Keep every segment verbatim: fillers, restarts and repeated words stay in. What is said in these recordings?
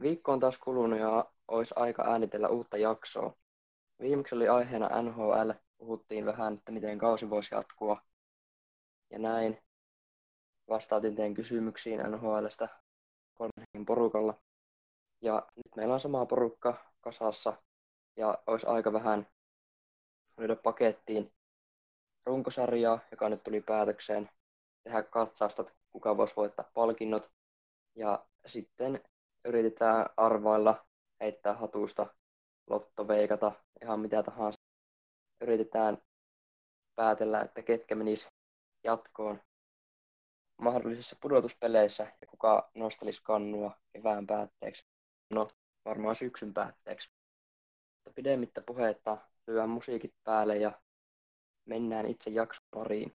Viikko on taas kulunut ja olisi aika äänitellä uutta jaksoa. Viimeksi oli aiheena N H L. Puhuttiin vähän, että miten kausi voisi jatkua. Ja näin. Vastaatin teidän kysymyksiin N H L:stä kolmen porukalla. Ja nyt meillä on sama porukka kasassa. Ja olisi aika vähän lyödä pakettiin runkosarjaa, joka nyt tuli päätökseen. Tehdä katsausta, kuka voisi voittaa palkinnot. Ja sitten yritetään arvailla, heittää hatusta, lottoveikata, ihan mitä tahansa. Yritetään päätellä, että ketkä menis jatkoon mahdollisissa pudotuspeleissä ja kuka nostelisi kannua kevään päätteeksi. No, varmaan syksyn päätteeksi. Mutta pidemmittä puheitta lyödään musiikit päälle ja mennään itse jakson pariin.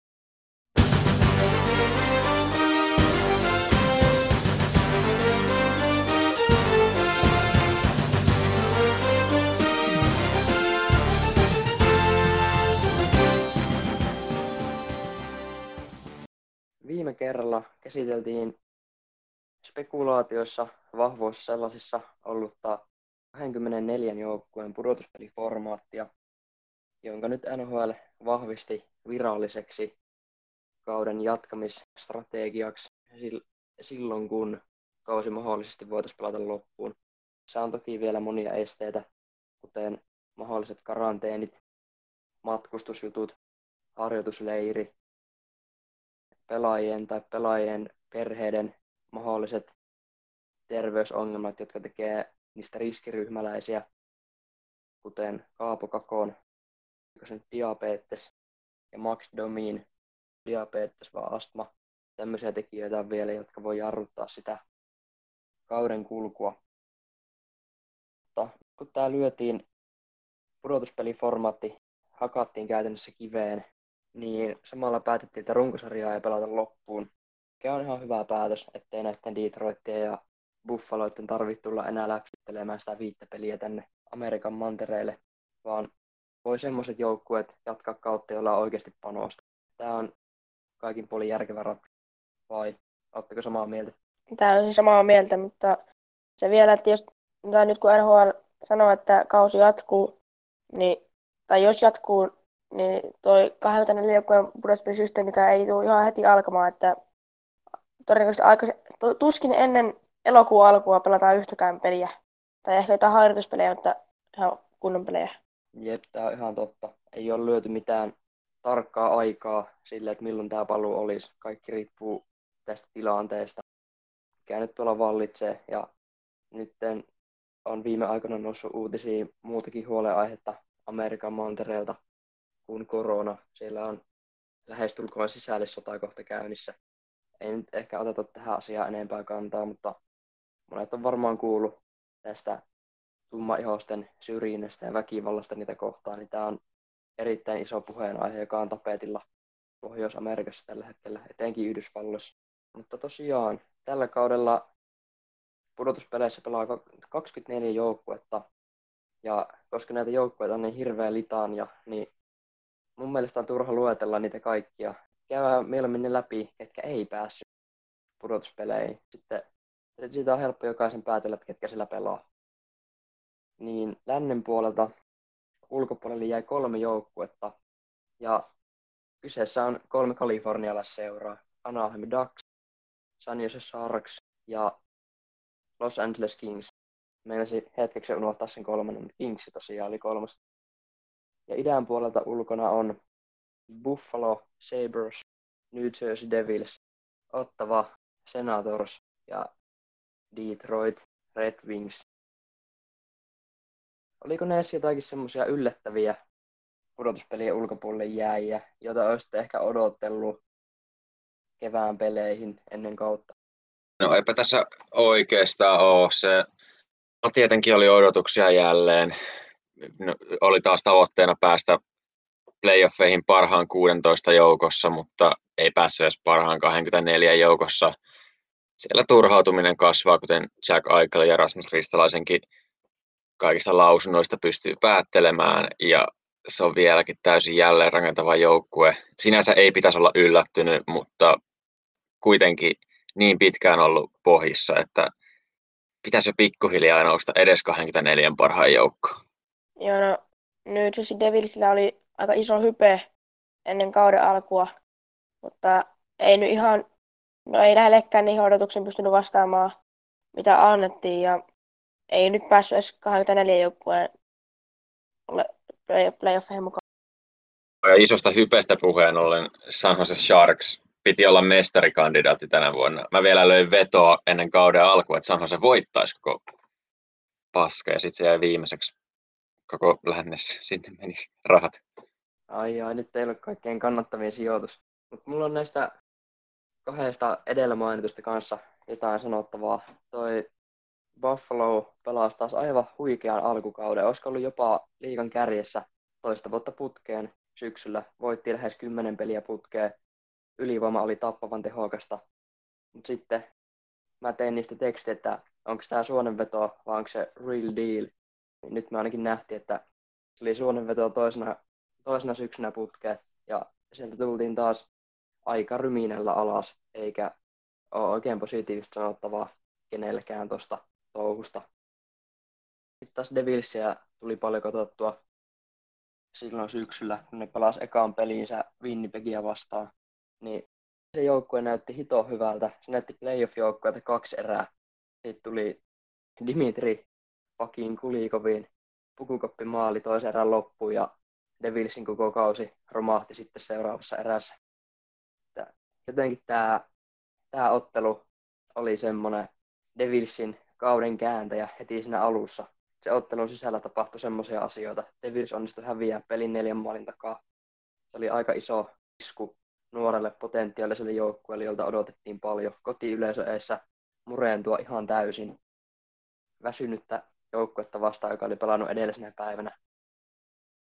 Viime kerralla käsiteltiin spekulaatioissa vahvoissa sellaisissa ollutta kaksikymmentäneljä joukkueen pudotuspeliformaattia, jonka nyt N H L vahvisti viralliseksi kauden jatkamisstrategiaksi silloin, kun kausi mahdollisesti voitaisiin pelata loppuun. Tässä on toki vielä monia esteitä, kuten mahdolliset karanteenit, matkustusjutut, harjoitusleiri, pelaajien tai pelaajien perheiden mahdolliset terveysongelmat, jotka tekee niistä riskiryhmäläisiä, kuten Kaapo Kakon, joka on diabetes, ja Max Domin, diabetes vaan astma. Tämmöisiä tekijöitä on vielä, jotka voi jarruttaa sitä kauden kulkua. Mutta kun tämä lyötiin, pudotuspeliformaatti hakattiin käytännössä kiveen, niin samalla päätettiin, että runkosarjaa ei pelata loppuun. Mikä on ihan hyvä päätös, ettei näiden Detroitien ja Buffaloiden tarvitse tulla enää läpsyttelemään sitä viittä peliä tänne Amerikan mantereelle, vaan voi semmoiset joukkueet jatkaa kautta, jolla on oikeasti panosta. Tämä on kaikin puolin järkevä ratkaisu, vai oletteko samaa mieltä? Tämä on samaa mieltä, mutta se vielä, että jos, nyt kun N H L sanoo, että kausi jatkuu, niin, tai jos jatkuu, niin toi kaksikymmentäneljä joukkueen pudotuspelisysteemi, mikä ei tule ihan heti alkamaan, että todennäköisesti aikais... tuskin ennen elokuun alkua pelataan yhtäkään peliä. Tai ehkä jotain harjoituspelejä, mutta ihan kunnon pelejä. Jep, tää on ihan totta. Ei ole lyöty mitään tarkkaa aikaa sille, että milloin tää paluu olisi. Kaikki riippuu tästä tilanteesta, mikä nyt tuolla vallitsee. Ja nyt on viime aikoina noussut uutisia muutakin huolenaihetta Amerikan mantereelta kuin korona. Siellä on lähestulkoon sisällissota kohta käynnissä. Ei nyt ehkä oteta tähän asiaan enempää kantaa, mutta monet on varmaan kuullut tästä tummaihoisten syrjinnästä ja väkivallasta niitä kohtaan. Niin tämä on erittäin iso puheenaihe, joka on tapetilla Pohjois-Amerikassa tällä hetkellä, etenkin Yhdysvalloissa. Mutta tosiaan, tällä kaudella pudotuspeleissä pelaa kaksikymmentäneljä joukkuetta. Ja koska näitä joukkueita on niin hirveä litaania, niin mun mielestä on turha luetella niitä kaikkia. Käydään mieluummin ne läpi, ketkä ei päässyt pudotuspeleihin. Sitten siitä on helppo jokaisen päätellä, ketkä sillä pelaa. Niin lännen puolelta ulkopuolelle jäi kolme joukkuetta. Ja kyseessä on kolme kalifornialaisseuraa. Anaheim Ducks, San Jose Sharks ja Los Angeles Kings. Meinasin hetkeksi unohtaa sen kolmannen, mutta Kings tosiaan oli kolmas. Ja idän puolelta ulkona on Buffalo Sabres, New Jersey Devils, Ottawa Senators ja Detroit Red Wings. Oliko näissä jotakin semmoisia yllättäviä pudotuspelien ulkopuolelle jääjiä, joita olisitte ehkä odotellut kevään peleihin ennen kautta? No eipä tässä oikeastaan ole. Se no, tietenkin oli odotuksia jälleen. No, oli taas tavoitteena päästä playoffeihin parhaan kuusitoista joukossa, mutta ei päässyt edes parhaan kaksikymmentäneljä joukossa. Siellä turhautuminen kasvaa, kuten Jack Eichel ja Rasmus Ristalaisenkin kaikista lausunnoista pystyy päättelemään, ja se on vieläkin täysin jälleen rakentava joukkue. Sinänsä ei pitäisi olla yllättynyt, mutta kuitenkin niin pitkään ollut pohjissa, että pitäisi pikkuhiljaa nousta edes kaksikymmentäneljä parhaan joukkoon. Joo, no nyt Jersey Devilsillä oli aika iso hype ennen kauden alkua, mutta ei nyt ihan, no ei lähellekään niihin odotuksiin pystynyt vastaamaan, mitä annettiin, ja ei nyt päässyt edes kaksikymmentäneljä joukkueen playoffeihin mukaan. Ja isosta hypestä puheen ollen San Jose Sharks piti olla mestarikandidaatti tänä vuonna. Mä vielä löin vetoa ennen kauden alkua, että San Jose voittaisi koko paska, ja sitten se jäi viimeiseksi koko lännessä. Sinne meni rahat. Ai ai, nyt ei ole kaikkein kannattavin sijoitus. Mut mulla on näistä kahdesta edellä mainitusta kanssa jotain sanottavaa. Toi Buffalo pelasi taas aivan huikean alkukauden. Olisiko ollut jopa liigan kärjessä toista vuotta putkeen syksyllä. Voitti lähes kymmenen peliä putkeen. Ylivoima oli tappavan tehokasta. Mut sitten mä tein niistä tekstiä, että onko tää suonenveto vai onko se real deal. Nyt me ainakin nähtiin, että se oli suonenveto toisena, toisena syksynä putkeen. Ja sieltä tultiin taas aika ryminällä alas, eikä ole oikein positiivista sanottavaa kenellekään tuosta touhusta. Sitten taas Devilsia tuli paljon katsottua silloin syksyllä, kun ne pelasi ekaan peliinsä Winnipegia vastaan. Niin se joukkue näytti hito hyvältä. Se näytti playoff-joukkueelta kaksi erää. Sitten tuli Dimitri Pakin Kulikoviin pukukoppimaali toisen erän loppuun ja Devilsin koko kausi romahti sitten seuraavassa erässä. Jotenkin tämä, tämä ottelu oli semmoinen Devilsin kauden kääntäjä heti siinä alussa. Se ottelun sisällä tapahtui semmoisia asioita. Devils onnistui häviää pelin neljän maalin takaa. Se oli aika iso isku nuorelle potentiaaliselle joukkueelle, jolta odotettiin paljon. Kotiyleisö edessä mureentua ihan täysin väsynyttä joukkuetta vastaan, joka oli pelannut edellisenä päivänä.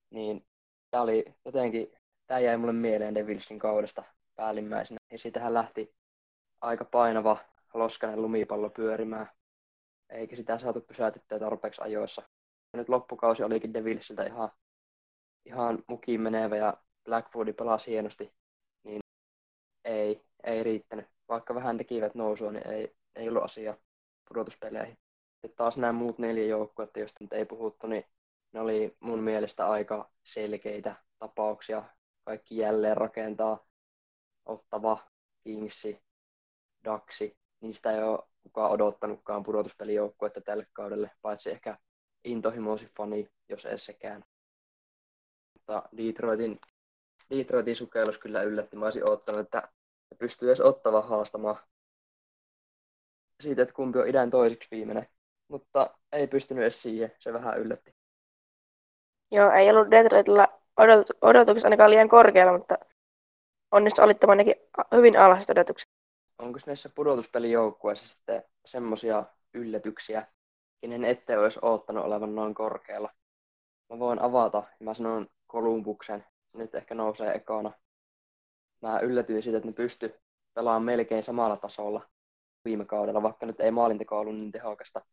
Niin tämä oli jotenkin, tämä jäi mulle mieleen Devilsin kaudesta päällimmäisenä. Ja siitähän lähti aika painava loskainen lumipallo pyörimään. Eikä sitä saatu pysäytettyä tarpeeksi ajoissa. Ja nyt loppukausi olikin Devilsiltä ihan, ihan mukiin menevä ja Blackwoodi pelasi hienosti. Niin ei, ei riittänyt. Vaikka vähän tekivät nousua, niin ei, ei ollut asiaa pudotuspeleihin. Sitten taas nämä muut neljä joukkuetta, joista nyt ei puhuttu, niin ne oli mun mielestä aika selkeitä tapauksia. Kaikki jälleen rakentaa. Ottava, Kingsi, Daxi. Niistä ei ole kukaan odottanutkaan pudotuspelijoukkuetta tälle kaudelle, paitsi ehkä intohimoisi fani, jos ei sekään. Mutta Detroitin, Detroitin sukellus kyllä yllätti. Mä olisin odottanut, että pystyy edes Ottavan haastamaan siitä, että kumpi on idän toiseksi viimeinen. Mutta ei pystynyt edes siihen, se vähän yllätti. Joo, ei ollut Detroitilla odot- odotukset ainakaan liian korkealla, mutta onnistu alittamaan nekin hyvin alhaiset odotukset. Onko näissä pudotuspelijoukkueissa sitten semmoisia yllätyksiä, kenen ettei olisi oottanut olevan noin korkealla? Mä voin avata, mä sanon Kolumbuksen, nyt ehkä nousee ekana. Mä yllätyin siitä, että ne pysty pelaamaan melkein samalla tasolla viime kaudella, vaikka nyt ei maalinteko ollut niin tehokasta.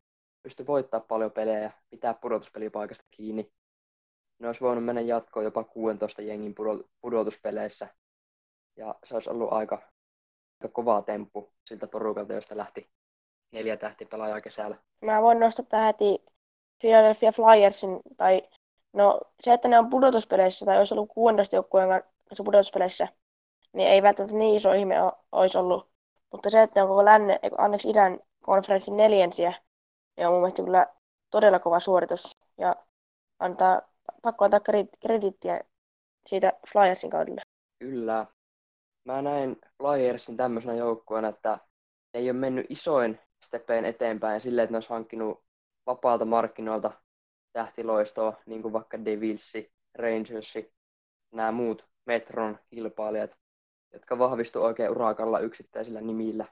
Pysty voittaa paljon pelejä, pitää pudotuspelipaikasta kiinni. Ne olisi voinut mennä jatkoon jopa kuusitoista jengin pudotuspeleissä. Ja se olisi ollut aika, aika kova temppu siltä porukalta, josta lähti neljä tähtipelaajaa kesällä. Mä voin nostaa tähän heti Philadelphia Flyersin, tai no se, että ne on pudotuspeleissä, tai olisi ollut kuusitoista joukkueen kanssa pudotuspeleissä, niin ei välttämättä niin iso ihme olisi ollut. Mutta se, että ne on koko lännen, anteeksi idän konferenssin neljänsiä, niin on mun mielestä kyllä todella kova suoritus. Ja antaa, pakko antaa krediittiä siitä Flyersin kaudelle. Kyllä. Mä näin Flyersin tämmöisenä joukkueena, että ne ei ole mennyt isoin stepein eteenpäin silleen, että ne olisi hankkinut vapaalta markkinoilta tähtiloistoa, niin kuin vaikka Devilsi, Rangersi, nämä muut Metron kilpailijat, jotka vahvistuivat oikein urakalla yksittäisillä nimillä,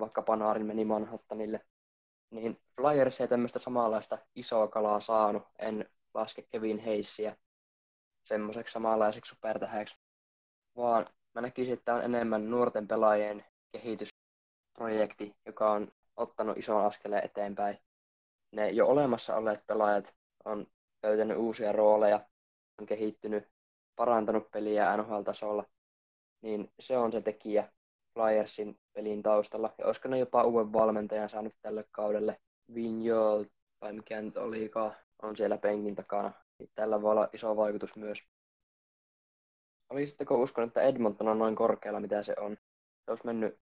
vaikka Panarin meni Manhattanille. Niin Flyers ei tämmöistä samanlaista isoa kalaa saanut, en laske Kevin Hayesiä semmoiseksi samanlaiseksi supertähäksi, vaan mä näkisin, että tämä on enemmän nuorten pelaajien kehitysprojekti, joka on ottanut ison askeleen eteenpäin. Ne jo olemassa olleet pelaajat on löytänyt uusia rooleja, on kehittynyt, parantanut peliä N H L-tasolla. Niin se on se tekijä Flyersin pelin taustalla. Ja olisiko ne jopa uuden valmentajan saanut tälle kaudelle, Vigneault, vai mikä nyt olikaan, on siellä penkin takana. Tällä voi olla iso vaikutus myös. Olisitteko uskonut, että Edmonton on noin korkealla, mitä se on? Se olisi mennyt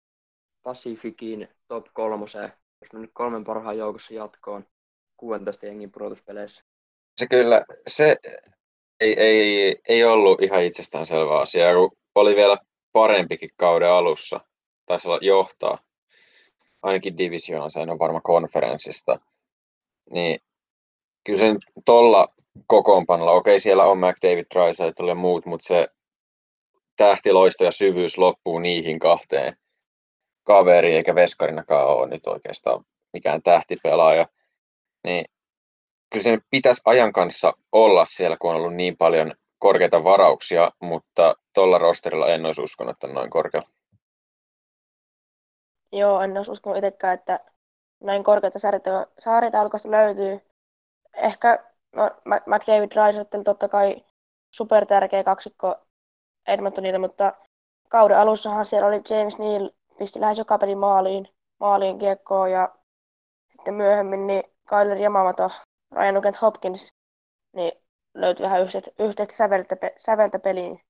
Pacificin top kolmoseen, jos mennyt kolmen parhaan joukossa jatkoon kuusitoista jengin pudotuspeleissä. Se kyllä, se ei, ei, ei ollut ihan itsestäänselvä asia, kun oli vielä parempikin kauden alussa. Taisi olla johtaa, ainakin divisioonassa, en ole varma konferenssista. Niin kyllä sen tuolla kokoonpanolla, okei siellä on McDavid, Draisaitl ja muut, mutta se tähtiloisto ja syvyys loppuu niihin kahteen kaveriin, eikä veskarinakaan ole nyt oikeastaan mikään tähtipelaaja. Niin kyllä sen pitäisi ajan kanssa olla siellä, kun on ollut niin paljon korkeita varauksia, mutta tuolla rosterilla en olisi uskonut, että on noin korkealla. Joo, en olisi uskonut itsekään, että näin korkeita saareita alkaista löytyy. Ehkä no, McDavid Draisaitl totta kai supertärkeä kaksikko Edmontonille, mutta kauden alussahan siellä oli James Neal, pisti lähes joka pelin maaliin, maaliin kiekkoon ja sitten myöhemmin niin Kyler Yamamoto, Ryan Nugent-Hopkins, niin löytyi vähän yhteistä säveltä, pe- säveltä peliin.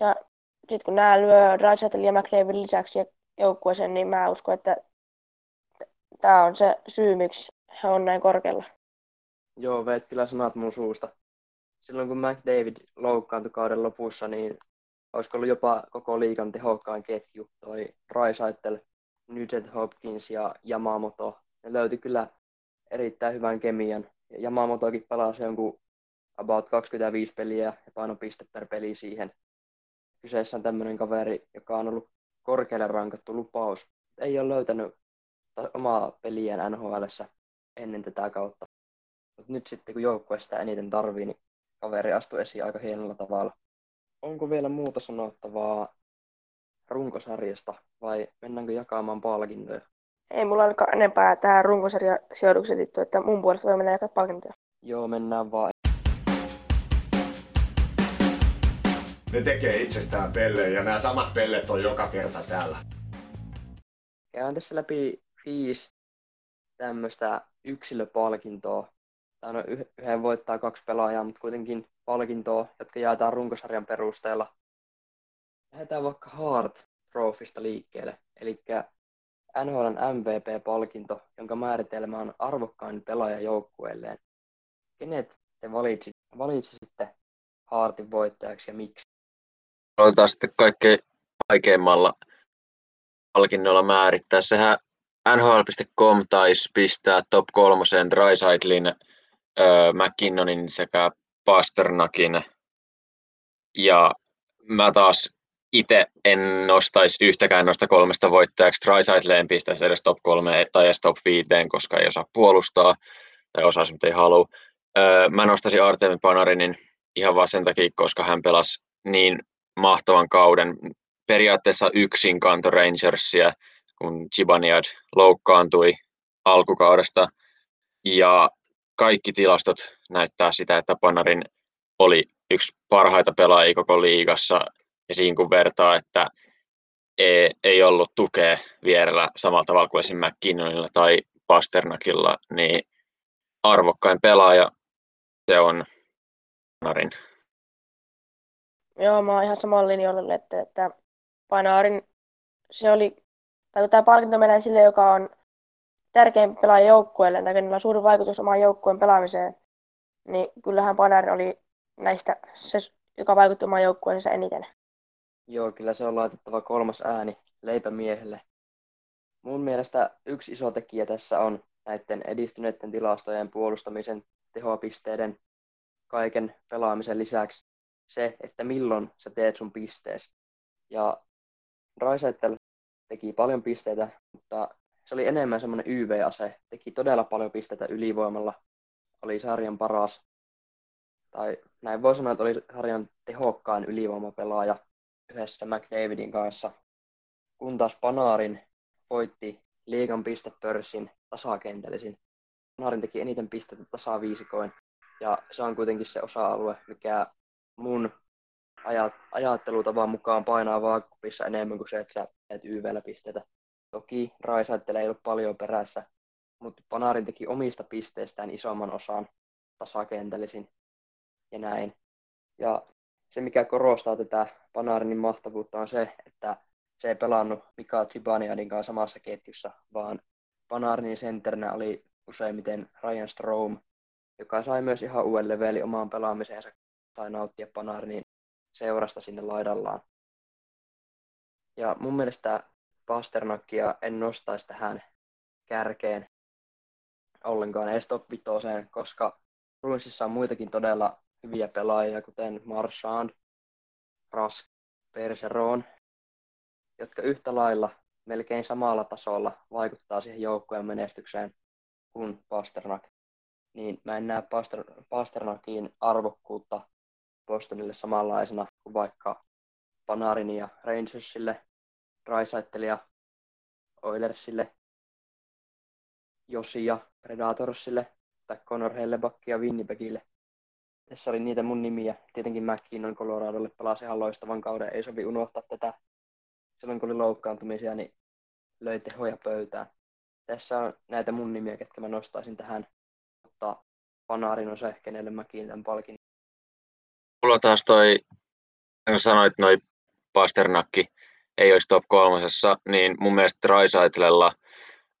Ja sitten kun nämä lyö Draisaitl ja McDavid lisäksi joukkueeseen, niin mä uskon, että tämä on se syy, miksi he on näin korkealla. Joo, veit kyllä sanat mun suusta. Silloin kun McDavid loukkaantui kauden lopussa, niin olisiko ollut jopa koko liigan tehokkaan ketju, toi Draisaitl, Nugent Hopkins ja Yamamoto. Ne löyti kyllä erittäin hyvän kemian. Ja Yamamotokin pelasi jonkun about kaksikymmentäviisi peliä ja painopiste per peli siihen. Kyseessä on tämmöinen kaveri, joka on ollut korkealle rankattu lupaus. Ei ole löytänyt omaa peliään N H L:ssä ennen tätä kautta. Mut nyt sitten kun joukkue sitä eniten tarvii, niin kaveri astui esiin aika hienolla tavalla. Onko vielä muuta sanottavaa runkosarjasta vai mennäänkö jakamaan palkintoja? Ei mulla ainakaan enempää tähän runkosarjasijoitukseen liittyy, että mun puolesta voi mennä jakaa palkintoja. Joo, mennään vaan. Ne tekee itsestään pellejä ja nämä samat pellet on joka kerta täällä. Käydään tässä läpi viisi tämmöistä yksilöpalkintoa. Tämä on yhden voittaa kaksi pelaajaa, mutta kuitenkin palkintoa, jotka jaetaan runkosarjan perusteella. Lähdetään vaikka Hart Trophysta liikkeelle, eli N H L:n M V P-palkinto, jonka määritelmä on arvokkain pelaaja joukkueelleen. Kenet te valitsisitte Hartin voittajaksi ja miksi? Aloitetaan sitten kaikkein vaikeimmalla palkinnolla määrittää. Sehän N H L piste com taisi pistää top kolmoseen Draisaitlin, öö, McKinnonin sekä Pasternakin. Ja mä taas itse en nostaisi yhtäkään noista kolmesta voittajaksi. Draisaitlin pistäisi edes top kolmeen tai edes top viiteen, koska ei osaa puolustaa tai osaisi, mutta ei halua. Öö, mä nostaisin Artemi Panarinin ihan vaan sen takia, koska hän pelasi niin mahtavan kauden. Periaatteessa yksin kanto Rangersia, kun Zibanejad loukkaantui alkukaudesta. Ja kaikki tilastot näyttää sitä, että Panarin oli yksi parhaita pelaajia koko liigassa. Ja siinä kun vertaa, että ei ollut tukea vierellä samalla tavalla kuin esimerkiksi McKinnonilla tai Pasternakilla, niin arvokkain pelaaja se on Panarin. Joo, mä oon ihan samalla linjalla, että, että Panarin se oli, tai tämä palkinto menee sille, joka on tärkein pelaaja joukkueelle, tai kenellä on suuri vaikutus omaan joukkueen pelaamiseen, niin kyllähän Panarin oli näistä se, joka vaikutti omaan joukkueensa eniten. Joo, kyllä se on laitettava kolmas ääni leipämiehelle. Mun mielestä yksi iso tekijä tässä on näiden edistyneiden tilastojen puolustamisen, tehopisteiden, kaiken pelaamisen lisäksi se, että milloin sä teet sun pisteesi. Ja Draisaitl teki paljon pisteitä, mutta se oli enemmän semmoinen Y V-ase. Teki todella paljon pisteitä ylivoimalla. Oli sarjan paras. Tai näin voi sanoa, että oli sarjan tehokkaan ylivoimapelaaja yhdessä McDavidin kanssa. Kun taas Panarin voitti liigan pistepörssin tasakentällisin. Panarin teki eniten pisteitä tasaviisikoin. Ja se on kuitenkin se osa-alue, mikä mun ajattelutavan mukaan painaa vaakakupissa enemmän kuin se, että sä teet Y V:llä pisteitä. Toki Draisaitl ei ollut paljon perässä, mutta Panarin teki omista pisteistään isomman osan, tasakentällisin ja näin. Ja se, mikä korostaa tätä Panarinin mahtavuutta, on se, että se ei pelannut Mika Zibanejadinkaan samassa ketjussa, vaan Panarinin sentterinä oli useimmiten Ryan Strome, joka sai myös ihan uuden leveli omaan pelaamiseensa tai nauttia Panarinin seurasta sinne laidallaan. Ja mun mielestä Pasternakia en nostaisi tähän kärkeen ollenkaan, ei stop vitoseen, koska Bruinsissa on muitakin todella hyviä pelaajia, kuten Marchand, Rask, Bergeron, jotka yhtä lailla melkein samalla tasolla vaikuttaa siihen joukkueen menestykseen kuin Pasternak. Niin mä en näe Paster- Pasternakin arvokkuutta Bostonille samanlaisena kuin vaikka Panarin ja Rangersille, Draisaitl ja Oilersille, Josia Predatorsille tai Connor Hellebuyckia Winnipegille. Tässä oli niitä mun nimiä. Tietenkin McKinnon Coloradolle pelasi ihan loistavan kauden. Ei sovi unohtaa tätä. Silloin kun oli loukkaantumisia, niin löi tehoja pöytään. Tässä on näitä mun nimiä, ketkä mä nostaisin tähän. Mutta Panarin on se, kenelle mä kiinnitän palkinnon. Mulla taas toi, kun sanoit noi Pasternakki ei olisi top kolmosessa, niin mun mielestä Draisaitlella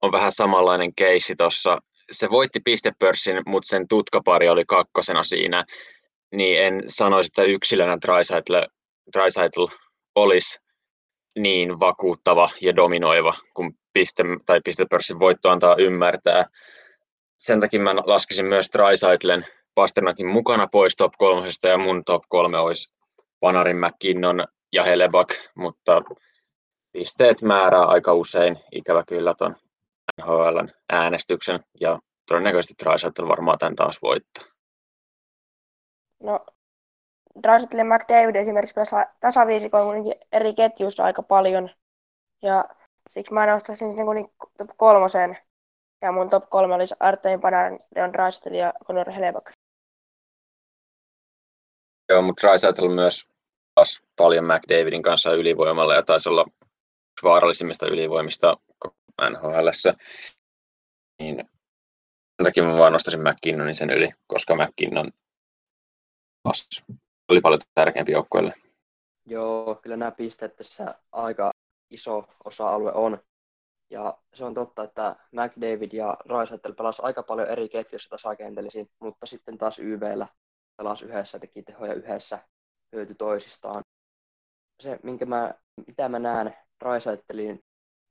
on vähän samanlainen keissi tuossa. Se voitti pistepörssin, mutta sen tutkapari oli kakkosena siinä. Niin en sanoisi, että yksilönä Draisaitl olisi niin vakuuttava ja dominoiva, kun piste, tai pistepörssin voitto antaa ymmärtää. Sen takia mä laskisin myös Draisaitlen Pasternakin mukana pois top kolmosesta, ja mun top kolme olisi Panarin, McKinnon ja Hellebuyck, mutta pisteet määrää aika usein, ikävä kyllä, ton N H L:n äänestyksen, ja todennäköisesti Draisaitl varmaan tämän taas voittaa. No, Draisaitl ja McDavid esimerkiksi tasaviisikoon kuitenkin eri ketjuissa aika paljon, ja siksi mä nostaisin sitten kuitenkin top kolmoseen, ja mun top kolme olisi Artemi Panarin, Leon Draisaitl ja Connor Hellebuyck. Joo, mutta Draisaitl myös taas paljon McDavidin kanssa ylivoimalla, ja taisi olla vaarallisimmista ylivoimista N H L:ssä, niin sen takia mä vaan nostaisin McKinnonin sen yli, koska McKinnon oli paljon tärkeämpi joukkueelle. Joo, kyllä nämä pisteet tässä aika iso osa-alue on. Ja se on totta, että McDavid ja Draisaitl pelasivat aika paljon eri ketjuissa tasakentelisin, mutta sitten taas Y V:llä pelasi yhdessä, teki tehoja yhdessä, hyöty toisistaan. Se, minkä mä, mitä mä näen Draisaitlin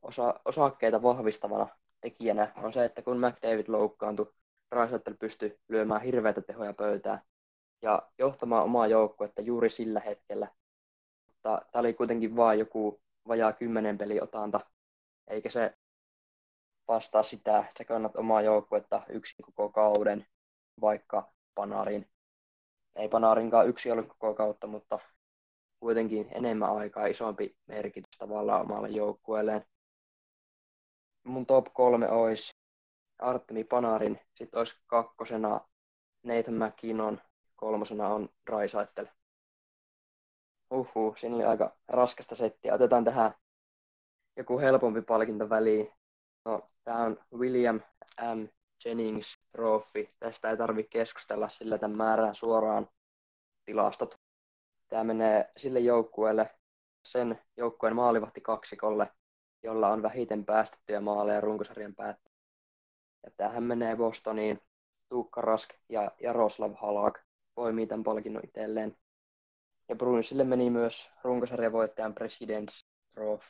osa, osakkeita vahvistavana tekijänä, on se, että kun McDavid loukkaantui, Draisaitl pystyi lyömään hirveitä tehoja pöytään ja johtamaan omaa joukkuetta juuri sillä hetkellä. Mutta tämä oli kuitenkin vain joku vajaa kymmenen peliotanta, eikä se vastaa sitä, että sä kannat omaa joukkuetta yksin koko kauden, vaikka Panarin. Ei Panarinkaan yksi ollut koko kautta, mutta kuitenkin enemmän aikaa isompi merkitys tavallaan omalle joukkueelleen. Mun top kolme olisi Artemi Panarin, sitten olisi kakkosena Nathan McKinnon, kolmosena on Draisaitl. Huhhuh, siinä oli aika raskasta settiä. Otetaan tähän joku helpompi palkinto väliin. No, tää on William M. Jennings Trophy. Tästä ei tarvitse keskustella, sillä tämän määrään suoraan tilastot. Tämä menee sille joukkueelle, sen joukkueen maalivahti kaksikolle, jolla on vähiten päästettyjä maaleja runkosarjan päätteeksi. Ja tämähän menee Bostoniin. Tuukka Rask ja Jaroslav Halak poimii tämän palkinnon itselleen. Ja Bruinsille meni myös runkosarjan voittajan President's Trophy.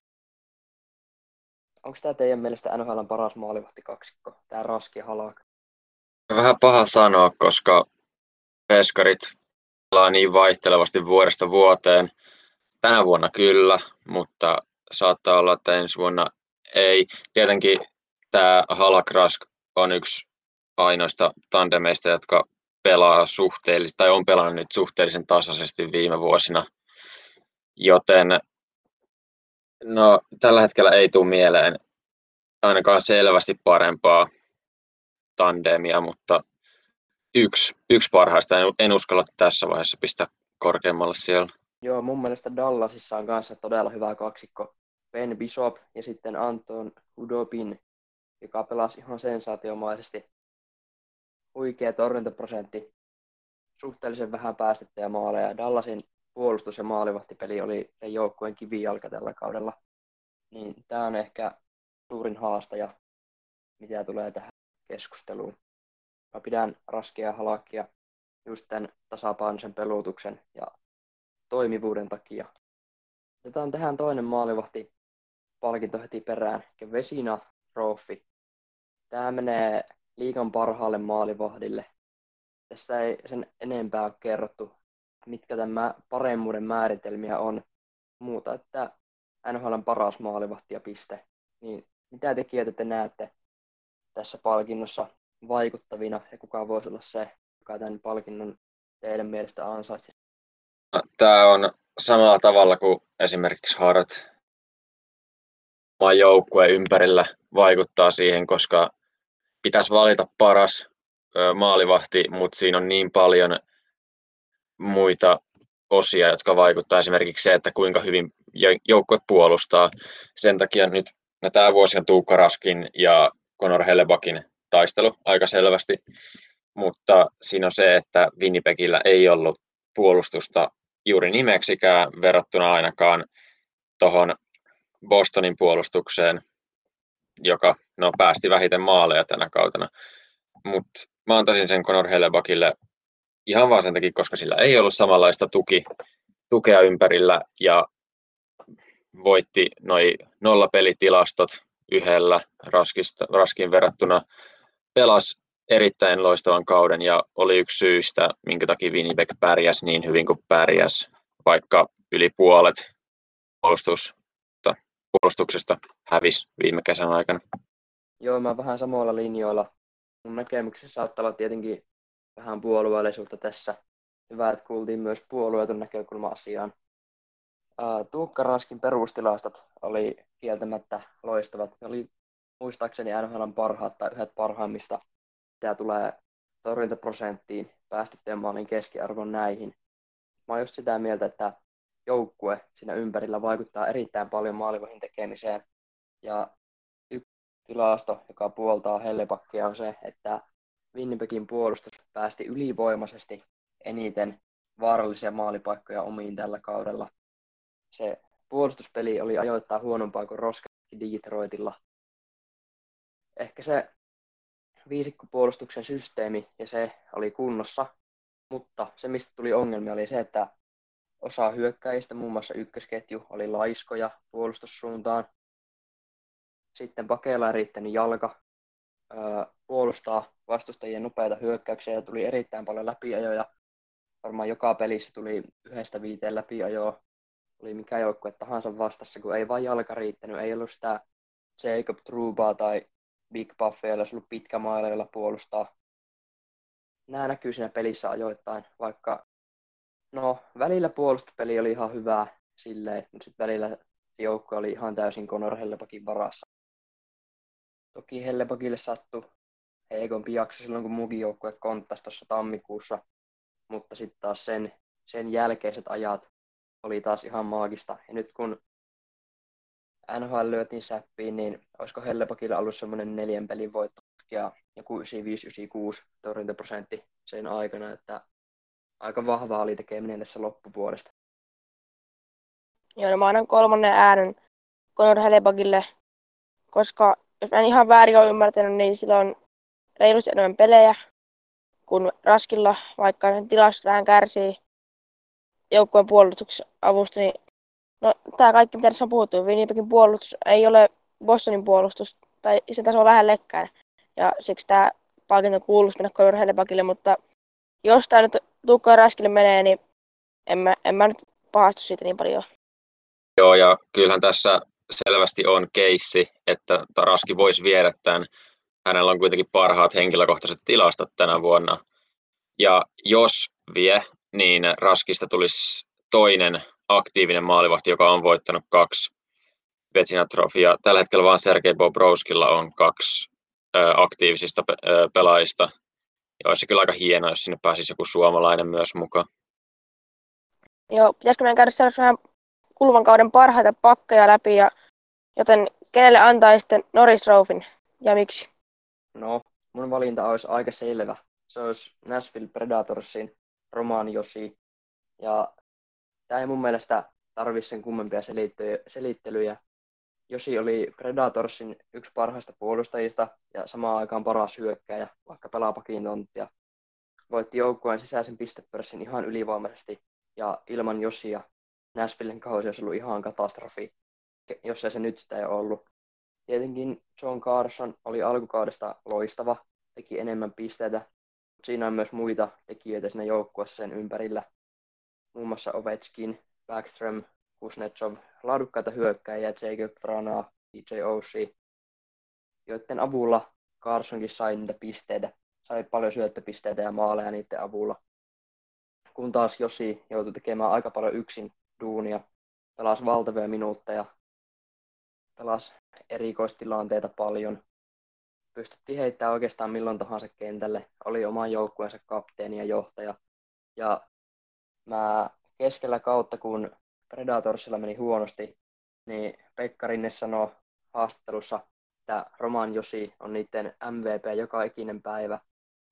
Onko tämä teidän mielestä N H L:n paras maalivahti kaksikko, tämä Rask ja Halak? Vähän paha sanoa, koska veskarit pelaa niin vaihtelevasti vuodesta vuoteen. Tänä vuonna kyllä, mutta saattaa olla, että ensi vuonna ei. Tietenkin tämä Halak Rask on yksi ainoista tandemeista, jotka pelaa suhteellisesti, tai on pelannut nyt suhteellisen tasaisesti viime vuosina, joten no, tällä hetkellä ei tule mieleen ainakaan selvästi parempaa tandemia, mutta yksi, yksi parhaista. En, en uskalla tässä vaiheessa pistää korkeammalle siellä. Joo, mun mielestä Dallasissa on kanssa todella hyvä kaksikko. Ben Bishop ja sitten Anton Hudobin, joka pelasi ihan sensaatiomaisesti. Huikea torjuntaprosentti, suhteellisen vähän päästettyjä maaleja. Dallasin puolustus- ja maalivahtipeli oli joukkueen kivijalka tällä kaudella. Niin tämä on ehkä suurin haastaja, mitä tulee tähän keskusteluun. Mä pidän Raskia ja Halakia just tämän tasapainoisen peluutuksen ja toimivuuden takia. Otetaan tähän toinen maalivahti palkinto heti perään, eli Vezina Trophy. Tämä menee liigan parhaalle maalivahdille. Tästä ei sen enempää ole kerrottu, mitkä tämän paremmuuden määritelmiä on. Muuta, että N H L:n paras maalivahti ja piste. Niin mitä tekijöitä te näette tässä palkinnossa vaikuttavina ja kuka voisi olla se, joka tämän palkinnon teidän mielestä ansaitsee? Tämä on samalla tavalla kuin esimerkiksi haarat maan joukkueen ympärillä vaikuttaa siihen, koska pitäisi valita paras maalivahti, mutta siinä on niin paljon muita osia, jotka vaikuttaa esimerkiksi se, että kuinka hyvin joukkue puolustaa. Sen takia nyt no, tämä vuosi on Tuukka Raskin ja Conor Hellebuckin taistelu aika selvästi, mutta siinä on se, että Winnipegillä ei ollut puolustusta juuri nimeksikään verrattuna ainakaan tuohon Bostonin puolustukseen, joka no, päästi vähiten maaleja tänä kautena. Mutta mä antaisin sen Conor Hellebuckille ihan vaan sen takia, koska sillä ei ollut samanlaista tuki, tukea ympärillä ja voitti noi nollapelitilastot yhdellä raskista, Raskin verrattuna. Pelasi erittäin loistavan kauden ja oli yksi syystä, minkä takia Winnipeg pärjäsi niin hyvin kuin pärjäsi, vaikka yli puolet puolustusta, puolustuksesta hävisi viime kesän aikana. Joo, mä vähän samoilla linjoilla. Mun näkemyksessä saattaa olla tietenkin vähän puolueellisuutta tässä. Hyvä, että kuultiin myös puolueetun näkökulma-asiaan. Tuukka Raskin perustilastot oli kieltämättä loistavat. Ne oli muistaakseni N H L:n parhaat tai yhdet parhaimmista. Tämä tulee torjuntaprosenttiin, päästettyjen maalin keskiarvon näihin. Mä oon just sitä mieltä, että joukkue siinä ympärillä vaikuttaa erittäin paljon maalivahdin tekemiseen. Ja yksi tilasto, joka puoltaa Hellebuckia, on se, että Winnipegin puolustus päästi ylivoimaisesti eniten vaarallisia maalipaikkoja omiin tällä kaudella. Se puolustuspeli oli ajoittain huonompaa kuin Roskakki Detroitilla. Ehkä se viisikkopuolustuksen systeemi ja se oli kunnossa, mutta se mistä tuli ongelmia oli se, että osa hyökkäjistä, muun muassa ykkösketju, oli laiskoja puolustussuuntaan. Sitten pakeilla ei riittänyt jalka öö, puolustaa vastustajien nopeita hyökkäyksiä ja tuli erittäin paljon läpiajoja. Varmaan joka pelissä tuli yhdestä viiteen läpiajoa. Oli mikä joukkue tahansa vastassa, kun ei vain jalka riittänyt. Ei ollut sitä Jacob Trubaa tai Big Buffia, jolla olisi ollut pitkä maila, jolla puolustaa. Nämä näkyy siinä pelissä ajoittain, vaikka no, välillä puolustuspeli oli ihan hyvää silleen, mutta sitten välillä joukko oli ihan täysin Conor Hellebuckin varassa. Toki Hellebuckille sattui heikompi jakso silloin, kun muukin joukkue konttasi tuossa tammikuussa, mutta sitten taas sen, sen jälkeiset ajat oli taas ihan maagista. Ja nyt kun N H L lyötiin säppiin, niin olisiko Hellebuckilla ollut semmoinen neljän pelin voitto ja joku yhdeksänkymmentäviisi yhdeksänkymmentäkuusi torjuntaprosentti sen aikana, että aika vahvaa oli tekeminen tässä loppuvuodesta. Joo, no mä annan kolmannen äänen Conor Hellebuckille, koska jos mä en ihan väärin ole ymmärtänyt, niin sillä on reilusti enemmän pelejä kuin Raskilla, vaikka sen tilastot vähän kärsii joukkueen puolustuksen avusta, niin no, tämä kaikki, mitä tässä on puhuttu, Winnipegin puolustus ei ole Bostonin puolustus, tai sen taso on lähellekään. Ja siksi tämä palkinto kuuluisi mennä Conor Hellebuckille, mutta jos tämä nyt Tuukka Raskille menee, niin en mä, en mä nyt pahastu siitä niin paljon. Joo, ja kyllähän tässä selvästi on keissi, että Raski voisi viedä tämän. Hänellä on kuitenkin parhaat henkilökohtaiset tilastot tänä vuonna. Ja jos vie, niin Raskista tulisi toinen aktiivinen maalivahti, joka on voittanut kaksi Vezina Trophyaa. Tällä hetkellä vaan Sergei Bobrovskilla on kaksi ö, aktiivisista pe- ö, pelaajista. Ja olisi kyllä aika hienoa, jos sinne pääsisi joku suomalainen myös mukaan. Joo, pitäisikö meidän käydä sellaisen kuluvan kauden parhaita pakkeja läpi, ja joten kenelle antaisitte Norris Trophyn? Ja miksi? No, mun valinta olisi aika selvä. Se olisi Nashville Predatorsin Roman Josi. Ja tämä ei mun mielestä tarvi sen kummempia selittelyjä. Josi oli Predatorsin yksi parhaista puolustajista ja samaan aikaan paras hyökkääjä, vaikka pelaa pakin tonttia. Voitti joukkueen sisäisen pistepörssin ihan ylivoimaisesti ja ilman Josia Nashvillen kausi olisi ollut ihan katastrofi, jos ei se nyt sitä ei ollut. Tietenkin John Carson oli alkukaudesta loistava, teki enemmän pisteitä, mutta siinä on myös muita tekijöitä siinä joukkueessa sen ympärillä. Muun muassa Ovechkin, Backstrom, Kuznetsov, laadukkaita hyökkäjiä, Jacob Franaa, D J Oshie, joiden avulla Carsonkin sai niitä pisteitä, sai paljon syöttöpisteitä ja maaleja niiden avulla. Kun taas Josi joutui tekemään aika paljon yksin duunia, pelasi valtavia minuutteja, pelasi erikoistilanteita paljon, pystytti heittämään oikeastaan milloin tahansa kentälle, oli oman joukkueensa kapteeni ja johtaja. Ja mä keskellä kautta, kun Predatorsilla meni huonosti, niin Pekka Rinne sanoi haastattelussa, että Roman Josi on niiden M V P joka ikinen päivä.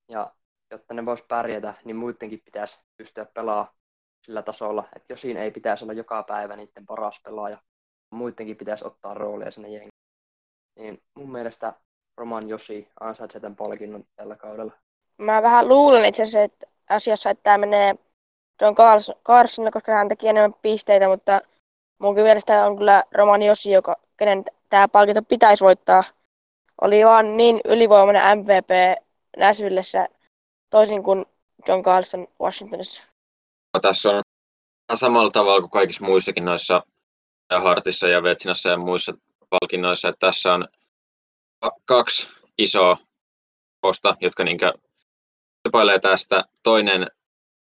Ja jotta ne vois pärjätä, niin muidenkin pitäisi pystyä pelaamaan sillä tasolla, että Josin ei pitäisi olla joka päivä niiden paras pelaaja. Muidenkin pitäisi ottaa roolia sinne jengiin. Niin mun mielestä Roman Josi ansaitsee tämän palkinnon tällä kaudella. Mä vähän luulen itse asiassa, että asiassa, että tämä menee John Carsonille, koska hän teki enemmän pisteitä, mutta munkin mielestä on kyllä Roman Josi, joka, kenen tämä palkinto pitäisi voittaa. Oli vaan niin ylivoimainen M V P Nashvillessä, toisin kuin John Carson Washingtonissa. No, tässä on samalla tavalla kuin kaikissa muissakin noissa Hartissa ja Vetsinassa ja muissa palkinnoissa, että tässä on kaksi isoa posta, jotka niinkö tepailee tästä. Toinen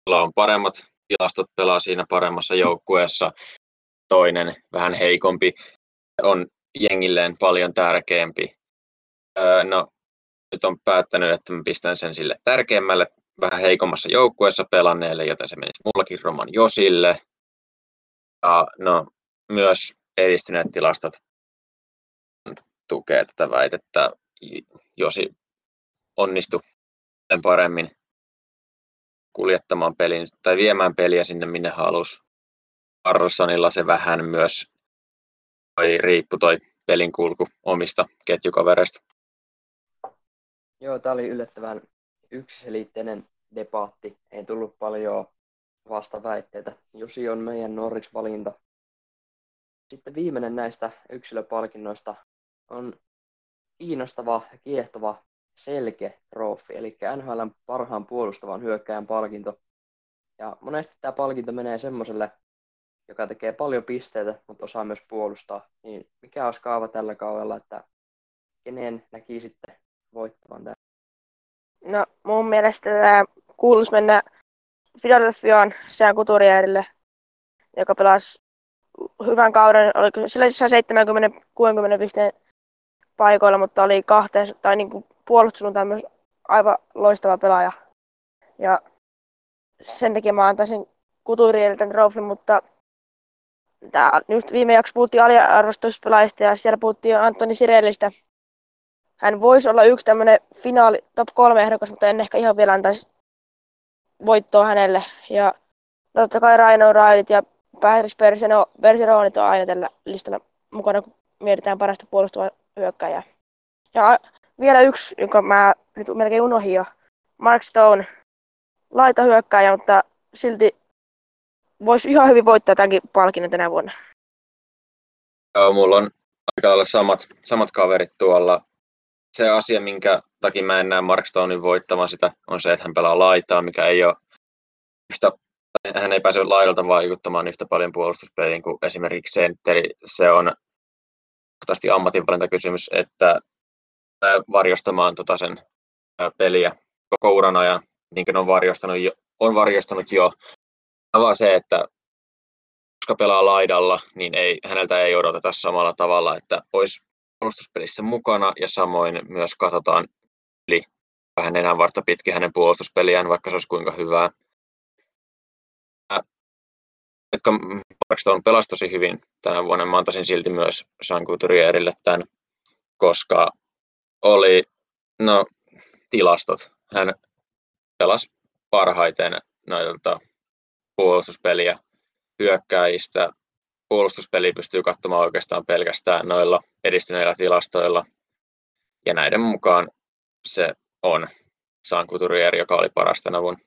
jolla on paremmat tilastot, pelaa siinä paremmassa joukkueessa. Toinen vähän heikompi on jengilleen paljon tärkeämpi. Öö, no, nyt on päättänyt, että mä pistän sen sille tärkeimmälle, vähän heikommassa joukkueessa pelanneelle, joten se menisi mullakin Roman Josille. Ja no, myös edistyneet tilastot tukee tätä väitettä. Josi onnistu paremmin kuljettamaan pelin tai viemään peliä sinne, minne halusi. Carsonilla se vähän myös toi, riippu toi pelin kulku omista ketjukavereista. Joo, tää oli yllättävän yksiselitteinen debatti. Ei tullut paljon vastaväitteitä. Josi on meidän Norris-valinta. Sitten viimeinen näistä yksilöpalkinnoista on kiinnostava ja kiehtova Selke-trofi, eli N H L:n parhaan puolustavan hyökkääjän palkinto. Ja monesti tämä palkinto menee semmoiselle, joka tekee paljon pisteitä, mutta osaa myös puolustaa. Niin mikä olisi kaava tällä kaudella, että kenen näki sitten voittavan tämän? No mun mielestä tämä kuuluisi mennä Philadelphiaan Sean Couturièrille, joka pelasi hyvän kauden, oliko sillä seitsemänkymmentä kuusikymmentä pisteen paikoilla, mutta oli kahteen, tai niin kuin puolustussuuntaan myös aivan loistava pelaaja. Ja sen takia mä antaisin Couturièrille tämän trofin, mutta tää, just viime jaksossa puhuttiin aliarvostuspelaajista ja siellä puhuttiin Antoni Sirellistä. Hän voisi olla yksi tämmöinen finaali top kolme ehdokas, mutta en ehkä ihan vielä antaisi voittoa hänelle. Ja totta kai Raino Railit ja Patrick Bergeronit on aina tällä listalla mukana, kun mietitään parasta puolustuvaa hyökkääjää. Ja vielä yksi, jonka mä nyt melkein unohdin jo, Mark Stone, laitahyökkääjä, mutta silti voisi ihan hyvin voittaa tämänkin palkinnon tänä vuonna. Joo, mulla on aika lailla samat, samat kaverit tuolla. Se asia, minkä takia mä en näe Mark Stonen voittamaan sitä, on se, että hän pelaa laitaa, mikä ei ole yhtä, hän ei pääse laidalta vaikuttamaan yhtä paljon puolustuspeliin kuin esimerkiksi sentteri. Se on kohtaisesti ammatinvalintakysymys, että varjostamaan tota sen peliä koko uran ajan, niin kuin on varjostanut jo. On varjostanut jo. Vaan se, että koska pelaa laidalla, niin ei, häneltä ei odoteta samalla tavalla, että olisi puolustuspelissä mukana ja samoin myös katsotaan yli vähän enää vartta pitkin hänen puolustuspeliään, vaikka se olisi kuinka hyvää. Vaikka Mark Stone pelasi tosi hyvin tänä vuonna, mä antaisin silti myös Sean Couturièrille tämän, koska oli, no, tilastot. Hän pelasi parhaiten noilta puolustuspeliä hyökkäjistä. Puolustuspeli pystyy katsomaan oikeastaan pelkästään noilla edistyneillä tilastoilla. Ja näiden mukaan se on Sanko Touré, joka oli paras tänä vuonna.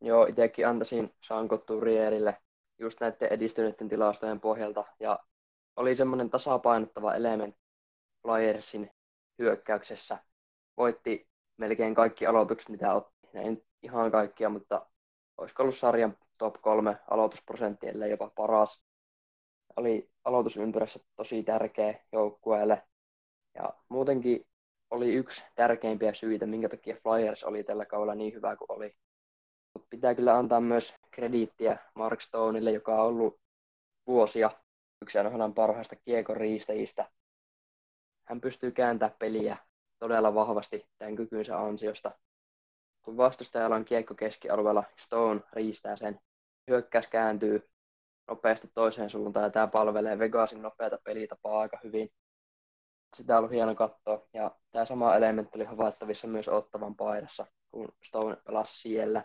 Joo, itsekin antaisin Sanko Tourélle just näiden edistyneiden tilastojen pohjalta. Ja oli semmoinen tasapainottava elementti Flyersin hyökkäyksessä. Voitti melkein kaikki aloitukset, mitä otti. Näin ihan kaikkia, mutta olisiko ollut sarjan top kolme aloitusprosentti, ellei jopa paras. Oli aloitusympyrässä tosi tärkeä joukkueelle. Ja muutenkin oli yksi tärkeimpiä syitä, minkä takia Flyers oli tällä kaudella niin hyvä kuin oli. Mutta pitää kyllä antaa myös krediittiä Mark Stoneille, joka on ollut vuosia yksi N H L:n parhaista kiekoriistäjistä. Hän pystyy kääntämään peliä todella vahvasti tämän kykynsä ansiosta. Kun vastustajalla on kiekko keskialueella, Stone riistää sen. Hyökkäys kääntyy nopeasti toiseen suuntaan ja tämä palvelee Vegasin nopeata pelitapaa aika hyvin. Sitä on ollut hieno katsoa. Ja tämä sama elementti oli havaittavissa myös Ottavan paidassa, kun Stone pelasi siellä.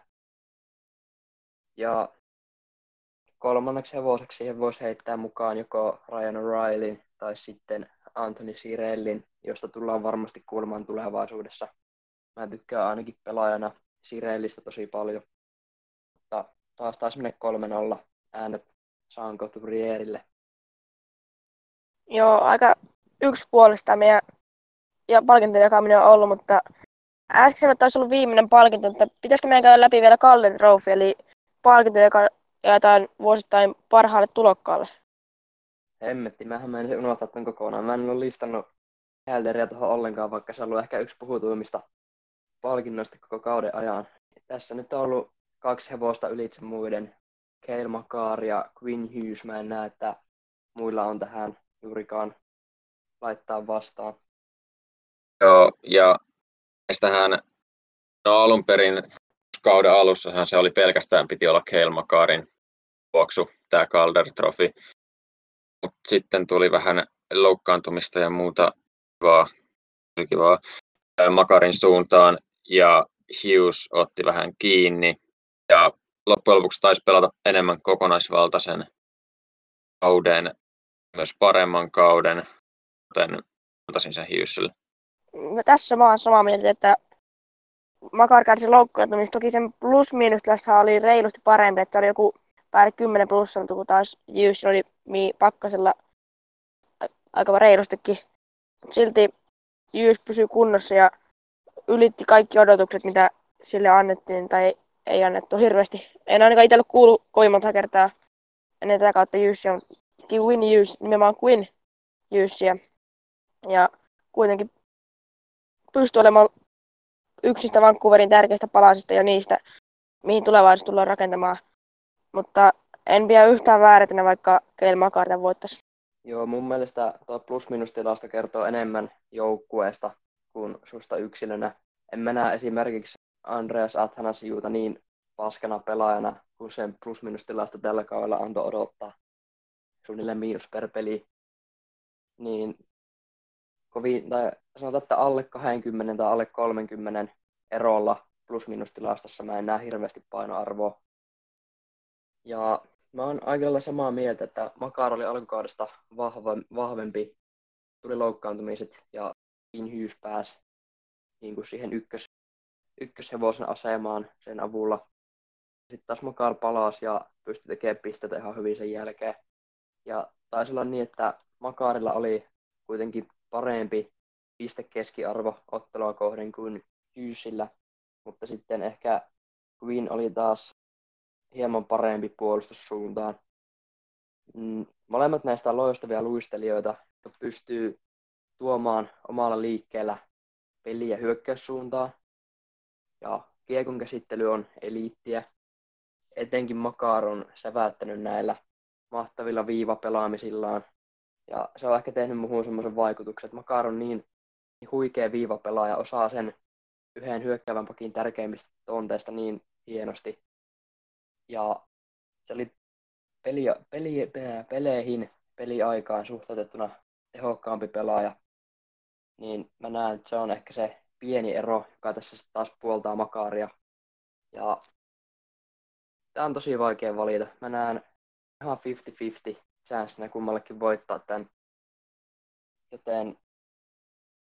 Ja kolmanneksi hevoseksi siihen voisi heittää mukaan joko Ryan O'Reillyn tai sitten Anthony Cirellin, josta tullaan varmasti kuulemaan tulevaisuudessa. Mä tykkään ainakin pelaajana Cirellistä tosi paljon. Mutta taas taas menee kolme nolla äänet Sanko Tourérelle. Joo, aika yksipuolista meidän ja palkintojen jakaminen on ollut, mutta äsken että olisi ollut viimeinen palkinto, mutta pitäisikö meidän käydä läpi vielä Calder Trophy, eli palkinto, joka jaetaan vuosittain parhaalle tulokkaalle? Hemmetti, mähän mä en unohtaa tämän kokonaan. Mä en ole listannut Calderia tuohon ollenkaan, vaikka se on ollut ehkä yksi puhutuimmista palkinnoista koko kauden ajan. Ja tässä nyt on ollut kaksi hevosta ylitse muiden. Cale Makar ja Quinn Hughes. Mä en näe, että muilla on tähän juurikaan laittaa vastaan. Joo, ja tähän, no alun perin kauden alussahan se oli pelkästään piti olla Cale Makarin vuoksu, tämä Calder Trophy. Mutta sitten tuli vähän loukkaantumista ja muuta kivaa, kivaa Makarin suuntaan ja Hughes otti vähän kiinni ja loppujen lopuksi taisi pelata enemmän kokonaisvaltaisen kauden, myös paremman kauden, joten antaisin sen Hughesille. No, tässä mä oon samaa mieltä, että Makar kärsi loukkaantumista. Toki sen plus-miinustilassahan oli reilusti parempi, että oli joku päälle kymmenen plussan, kun taas Hughes oli pakkasella aika reilustikin. Silti Hughes pysyi kunnossa ja ylitti kaikki odotukset, mitä sille annettiin tai ei annettu hirveästi. En ainakaan itse ollut kuullut kovin monta kertaa ennen tätä kautta Hughesia, mutta Quinn Hughes, nimenomaan Quinn Hughesia. Ja kuitenkin pystyi olemaan yksistä Vancouverin tärkeistä palasista ja niistä, mihin tulevaisuus tullaan rakentamaan. Mutta en pidä yhtään väärätänä, vaikka Cale Makar voittaisi. Joo, mun mielestä tuo plus-minus-tilasta kertoo enemmän joukkueesta kuin susta yksilönä. En mä näe esimerkiksi Andreas Athanasiuta niin paskana pelaajana, kun sen plus-minus-tilasta tällä kaudella antoi odottaa. Suunnilleen miinus per peli. Niin kovin, tai sanotaan, että alle kaksikymmentä tai alle kolmekymmentä erolla plus-minus-tilastossa mä en näe hirveästi painoarvoa. Ja mä oon aika lailla samaa mieltä, että Makar oli alkukaudesta vahva, vahvempi, tuli loukkaantumiset ja Hughes pääsi niin kuin siihen ykkös, ykköshevosen asemaan sen avulla. Sitten taas Makar palasi ja pystyi tekemään pisteitä ihan hyvin sen jälkeen. Ja taisi olla niin, että Makarilla oli kuitenkin parempi pistekeskiarvo ottelua kohden kuin Hughesillä, mutta sitten ehkä Quinn oli taas hieman parempi puolustussuuntaan. Molemmat näistä on loistavia luistelijoita, jotka pystyy tuomaan omalla liikkeellä peliä hyökkäyssuuntaan. Ja kiekon käsittely on eliittiä. Etenkin Makar on säväyttänyt näillä mahtavilla viivapelaamisillaan. Ja se on ehkä tehnyt muuhun semmoisen vaikutuksen, että Makar on niin huikea viivapelaaja, osaa sen yhden hyökkäävän pakin tärkeimmistä tonteista niin hienosti. Ja se oli peli, peli, peleihin peliaikaan suhteutettuna tehokkaampi pelaaja. niin mä näen, että se on ehkä se pieni ero, joka tässä taas puoltaa Makaria. Ja tämä on tosi vaikea valita. Mä näen ihan viisikymmentä viisikymmentä chanssinä kummallekin voittaa tämän. Joten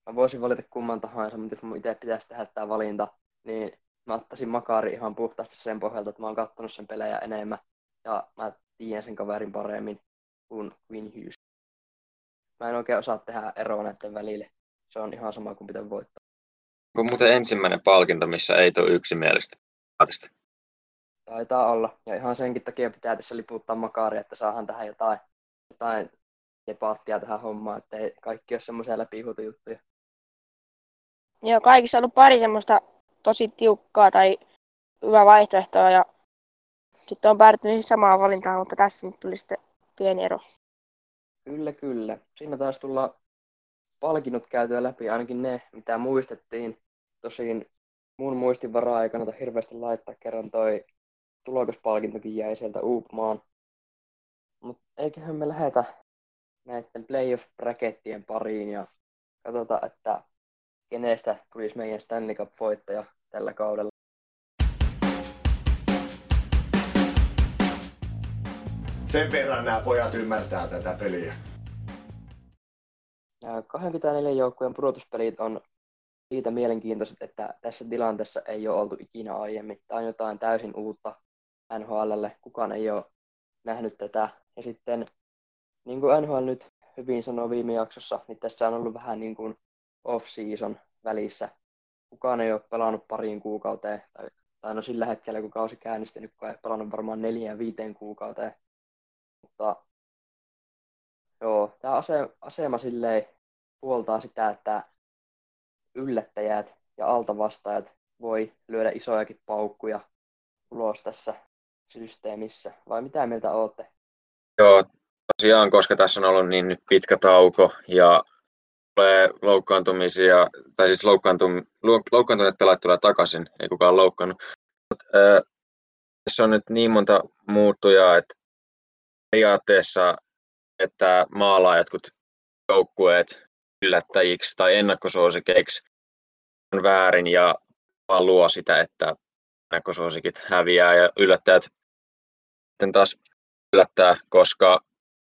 mä voisin valita kumman tahansa, mutta jos mun itse pitäisi tehdä tämä valinta, niin mä ottaisin Makari ihan puhtaasti sen pohjalta, että mä oon kattonut sen pelejä enemmän ja mä tiedän sen kaverin paremmin kuin Quinn Hughes. Mä en oikein osaa tehdä eroa näiden välille. Se on ihan sama kuin pitää voittaa. Onko muuten ensimmäinen palkinto, missä ei tule yksimielistä? Taitaa olla. Ja ihan senkin takia pitää tässä liputtaa Makaria, että saadaan tähän jotain, jotain debattia tähän hommaan, että ei kaikki ole semmoisia läpihuutujuttuja. Joo, kaikissa on ollut pari semmoista tosi tiukkaa tai hyvää vaihtoehtoa ja sitten on päädytty niihin samaan valintaan, mutta tässä nyt tuli sitten pieni ero. Kyllä, kyllä. Siinä taas tullaan palkinnot käytyä läpi, ainakin ne, mitä muistettiin. Tosin mun muistin varaa ei kannata hirveästi laittaa, kerran toi tulokaspalkintokin jäi sieltä uupumaan. Mutta eiköhän me lähetä näiden playoff-brakettien pariin ja katsotaan, että kenestä tulisi meidän Stanley Cup-voittaja tällä kaudella. Sen verran nämä pojat ymmärtää tätä peliä. Nämä kaksikymmentäneljä joukkueen pudotuspelit on siitä mielenkiintoiset, että tässä tilanteessa ei ole oltu ikinä aiemmin. Tämä on jotain täysin uutta N H L:lle. Kukaan ei ole nähnyt tätä. Ja sitten, niin kuin N H L nyt hyvin sanoi viime jaksossa, niin tässä on ollut vähän niin kuin off-season välissä. Kukaan ei ole pelannut pariin kuukauteen. Tai, tai no sillä hetkellä, kun kausi käynnistynyt, kukaan ei ole pelannut varmaan neljään viiteen kuukauteen. Mutta joo, tämä asema, asema silleen puoltaa sitä, että yllättäjät ja altavastaajat voi lyödä isojakin paukkuja ulos tässä systeemissä. Vai mitä mieltä olette? Joo, tosiaan, koska tässä on ollut niin nyt pitkä tauko ja tulee loukkaantumisia, tai siis loukkaantuneet pelaajat tulee takaisin, ei kukaan loukkaannut. Mut, äh, tässä on nyt niin monta muuttujaa, että periaatteessa, että maalaa jotkut joukkueet yllättäjiksi tai ennakkosuosikeiksi on väärin ja vaan luo sitä, että ennakkosuosikit häviää ja yllättäjät sitten taas yllättää, koska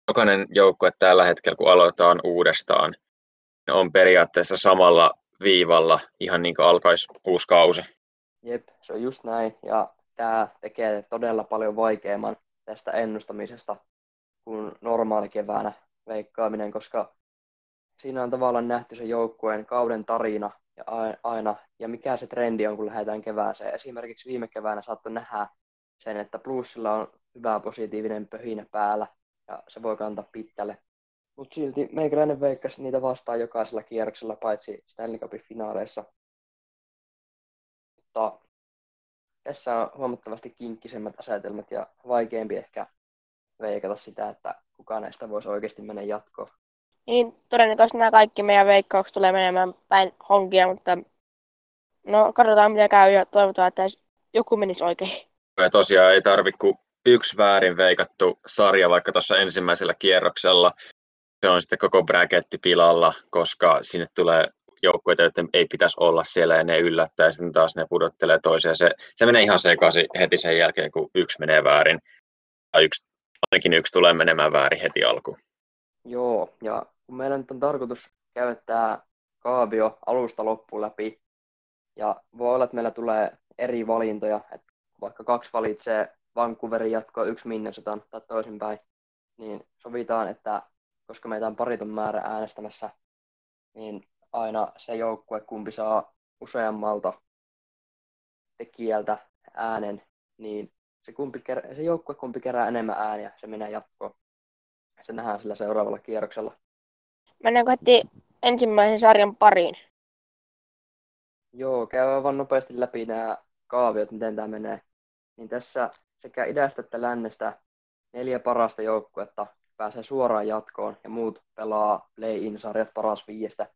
jokainen joukkue tällä hetkellä, kun aloitetaan uudestaan, on periaatteessa samalla viivalla ihan niin kuin alkaisi uusi kausi. Jep, se on just näin ja tämä tekee todella paljon vaikeamman tästä ennustamisesta kuin normaali keväänä veikkaaminen, koska siinä on tavallaan nähty se joukkueen kauden tarina ja aina, ja mikä se trendi on, kun lähdetään kevääseen. Esimerkiksi viime keväänä saattoi nähdä sen, että plussilla on hyvä positiivinen pöhinä päällä, ja se voi kantaa pitkälle. Mutta silti meikäläinen veikkasi niitä vastaan jokaisella kierroksella, paitsi Stanley Cupin finaaleissa. Mutta tässä on huomattavasti kinkkisemmät asetelmat ja vaikeampi ehkä veikata sitä, että kuka näistä voisi oikeasti mennä jatkoon. Niin, todennäköisesti nämä kaikki meidän veikkaukset tulee menemään päin honkia, mutta no katsotaan mitä käy ja toivotaan, että joku menisi oikein. Ja tosiaan ei tarvitse kuin yksi väärin veikattu sarja vaikka tuossa ensimmäisellä kierroksella. Se on sitten koko braketti pilalla, koska sinne tulee joukkueita, joiden ei pitäisi olla siellä ja ne yllättää ja sitten taas ne pudottelee toisiaan. Se, se menee ihan sekaisin heti sen jälkeen, kun yksi menee väärin tai yksi, ainakin yksi tulee menemään väärin heti alkuun. Joo, ja kun meillä nyt on tarkoitus käydä tämä kaavio alusta loppuun läpi ja voi olla, että meillä tulee eri valintoja, että vaikka kaksi valitsee Vancouverin jatkoa yksi Minnesotan tai toisinpäin, niin sovitaan, että koska meitä on pariton määrä äänestämässä, niin aina se joukkue, kumpi saa useammalta tekijältä äänen, niin se, kumpi kerää, se joukkue, kumpi kerää enemmän ääniä, se menee jatkoon. Se nähdään sillä seuraavalla kierroksella. Mennäänkö heti ensimmäisen sarjan pariin? Joo, käydään vaan nopeasti läpi nämä kaaviot, miten tämä menee. Niin tässä sekä idästä että lännestä neljä parasta joukkuetta pääsee suoraan jatkoon ja muut pelaa play-in-sarjat paras viiestä.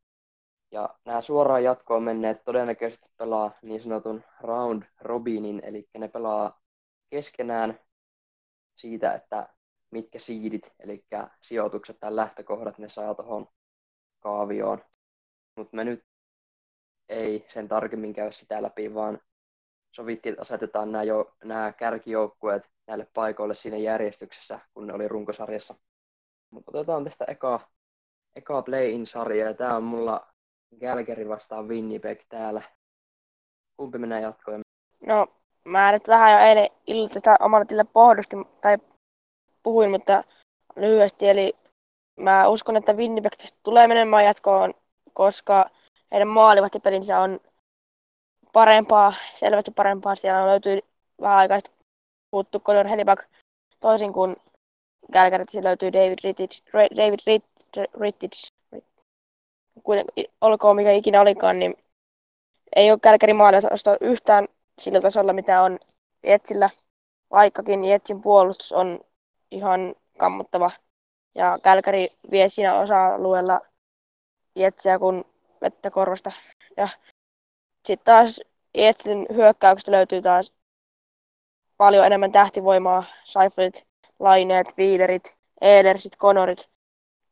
Ja nämä suoraan jatkoon menneet todennäköisesti pelaa niin sanotun round robinin, eli ne pelaa keskenään siitä, että mitkä siidit, eli sijoitukset tai lähtökohdat ne saa tuohon kaavioon. Mutta me nyt ei sen tarkemmin käy sitä läpi, vaan sovittiin, että asetetaan nämä, jo, nämä kärkijoukkueet näille paikoille siinä järjestyksessä, kun ne oli runkosarjassa. Mutta otetaan tästä ekaa, ekaa play-in-sarjaa. Tämä on mulla Calgary vastaan Winnipeg täällä. Kumpi mennään jatkoon? No, mä nyt vähän jo eilen illalla tästä omalla tillä pohdustin, tai puhuin, mutta lyhyesti. Eli mä uskon, että Winnipeg tästä tulee menemään jatkoon, koska heidän maalivahtipelinsä on parempaa, selvästi parempaa. Siellä on löytyy vähän aikaista puuttu Connor Hellebuyck, toisin kuin Calgaryssä löytyy David Rittich. David Rittich. Kuitenkin, olkoon mikä ikinä olikaan, niin ei ole Calgaryn maalivahti yhtään sillä tasolla, mitä on Jetsillä. Vaikkakin Jetsin puolustus on ihan kammottava. Ja Calgary vie siinä osa-alueella Jetsiä kuin vettä korvasta. Ja sitten taas Jetsin hyökkäyksestä löytyy taas paljon enemmän tähtivoimaa. Seifeldit, Laineet, Wheelerit, Edersit, Connorit.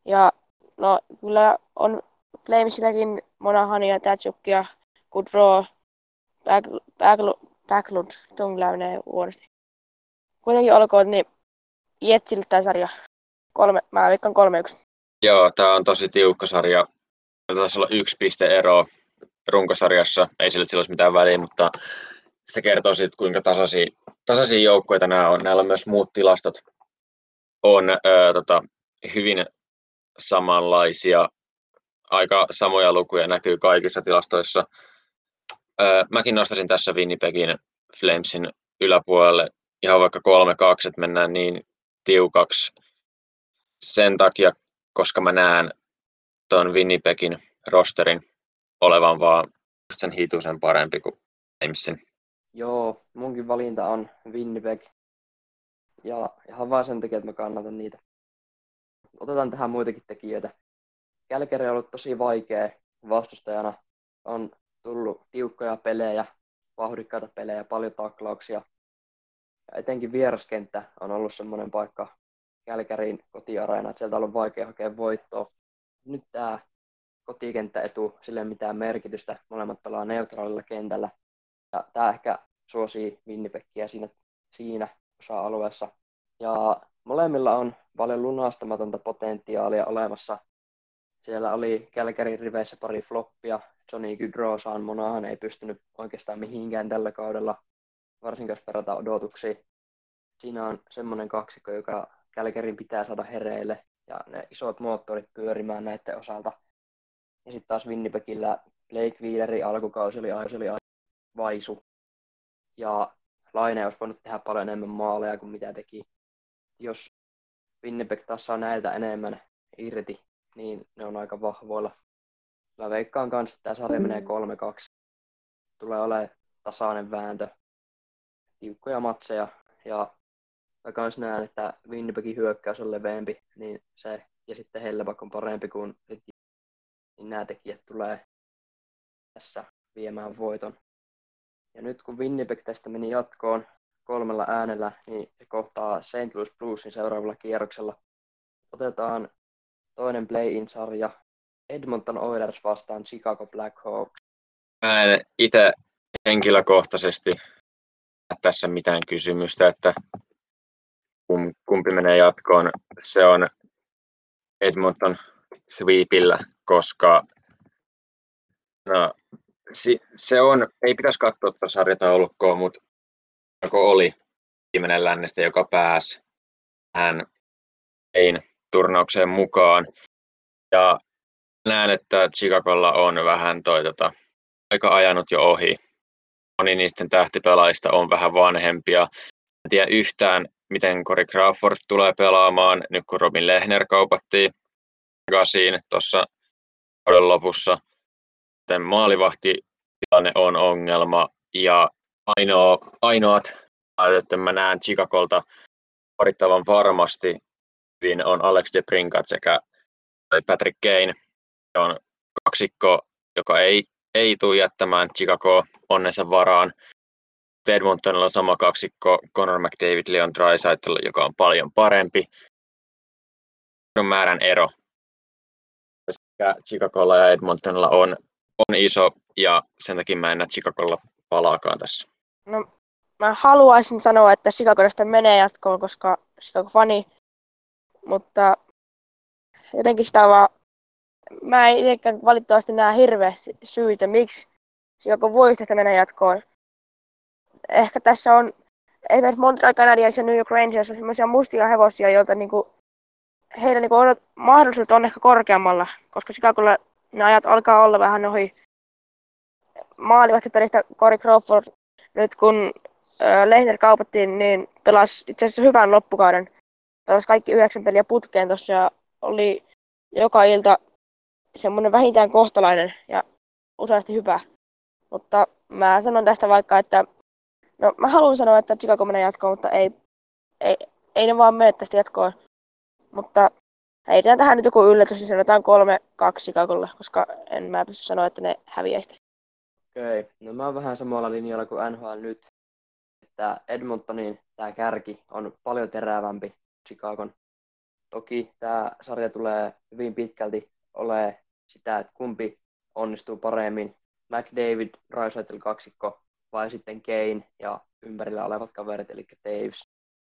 Ja no kyllä on Flamesilläkin Monahania, Tatsukia, Goodrow, Backlund, Tungla menee huonosti. Kuitenkin olkoon, niin Jetsille tämä sarja. Kolme, mä veikkaan kolme yksi. Joo, tämä on tosi tiukka sarja. Taisi olla yksi piste eroa runkosarjassa. Ei sillä, että sillä olisi mitään väliä, mutta se kertoo siitä, kuinka tasaisia, tasaisia joukkoja nämä on. Näillä on myös muut tilastot. On ö, tota, hyvin samanlaisia. Aika samoja lukuja näkyy kaikissa tilastoissa. Öö, mäkin nostaisin tässä Winnipegin Flamesin yläpuolelle ihan vaikka kolme kaksi, että mennään niin tiukaksi sen takia, koska mä näen tuon Winnipegin rosterin olevan vaan sen hituisen parempi kuin Flamesin. Joo, munkin valinta on Winnipeg ja ihan vaan sen takia, että mä kannatan niitä. Otetaan tähän muitakin tekijöitä. Calgary on ollut tosi vaikea vastustajana, on tullut tiukkoja pelejä, vauhdikkaita pelejä, paljon taklauksia. Ja etenkin vieraskenttä on ollut semmoinen paikka Calgaryn kotiareena, että sieltä on ollut vaikea hakea voittoa. Nyt tämä kotikenttäetu, sillä ei mitään merkitystä, molemmat pelaa neutraalilla kentällä. Ja tämä ehkä suosii Winnipegiä siinä, siinä osa-alueessa. Ja molemmilla on paljon lunastamatonta potentiaalia olemassa. Siellä oli Calgaryn riveissä pari floppia. Johnny Gaudreau, Sean Monahan ei pystynyt oikeastaan mihinkään tällä kaudella, varsinkin jos verrataan odotuksiin. Siinä on semmoinen kaksikko, joka Calgaryn pitää saada hereille ja ne isot moottorit pyörimään näiden osalta. Ja sitten taas Winnipegillä Blake Wheelerin alkukausi oli aivan vaisu. Ja Laine olisi voinut tehdä paljon enemmän maaleja kuin mitä teki. Jos Winnipeg taas saa näiltä enemmän irti, niin ne on aika vahvoilla. Mä veikkaan kanssa, että tämä sarja menee kolme kaksi. Tulee olemaan tasainen vääntö, tiukkoja matseja. Ja mä kans näen, että Winnipegin hyökkäys on leveämpi, niin se ja sitten Hellebuyck on parempi kuin nyt. Niin nämä tekijät tulee tässä viemään voiton. Ja nyt kun Winnipeg tästä meni jatkoon kolmella äänellä, niin se kohtaa Saint Louis Bluesin seuraavalla kierroksella. Otetaan toinen play-in-sarja, Edmonton Oilers vastaan Chicago Blackhawks. Mä en itse henkilökohtaisesti tässä mitään kysymystä, että kumpi menee jatkoon. Se on Edmonton sweepillä, koska no, se on, ei pitäisi katsoa tuota sarjataulukkoa, mutta oli viimeinen lännestä, joka pääsi tähän turnaukseen mukaan. Ja näen, että Chicagolla on vähän toi, tota, aika ajanut jo ohi. Moni niisten tähtipelaajista on vähän vanhempia. En tiedä yhtään, miten Corey Crawford tulee pelaamaan, nyt kun Robin Lehner kaupattiin Gasiin tuossa kauden lopussa. Tämän maalivahtitilanne on ongelma, ja ainoa, ainoat, että mä näen Chicagolta parittavan varmasti, on Alex DeBrincat sekä Patrick Kane. Se on kaksikko, joka ei, ei tule jättämään Chicagoa onnensa varaan. Edmontonilla on sama kaksikko, Connor McDavid, Leon Draisaitl, joka on paljon parempi. On määrän ero. mikä Chicagolla ja Edmontonilla on, on iso, ja sen takia mä en näe Chicagolla palaakaan tässä. No, mä haluaisin sanoa, että Chicagosta menee jatkoon, koska Chicago-fani, mutta jotenkin sitä vaan, mä en itsekään valitettavasti näe hirveästi syitä, miksi Chicago voisi tästä mennä jatkoon. Ehkä tässä on esimerkiksi Montreal Canadiens ja New York Rangers on semmoisia mustia hevosia, joilta niinku, heidän niinku odot, mahdollisuudet on ehkä korkeammalla, koska Chicagolla ne ajat alkaa olla vähän ohi. Maalivahtipelistä Corey Crawford, nyt kun Lehner kaupattiin, niin pelasi itse asiassa hyvän loppukauden. Pelasi kaikki yhdeksän peliä putkeen tuossa ja oli joka ilta semmoinen vähintään kohtalainen ja useasti hyvä. Mutta mä sanon tästä vaikka, että no mä haluan sanoa, että Chicago menee jatkoon, mutta ei, ei, ei ne vaan mene tästä jatkoon. Mutta heitään tähän nyt joku yllätys, niin sanotaan kolme kaksi Chicagolla, koska en mä pysty sanoa, että ne häviää sitä. Okei, no mä oon vähän samalla linjalla kuin N H L nyt, että Edmontonin tää kärki on paljon terävämpi Chicagon. Toki tää sarja tulee hyvin pitkälti olemaan sitä, että kumpi onnistuu paremmin, McDavid, Draisaitl kaksikko vai sitten Kane ja ympärillä olevat kaverit, eli Taves,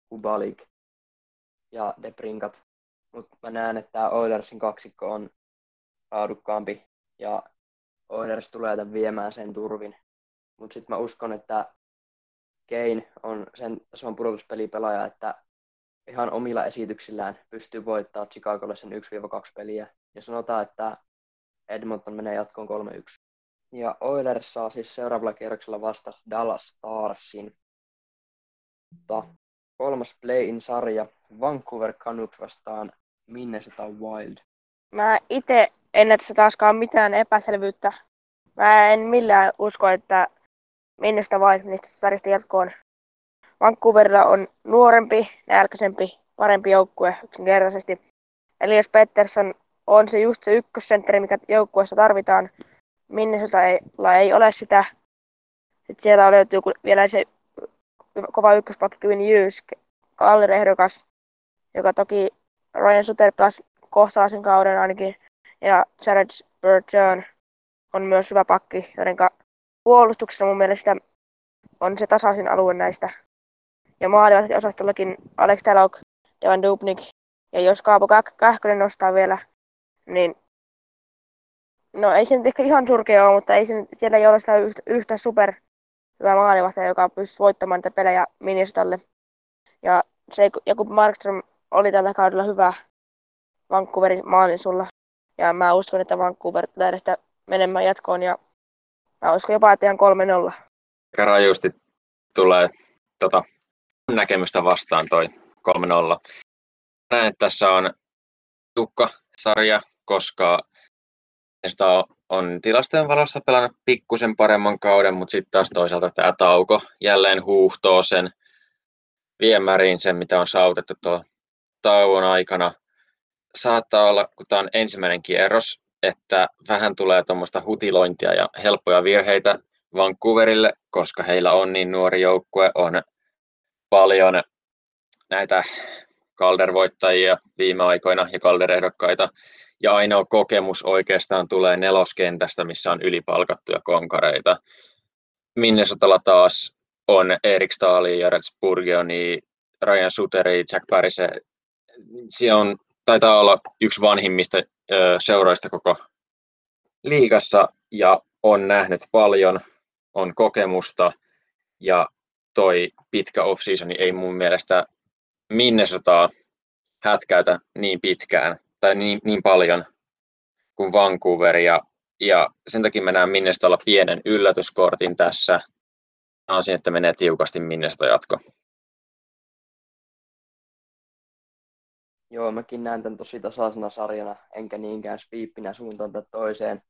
Kubalik ja Debrinkat. Mutta mä näen, että tää Oilersin kaksikko on laadukkaampi ja Oilers tulee tämän viemään sen turvin. Mutta sitten mä uskon, että Kane on sen tason pudotuspelipelaaja, että ihan omilla esityksillään pystyy voittamaan Chicagolle sen yksi kaksi peliä. Ja sanotaan, että Edmonton menee jatkoon kolme yksi. Ja Oilers saa siis seuraavalla kierroksella vasta Dallas Starsin. Mutta kolmas play-in-sarja Vancouver Canucks vastaan Minnesota Wild. Mä ite en näe tässä taaskaan mitään epäselvyyttä. Mä en millään usko, että Minnesota Wild menee tästä sarjasta jatkoon. Vancouverilla on nuorempi, nälkäisempi, parempi joukkue yksinkertaisesti. Eli jos Pettersson on se just se ykkössentteri, mikä joukkueessa tarvitaan, Minnesota ei, ei ole sitä. Sitten siellä löytyy vielä se kova ykköspakki Quinn Hughes, Calder-ehdokas, joka toki Ryan Suter pelasi kohtalaisen kauden ainakin. Ja Jared Spurgeon on myös hyvä pakki, joidenka puolustuksessa mun mielestä on se tasaisin alue näistä. Ja maalivahti osastollakin Alex Talok, Devan Dubnik. Ja jos Kaapo Kähkönen nostaa vielä, niin no ei se nyt ehkä ihan surkea ole, mutta ei se, siellä ei ole sitä yhtä, yhtä super hyvää maalivahtia, joka pystyy voittamaan niitä pelejä Minnesotalle. Ja se Jakub Markström oli tällä kaudella hyvä Vancouverin maalin sulla. Ja mä uskon, että Vancouver tulee sitä menemään jatkoon ja mä uskon jopa, että ihan kolme nolla. Aika rajusti tulee tota, näkemystä vastaan toi kolme nolla. Näen, että tässä on tiukka sarja, koska sitä on tilastojen valossa pelannut pikkusen paremman kauden, mutta sitten taas toisaalta tämä tauko jälleen huuhtoo sen viemäriin sen, mitä on sautettu tuolla tauon aikana. Saattaa olla, kun tämä on ensimmäinen kierros, että vähän tulee tuommoista hutilointia ja helppoja virheitä Vancouverille, koska heillä on niin nuori joukkue, on paljon näitä Calder-voittajia viime aikoina ja Calder-ehdokkaita. Ja ainoa kokemus oikeastaan tulee neloskentästä, missä on ylipalkattuja konkareita. Minnesotalla taas on Erik Staalia, Jared Spurgeonia, Ryan Suteria, Jack Parise. Siellä on taitaa olla yksi vanhimmista ö, seuroista koko liigassa ja on nähnyt paljon, on kokemusta ja toi pitkä off-seasoni ei mun mielestä Minnesotaa hätkäytä niin pitkään tai niin, niin paljon kuin Vancouver ja, ja sen takia mä näen Minnesotalla pienen yllätyskortin tässä. Sanoisin, että menee tiukasti Minnesota jatko. Joo, mäkin näen tämän tosi tasaisena sarjana, enkä niinkään sweepinä suuntaan tai toiseen.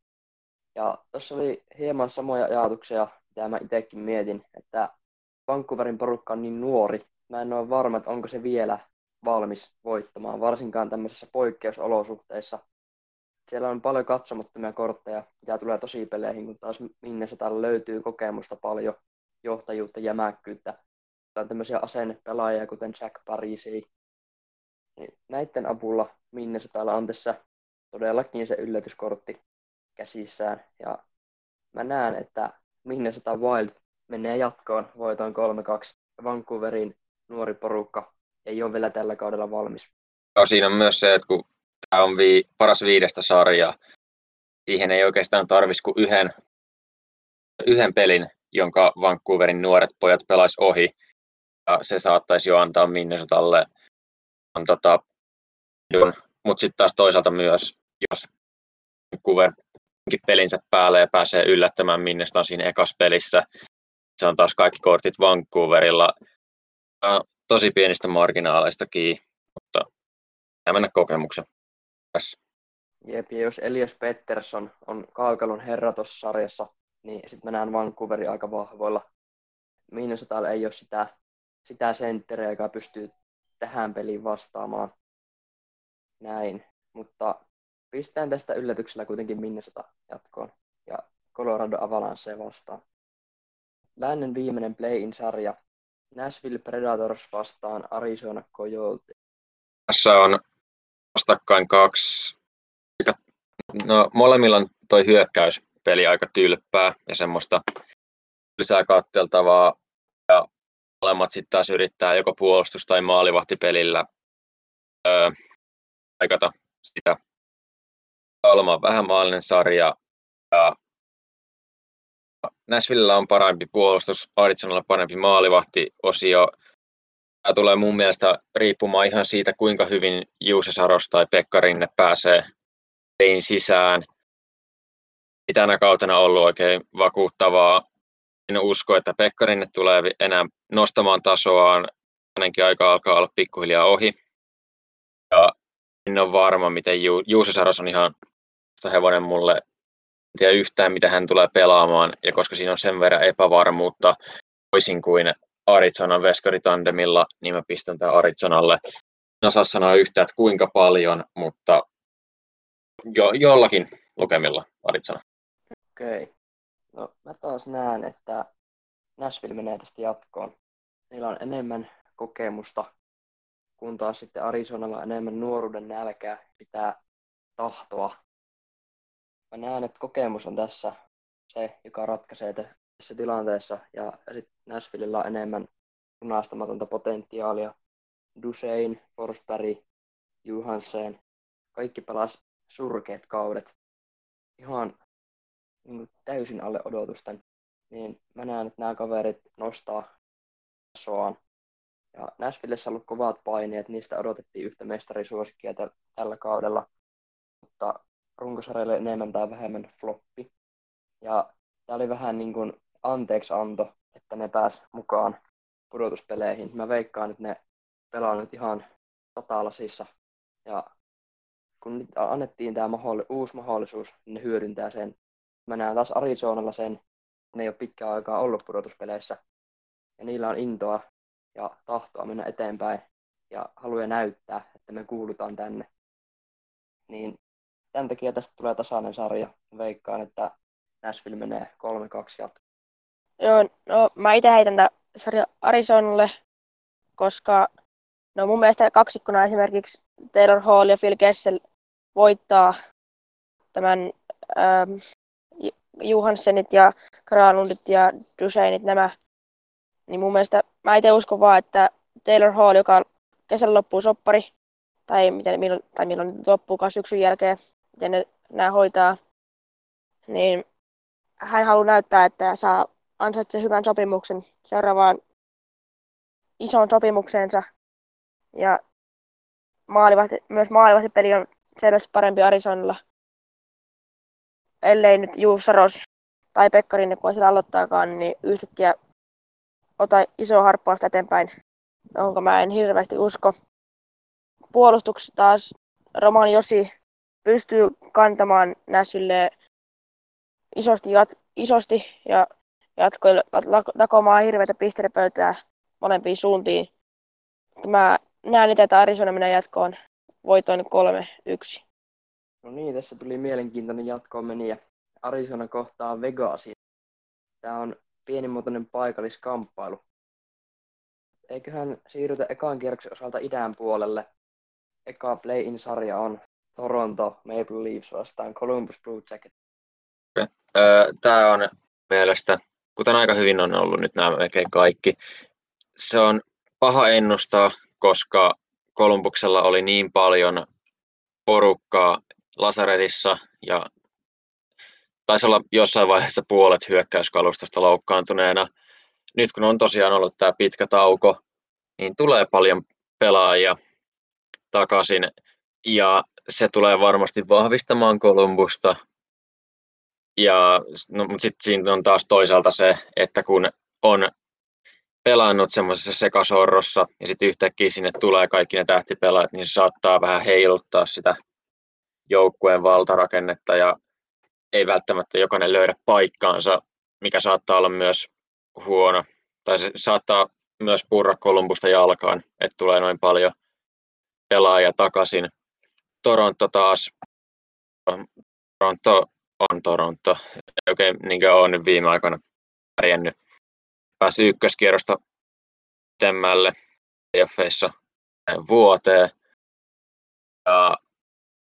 Ja tuossa oli hieman samoja ajatuksia, mitä mä itsekin mietin, että Vancouverin porukka on niin nuori. Mä en ole varma, että onko se vielä valmis voittamaan, varsinkaan tämmöisissä poikkeusolosuhteissa. Siellä on paljon katsomattomia kortteja, mitä tulee tosi peleihin, kun taas Minnesotalla löytyy kokemusta paljon, johtajuutta, jämäkkyyttä. Täällä on tämmöisiä asennepelaajia, kuten Jack Parise. Näiden avulla Minnesotalla on tässä todellakin se yllätyskortti käsissään. Ja mä näen, että Minnesota Wild menee jatkoon voiton kolme kaksi. Vancouverin nuori porukka ei ole vielä tällä kaudella valmis. No, siinä on myös se, että kun tämä on vii, paras viidestä sarjaa, siihen ei oikeastaan tarvitsisi kuin yhden, yhden pelin, jonka Vancouverin nuoret pojat pelais ohi. Ja se saattaisi jo antaa Minnesotalle on tota, mutta sitten taas toisaalta myös, jos Vancouver pelinsä päälle ja pääsee yllättämään Minnesotan siinä ekassa pelissä, se on taas kaikki kortit Vancouverilla. Tosi pienistä marginaaleista kiinni, mutta pitää mennä kokemuksen. Jep, ja jos Elias Pettersson on kaukalun herra tuossa sarjassa, niin sitten mä näen Vancouverin aika vahvoilla. Minnesotalla ei ole sitä, sitä sentteriä, joka pystyy tähän peliin vastaamaan. Näin, mutta pistään tästä yllätyksellä kuitenkin Minnesota jatkoon ja Colorado Avalanchea vastaan. Lännen viimeinen play-in-sarja. Nashville Predators vastaan Arizona Coyote. Tässä on vastakkain kaksi. No, molemmilla on toi hyökkäyspeli aika tylppää ja semmoista lisää katteltavaa. Ja molemmat sitten taas yrittää joko puolustus- tai maalivahtipelillä öö, aikata sitä. Olemaan vähän maallinen sarja. Ja Nashvillellä on parempi puolustus, Arizonalla parempi maalivahtiosio. Tämä tulee mun mielestä riippumaan ihan siitä, kuinka hyvin Juuse Saros tai Pekka Rinne pääsee tein sisään. Ei tänä kautena ollut oikein vakuuttavaa. En usko, että Pekka Rinne tulee enää nostamaan tasoaan. Hänenkin aika alkaa olla pikkuhiljaa ohi. Ja en ole varma, miten Ju- Juuse Saros on ihan hevonen mulle. En tiedä yhtään, mitä hän tulee pelaamaan, ja koska siinä on sen verran epävarmuutta toisin kuin Arizonan veskoritandemilla, niin mä pistän tämän Arizonalle. En osaa sanoa yhtään, että kuinka paljon, mutta jo- jollakin lukemilla Arizona. Okei. Okay. No, mä taas näen, että Nashville menee tästä jatkoon. Niillä on enemmän kokemusta, kun taas sitten Arizonalla on enemmän nuoruuden nälkää, pitää tahtoa. Mä näen, että kokemus on tässä se, joka ratkaisee tässä tilanteessa, ja sitten Nashvillella on enemmän lunastamatonta potentiaalia. Dusein, Forsberg, Johansen, kaikki pelas surkeat kaudet ihan niin täysin alle odotusten. Niin mä näen, että nämä kaverit nostaa tasoaan. Ja Nashvillessä on ollut kovat paineet, niistä odotettiin yhtä mestarisuosikkia t- tällä kaudella. Mutta runkosarjalle enemmän tai vähemmän floppi. Ja tää oli vähän niin kuin anteeksianto, että ne pääs mukaan pudotuspeleihin. Mä veikkaan, että ne pelaa nyt ihan satalasissa. Ja kun nyt annettiin tää mahdolli- uusi mahdollisuus, niin ne hyödyntää sen. Mä näen taas Arizonalla sen, että ne ei ole pitkään aikaa ollut pudotuspeleissä. Ja niillä on intoa ja tahtoa mennä eteenpäin. Ja haluaa näyttää, että me kuulutaan tänne. Niin tämän takia tästä tulee tasainen sarja. Veikkaan, että Nashville menee kolme kaksi jatkoon. Joo, no mä itse heitän tämän sarjan Arizonalle, koska no mun mielestä kaksikkona esimerkiksi Taylor Hall ja Phil Kessel voittaa tämän ähm, Johansenit ja Granlundit ja Duseinit nämä. Niin mun mielestä mä itse uskon vaan, että Taylor Hall, joka kesällä loppuu soppari, tai miten, milloin, tai milloin loppuukaan syksyn jälkeen, miten ne, nämä hoitaa, niin hän haluaa näyttää, että saa ansaitsee hyvän sopimuksen seuraavaan isoon sopimukseensa. Ja maalivahti, myös maalivahtipeli on selvästi parempi Arizonalla, ellei nyt Juuse Saros tai Pekka Rinne, kun ei siellä aloittaakaan, niin yhtäkkiä ota iso harppausta eteenpäin, jonka mä en hirveästi usko. Puolustuksessa taas Roman Josi pystyy kantamaan Nashville isosti, jat- isosti ja jatkoilla takomaan hirveätä pistelepöytää molempiin suuntiin. Mä näen itse, että Arizona menee jatkoon voitoin kolme yksi. No niin, tässä tuli mielenkiintoinen jatkoon meni ja Arizona kohtaa Vegasin. Tää on pienimuotoinen paikalliskamppailu. Eiköhän siirrytä ekaan kierroksen osalta idän puolelle. Eka play-in-sarja on Toronto Maple Leafs vastaan Columbus Blue Jackets. Tämä on mielestä, kuten aika hyvin on ollut nyt nämä melkein kaikki, se on paha ennustaa, koska Columbuksella oli niin paljon porukkaa Lasaretissa ja taisi olla jossain vaiheessa puolet hyökkäyskalustosta loukkaantuneena. Nyt kun on tosiaan ollut tämä pitkä tauko, niin tulee paljon pelaajia takaisin ja se tulee varmasti vahvistamaan Columbusta. Ja no, mutta sitten siinä on taas toisaalta se, että kun on pelannut semmoisessa sekasorrossa ja sitten yhtäkkiä sinne tulee kaikki ne tähtipelaajat, niin se saattaa vähän heiluttaa sitä joukkueen valtarakennetta ja ei välttämättä jokainen löydä paikkaansa, mikä saattaa olla myös huono. Tai se saattaa myös purra Columbusta jalkaan, että tulee noin paljon pelaajia takaisin. Toronto taas. Toronto on Toronto. Okei, niin kuin olen nyt viime aikoina pärjännyt. Pääsi ykköskierrosta temmälle playoffeissa vuoteen. Ja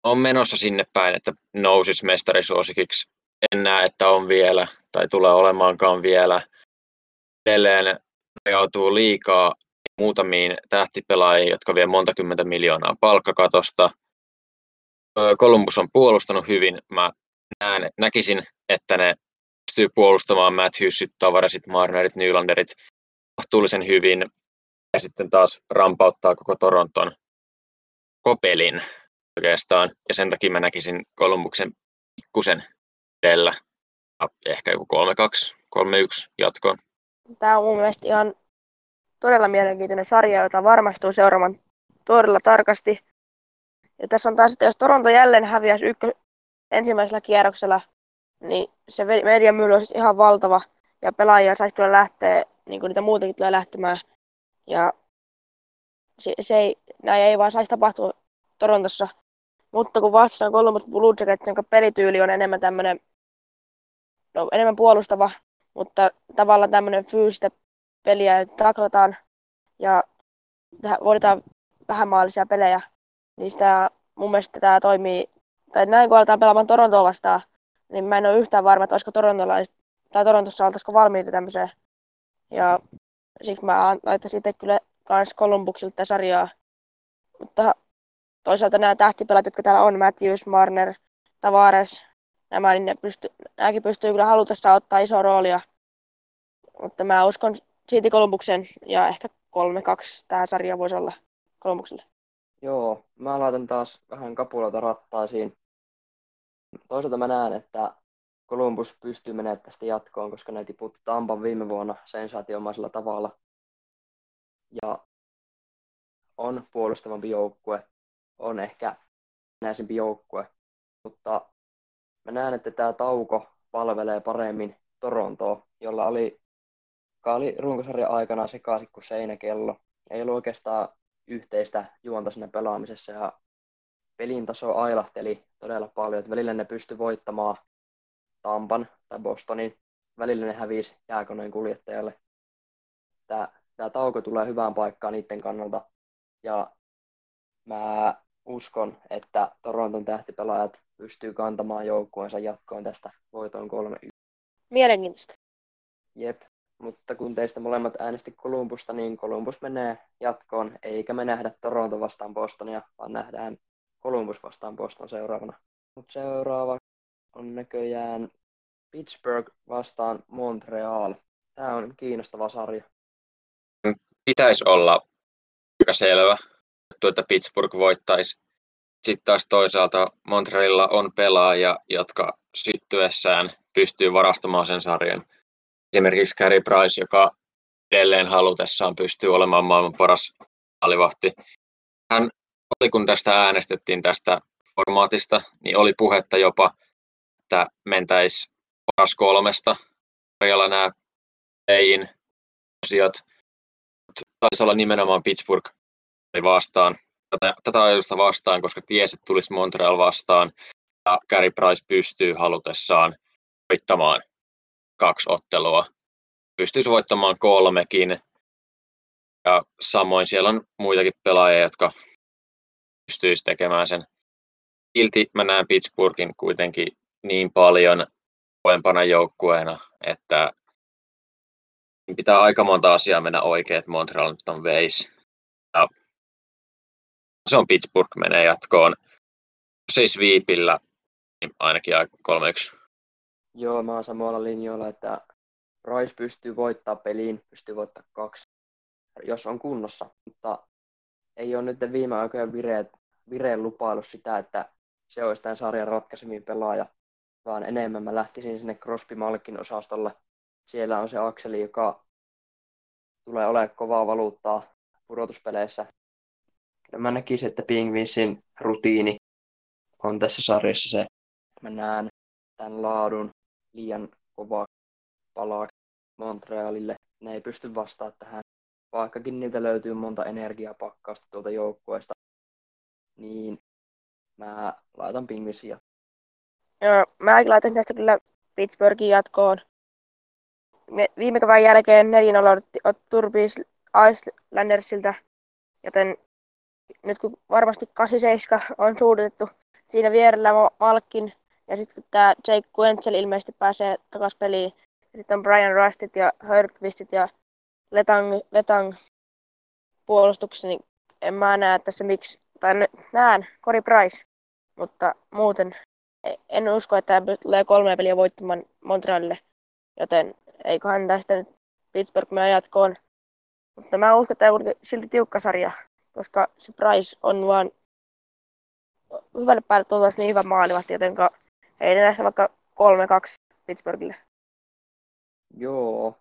on menossa sinne päin, että nousisi mestarisuosikiksi. En näe, että on vielä tai tulee olemaankaan vielä. Edelleen rajautuu liikaa muutamiin tähtipelaajiin, jotka vie monta kymmentä miljoonaa palkkakatosta. Columbus on puolustanut hyvin. Mä näen, näkisin, että ne pystyy puolustamaan Matthewsit, Tavarasit, Marnerit, Nylanderit kohtuullisen hyvin ja sitten taas rampauttaa koko Toronton kopelin oikeastaan. Ja sen takia mä näkisin Columbuksen pikkusen edellä ja ehkä joku kolme kaksi, kolme yksi jatkoon. Tämä on mun mielestä ihan todella mielenkiintoinen sarja, jota varmasti seuraamaan todella tarkasti. Ja tässä on taas sitten, jos Toronto jälleen häviäisi ykkö, ensimmäisellä kierroksella, niin se mediamylly olisi ihan valtava. Ja pelaajia saisi kyllä lähteä, niin kuin niitä muutenkin tulee lähtemään. Ja se, se ei, näin ei vaan saisi tapahtua Torontossa. Mutta kun vastassa on Columbus Blue Jackets, jonka pelityyli on enemmän tämmöinen, no enemmän puolustava, mutta tavallaan tämmöinen fyysistä peliä taklataan ja voitetaan vähän maallisia pelejä, niin sitä, mun mielestä tämä toimii, tai näin kun aletaan pelaamaan Torontoa vastaan, niin mä en ole yhtään varma, että olisiko torontolais, tai Torontossa oltaisiko valmiita tämmöiseen. Ja siksi mä laittaisin itse kyllä kans Columbuksille tätä sarjaa. Mutta toisaalta nämä tähtipelät, jotka täällä on, Matthews, Marner, Tavares, nämä, niin ne pysty, nämäkin pystyy kyllä halutessa ottaa isoa roolia. Mutta mä uskon silti Columbuksen ja ehkä kolme kaksi tämä sarja voisi olla Columbukselle. Joo, mä laitan taas vähän kapuloita rattaisiin. Toisaalta mä näen, että Columbus pystyy menemään tästä jatkoon, koska ne tiputti Tampan viime vuonna sensaatiomaisella tavalla. Ja on puolustavampi joukkue, on ehkä näisempi joukkue, mutta mä näen, että tämä tauko palvelee paremmin Torontoa, jolla oli, joka oli runkosarjan aikana sekaisin kuin seinäkello. Ei ollut oikeastaan yhteistä juonta siinä pelaamisessa ja pelin taso ailahteli todella paljon. Että välillä ne pysty voittamaan Tampan tai Bostonin, välillä ne hävisi jääkoneen kuljettajalle. Tämä, tämä tauko tulee hyvään paikkaan niiden kannalta ja mä uskon, että Toronton tähtipelaajat pystyy kantamaan joukkueensa jatkoon tästä voitoon kolme yksi. Mielenkiintoista. Jep, mutta kun teistä molemmat äänesti Columbusta, niin Columbus menee jatkoon, eikä me nähdä Toronto vastaan Bostonia, vaan nähdään Columbus vastaan Boston seuraavana. Mutta seuraava on näköjään Pittsburgh vastaan Montreal. Tämä on kiinnostava sarja. Pitäisi olla aika selvä, että Pittsburgh voittaisi. Sitten taas toisaalta Montrealilla on pelaajia, jotka syttyessään pystyy varastamaan sen sarjan. Esimerkiksi Carey Price, joka edelleen halutessaan pystyy olemaan maailman paras maalivahti. Hän oli, kun tästä äänestettiin tästä formaatista, niin oli puhetta jopa, että mentäisiin paras kolmesta. Tarjalla nämä playin asiat. Taisi olla nimenomaan Pittsburgh vastaan. Tätä, tätä ajatusta vastaan, koska tiesi, että tulisi Montreal vastaan. Ja Carey Price pystyy halutessaan voittamaan kaksi ottelua. Pystyisi voittamaan kolmekin. Ja samoin siellä on muitakin pelaajia, jotka pystyisi tekemään sen. silti mä näen Pittsburghin kuitenkin niin paljon koempana joukkueena, että pitää aika monta asiaa mennä oikein, että Montreal nyt on veis. Ja se on Pittsburgh, menee jatkoon. Jos ei sweepillä, niin ainakin kolme yksi. Joo, mä oon samalla linjoilla, että Price pystyy voittaa peliin, pystyy voittaa kaksi, jos on kunnossa. Mutta ei ole nyt viime aikoina vireet, vireen lupailu sitä, että se olisi tämän sarjan ratkaisemmin pelaaja, vaan enemmän mä lähtisin sinne Crosby Malkin osastolle. Siellä on se akseli, joka tulee olemaan kovaa valuuttaa pudotuspeleissä. Kyllä mä näkisin, että Pingvinsin rutiini on tässä sarjassa se. Mä näen tämän laadun liian kovaa palaa Montrealille. Ne ei pysty vastaamaan tähän. Vaikkakin niiltä löytyy monta energiapakkausta tuolta joukkueesta, niin mä laitan Pingvinsiä. Joo, mäkin laitan tästä kyllä Pittsburghin jatkoon. Viime kevään jälkeen neljä nolla Turbis Islandersilta, joten nyt kun varmasti kahdeksan seitsemän on suunniteltu siinä vierellä Malkin, ja sitten tämä Jake Quenzel ilmeisesti pääsee takaisin peliin, sitten on Brian Rustit ja Hörgqvistit ja Letang, Letang puolustuksessa, niin en mä näe tässä miksi, tai näen Corey Price, mutta muuten en usko, että tämä tulee kolme peliä voittamaan Montrealille, joten eiköhän tästä nyt Pittsburgh me jatkoon. Mutta mä uskon, että tämä on silti tiukka sarja, koska se Price on vaan hyvälle päälle tuotaisiin niin hyvä maalivahti, jotenka ei näistä vaikka kolme kaksi Pittsburghille. Joo,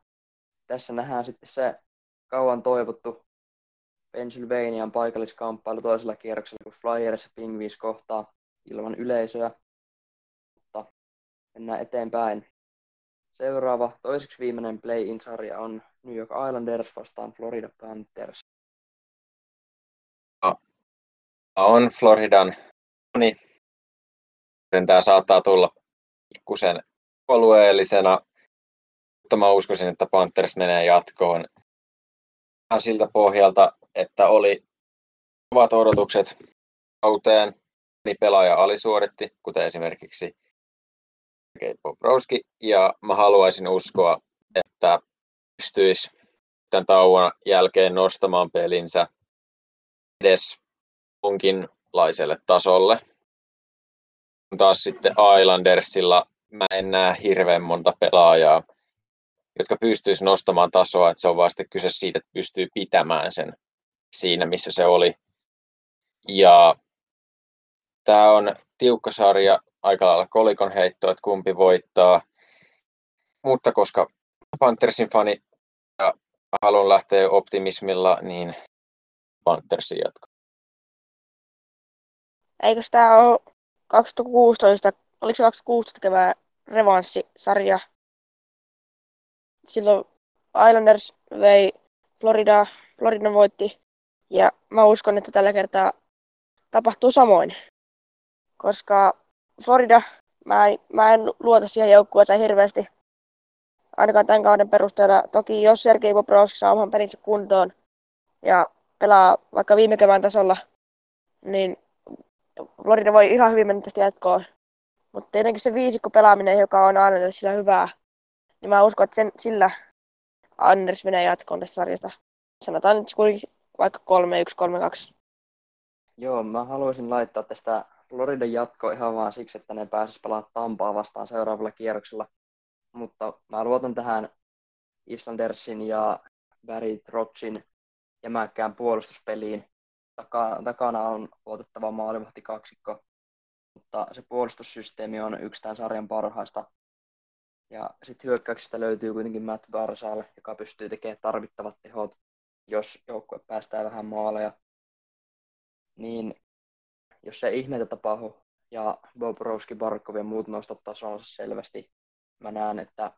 tässä nähdään sitten se kauan toivottu Pennsylvanian paikalliskamppailu toisella kierroksella, kun Flyers ja Penguins kohtaa ilman yleisöä. Mutta mennään eteenpäin. Seuraava, toiseksi viimeinen play-in-sarja on New York Islanders vastaan Florida Panthers. No, on Floridan moni. Tämä saattaa tulla pikkusen kolueellisena, mutta mä uskoisin, että Panthers menee jatkoon. Ihan siltä pohjalta, että oli kovat odotukset kauteen, niin pelaaja alisuoritti, kuten esimerkiksi Kate Bobrovski, ja mä haluaisin uskoa, että pystyisi tämän tauon jälkeen nostamaan pelinsä edes jonkinlaiselle tasolle. Taas sitten Islandersilla mä en näe hirveän monta pelaajaa, jotka pystyisi nostamaan tasoa, että se on vasta kyse siitä, että pystyy pitämään sen siinä, missä se oli. Ja tämä on tiukka sarja, aika lailla kolikon heitto, että kumpi voittaa. Mutta koska Panthersin fani ja haluan lähteä optimismilla, niin Panthersin jatko. Eikö tämä ole kaksituhattakuusitoista, oliko se kaksituhattakuusitoista kevään revanssisarja? Silloin Islanders vei Florida, Floridan voitti, ja mä uskon, että tällä kertaa tapahtuu samoin, koska Florida, mä en, mä en luota siihen joukkueeseen hirveästi, ainakaan tämän kauden perusteella. Toki jos Sergei Bobrovski saa oman pelinsä kuntoon ja pelaa vaikka viime kevään tasolla, niin Florida voi ihan hyvin mennä tästä jatkoon. Mutta tietenkin se viisikko pelaaminen, joka on aina sillä hyvää, niin mä uskon, että sen, sillä Anders menee jatkoon tästä sarjasta. Sanotaan nyt vaikka kolme yksi, kolme kaksi. Joo, mä haluaisin laittaa tästä Floridan jatko ihan vaan siksi, että ne pääsisi pelaamaan Tampaa vastaan seuraavalla kierroksella. Mutta mä luotan tähän Islandersin ja Barry Trotsin jämäkkään puolustuspeliin. Takana on otettava maalivahti kaksikko, mutta se puolustussysteemi on yksi tämän sarjan parhaista. Ja sitten hyökkäyksistä löytyy kuitenkin Matt Barzal, joka pystyy tekemään tarvittavat tehot, jos joukkue päästää vähän maaleja. Niin jos ei ihmeitä tapahdu ja Bobrovski, Barkov ja muut nostat tasonsa selvästi, mä näen, että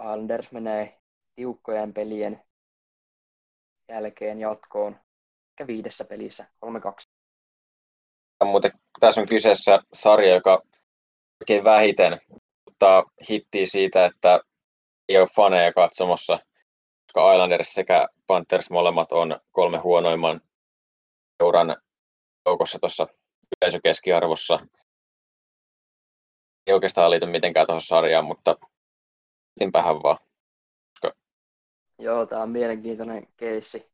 Islanders menee tiukkojen pelien jälkeen jatkoon ehkä viidessä pelissä, kolme kaksi. Muuten tässä on kyseessä sarja, joka oikein vähiten ottaa hittiä siitä, että ei ole faneja katsomassa, koska Islanders sekä Panthers molemmat on kolme huonoimman seuran joukossa tuossa yleisökeskiarvossa. Ei oikeastaan liity mitenkään tuohon sarjaan, mutta mietinpähän vaan. Koska... Joo, tää on mielenkiintoinen keissi.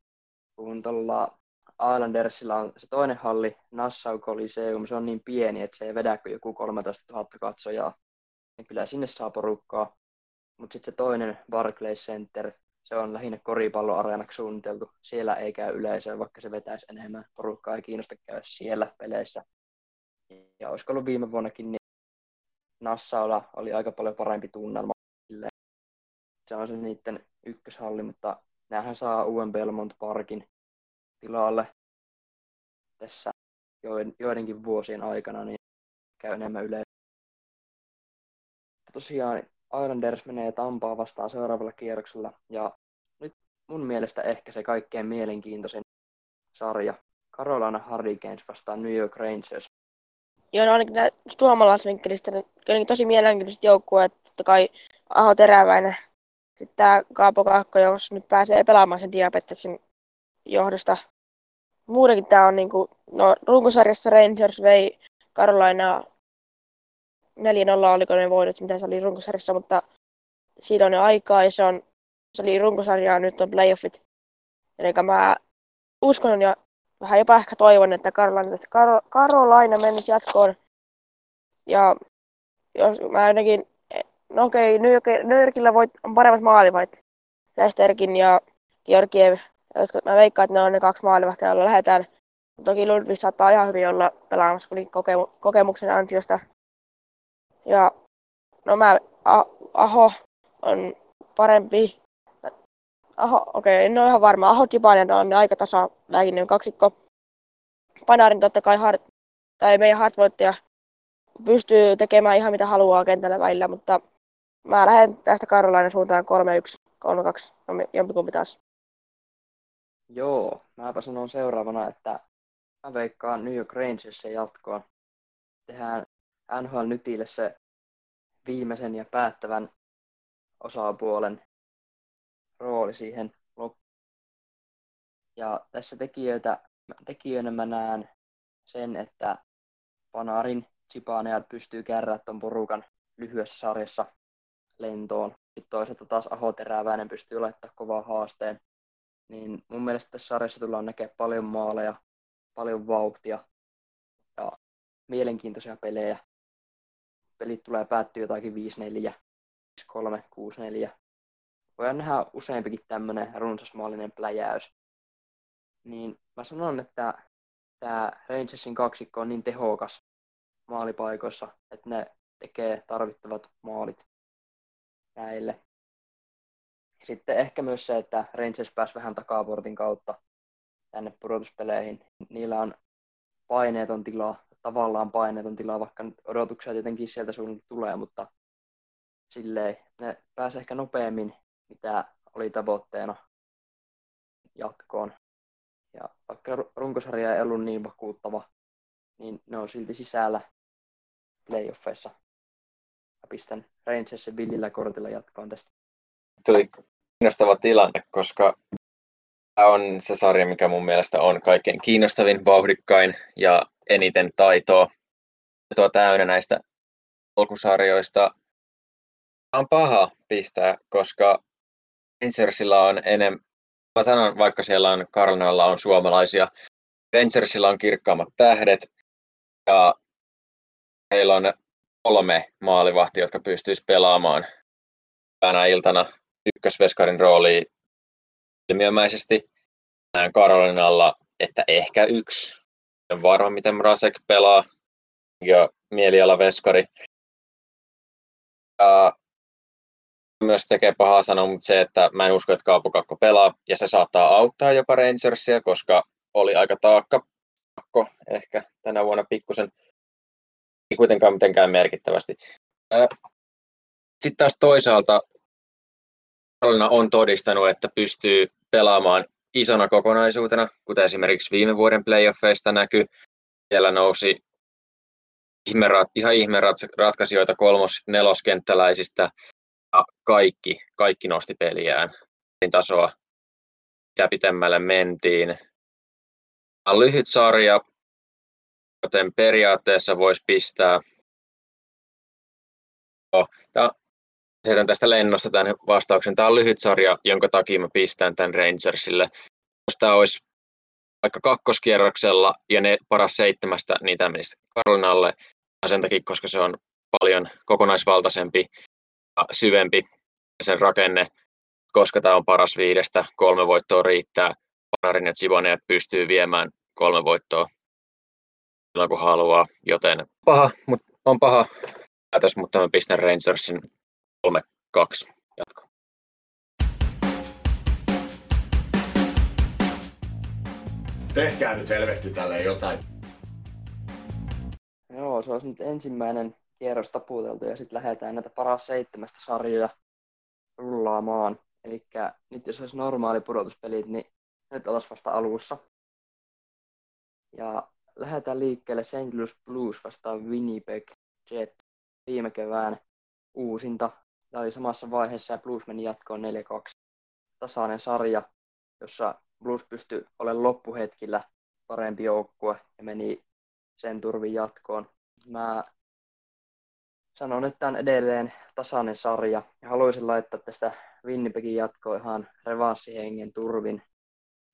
Kun tuolla Islandersilla on se toinen halli, Nassau Coliseum, se on niin pieni, että se ei vedä kuin joku kolmetoistatuhatta katsojaa. Ja kyllä sinne saa porukkaa. Mutta sitten se toinen Barclays Center, se on lähinnä koripalloareenaksi suunniteltu. Siellä ei käy yleisöä, vaikka se vetäisi enemmän. Porukkaa ei kiinnosta käydä siellä peleissä. Ja olisiko ollut viime vuonnakin, niin Nassaulla oli aika paljon parempi tunnelma. Se on se niiden ykköshalli, mutta näähän saa uuden Belmont Parkin tilalle tässä joidenkin vuosien aikana, niin käy enemmän yleensä. Tosiaan Islanders menee Tampaa vastaan seuraavalla kierroksella, ja nyt mun mielestä ehkä se kaikkein mielenkiintoisin sarja, Carolina Hurricanes vastaan New York Rangers. Joo, no ainakin suomalaisvinkkelistä, niin tosi mielenkiintoiset joukkueet, totta kai Aho Teräväinen. Sitten tämä Kaapo Kakko, jos nyt pääsee pelaamaan sen Diabeteksen johdosta. Muutenkin tämä on niinku, no runkosarjassa Rangers vei Carolinaa neljä nolla, oliko ne voidut, mitä se oli runkosarjassa, mutta siitä on jo aikaa ja se, on, se oli runkosarjaa, nyt on playoffit. Eli mä uskon ja vähän jopa ehkä toivon, että Carolina, että Carolina menisi jatkoon. Ja jos mä ainakin... No okei, New Yorkilla voit, on paremmat maalivahit. Lästerkin ja Georgiev. Mä veikkaan, että ne on ne kaksi maalivahtia, joilla lähdetään. Toki Ludwig saattaa ihan hyvin olla pelaamassa kokemu- kokemuksen ansiosta. Ja no mä, A- Aho on parempi. Aho, okei, en ole ihan varma. Aho Tipanen on ne aika tasaväkinen kaksikko. Panarin totta kai hard, tai meidän hardvoittaja pystyy tekemään ihan mitä haluaa kentällä välillä, mutta mä lähden tästä Karolainen suuntaan kolme yksi, kolme kaksi, jompikumpi taas. Joo, mäpä sanon seuraavana, että mä veikkaan New York Rangersia jatkoon. Tehdään N H L Nytille se viimeisen ja päättävän osapuolen rooli siihen loppuun. Ja tässä tekijöitä, tekijöinä mä näen sen, että Panarin Zibanejad pystyy kärrää ton porukan lyhyessä sarjassa lentoon. Sitten toisaalta taas Aho Teräväinen pystyy laittamaan kovaa haasteen. Niin mun mielestä tässä sarjassa tullaan näkemään paljon maaleja, paljon vauhtia ja mielenkiintoisia pelejä. Pelit tulee päättyä jotakin viisi neljä, viisi kolme, kuusi neljä. Voidaan nähdä useampikin tämmönen runsasmaallinen pläjäys. Niin mä sanon, että tää Rangersin kaksikko on niin tehokas maalipaikoissa, että ne tekee tarvittavat maalit näille. Sitten ehkä myös se, että Rangers pääsi vähän takaportin kautta tänne pudotuspeleihin. Niillä on paineeton tila, tavallaan paineeton tila, vaikka odotuksia tietenkin sieltä suunnilta tulee, mutta silleen ne pääsi ehkä nopeammin, mitä oli tavoitteena jatkoon. Ja vaikka runkosarja ei ollut niin vakuuttava, niin ne on silti sisällä playoffeissa. Mä pistän Rangersin villillä kortilla jatkoon tästä. Tuli kiinnostava tilanne, koska tämä on se sarja, mikä mun mielestä on kaikkein kiinnostavin, vauhdikkain ja eniten taitoa. Tuo täynnä näistä alkusarjoista on paha pistää, koska Rangersilla on enemmän, mä sanon vaikka siellä on Carolinalla on suomalaisia, Rangersilla on kirkkaammat tähdet. Ja heillä on kolme maalivahtia, jotka pystyisi pelaamaan tänä iltana ykkösveskarin rooliin ilmiömäisesti. Näen Carolinalla, että ehkä yksi. En varma, miten Mrazek pelaa. Ja mielialaveskari. Ja myös tekee pahaa sanoa, mutta se, että mä en usko, että Kaapo Kakko pelaa. Ja se saattaa auttaa jopa Rangersia, koska oli aika taakka. Pakko ehkä tänä vuonna pikkusen, ei kuitenkaan mitenkään merkittävästi. Sitten taas toisaalta Carolina on todistanut, että pystyy pelaamaan isona kokonaisuutena, kuten esimerkiksi viime vuoden playoffeista näkyy. Siellä nousi ihme, ihan ihme ratkaisijoita kolmos-, neloskenttäläisistä ja kaikki, kaikki nosti peliään. Tasoa mitä pitemmälle mentiin. Lyhyt sarja, joten periaatteessa voisi pistää. Heitän tästä lennosta tämän vastauksen. Tämä on lyhyt sarja, jonka takia mä pistän tämän Rangersille. Jos tämä olisi vaikka kakkoskierroksella ja ne paras seitsemästä, niin tämä menisi Carolinalle. Sen takia, koska se on paljon kokonaisvaltaisempi ja syvempi sen rakenne, koska tämä on paras viidestä. Kolme voittoa riittää. Panarin ja Zibanejad pystyy viemään kolme voittoa silloin, kun haluaa. Joten paha, mutta on paha päätös, mutta mä pistän Rangersin kolme kaksi jatko. Tehkää nyt helvetti tälle jotain. Joo, se olisi nyt ensimmäinen kierros taputeltu ja sitten lähdetään näitä paras seitsemästä sarjoja rullaamaan. Elikkä nyt jos olisi normaali pudotuspelit, niin nyt oltaisiin vasta alussa. Ja lähdetään liikkeelle Saint Louis Blues vastaan Winnipeg Jet viime kevään uusinta. Tämä oli samassa vaiheessa ja Blues meni jatkoon neljä kaksi. Tasainen sarja, jossa Blues pystyi olemaan loppuhetkillä parempi joukkue ja meni sen turvin jatkoon. Mä sanon, että tämä on edelleen tasainen sarja ja haluaisin laittaa tästä Winnipegin jatkoon ihan revanssihengen turvin.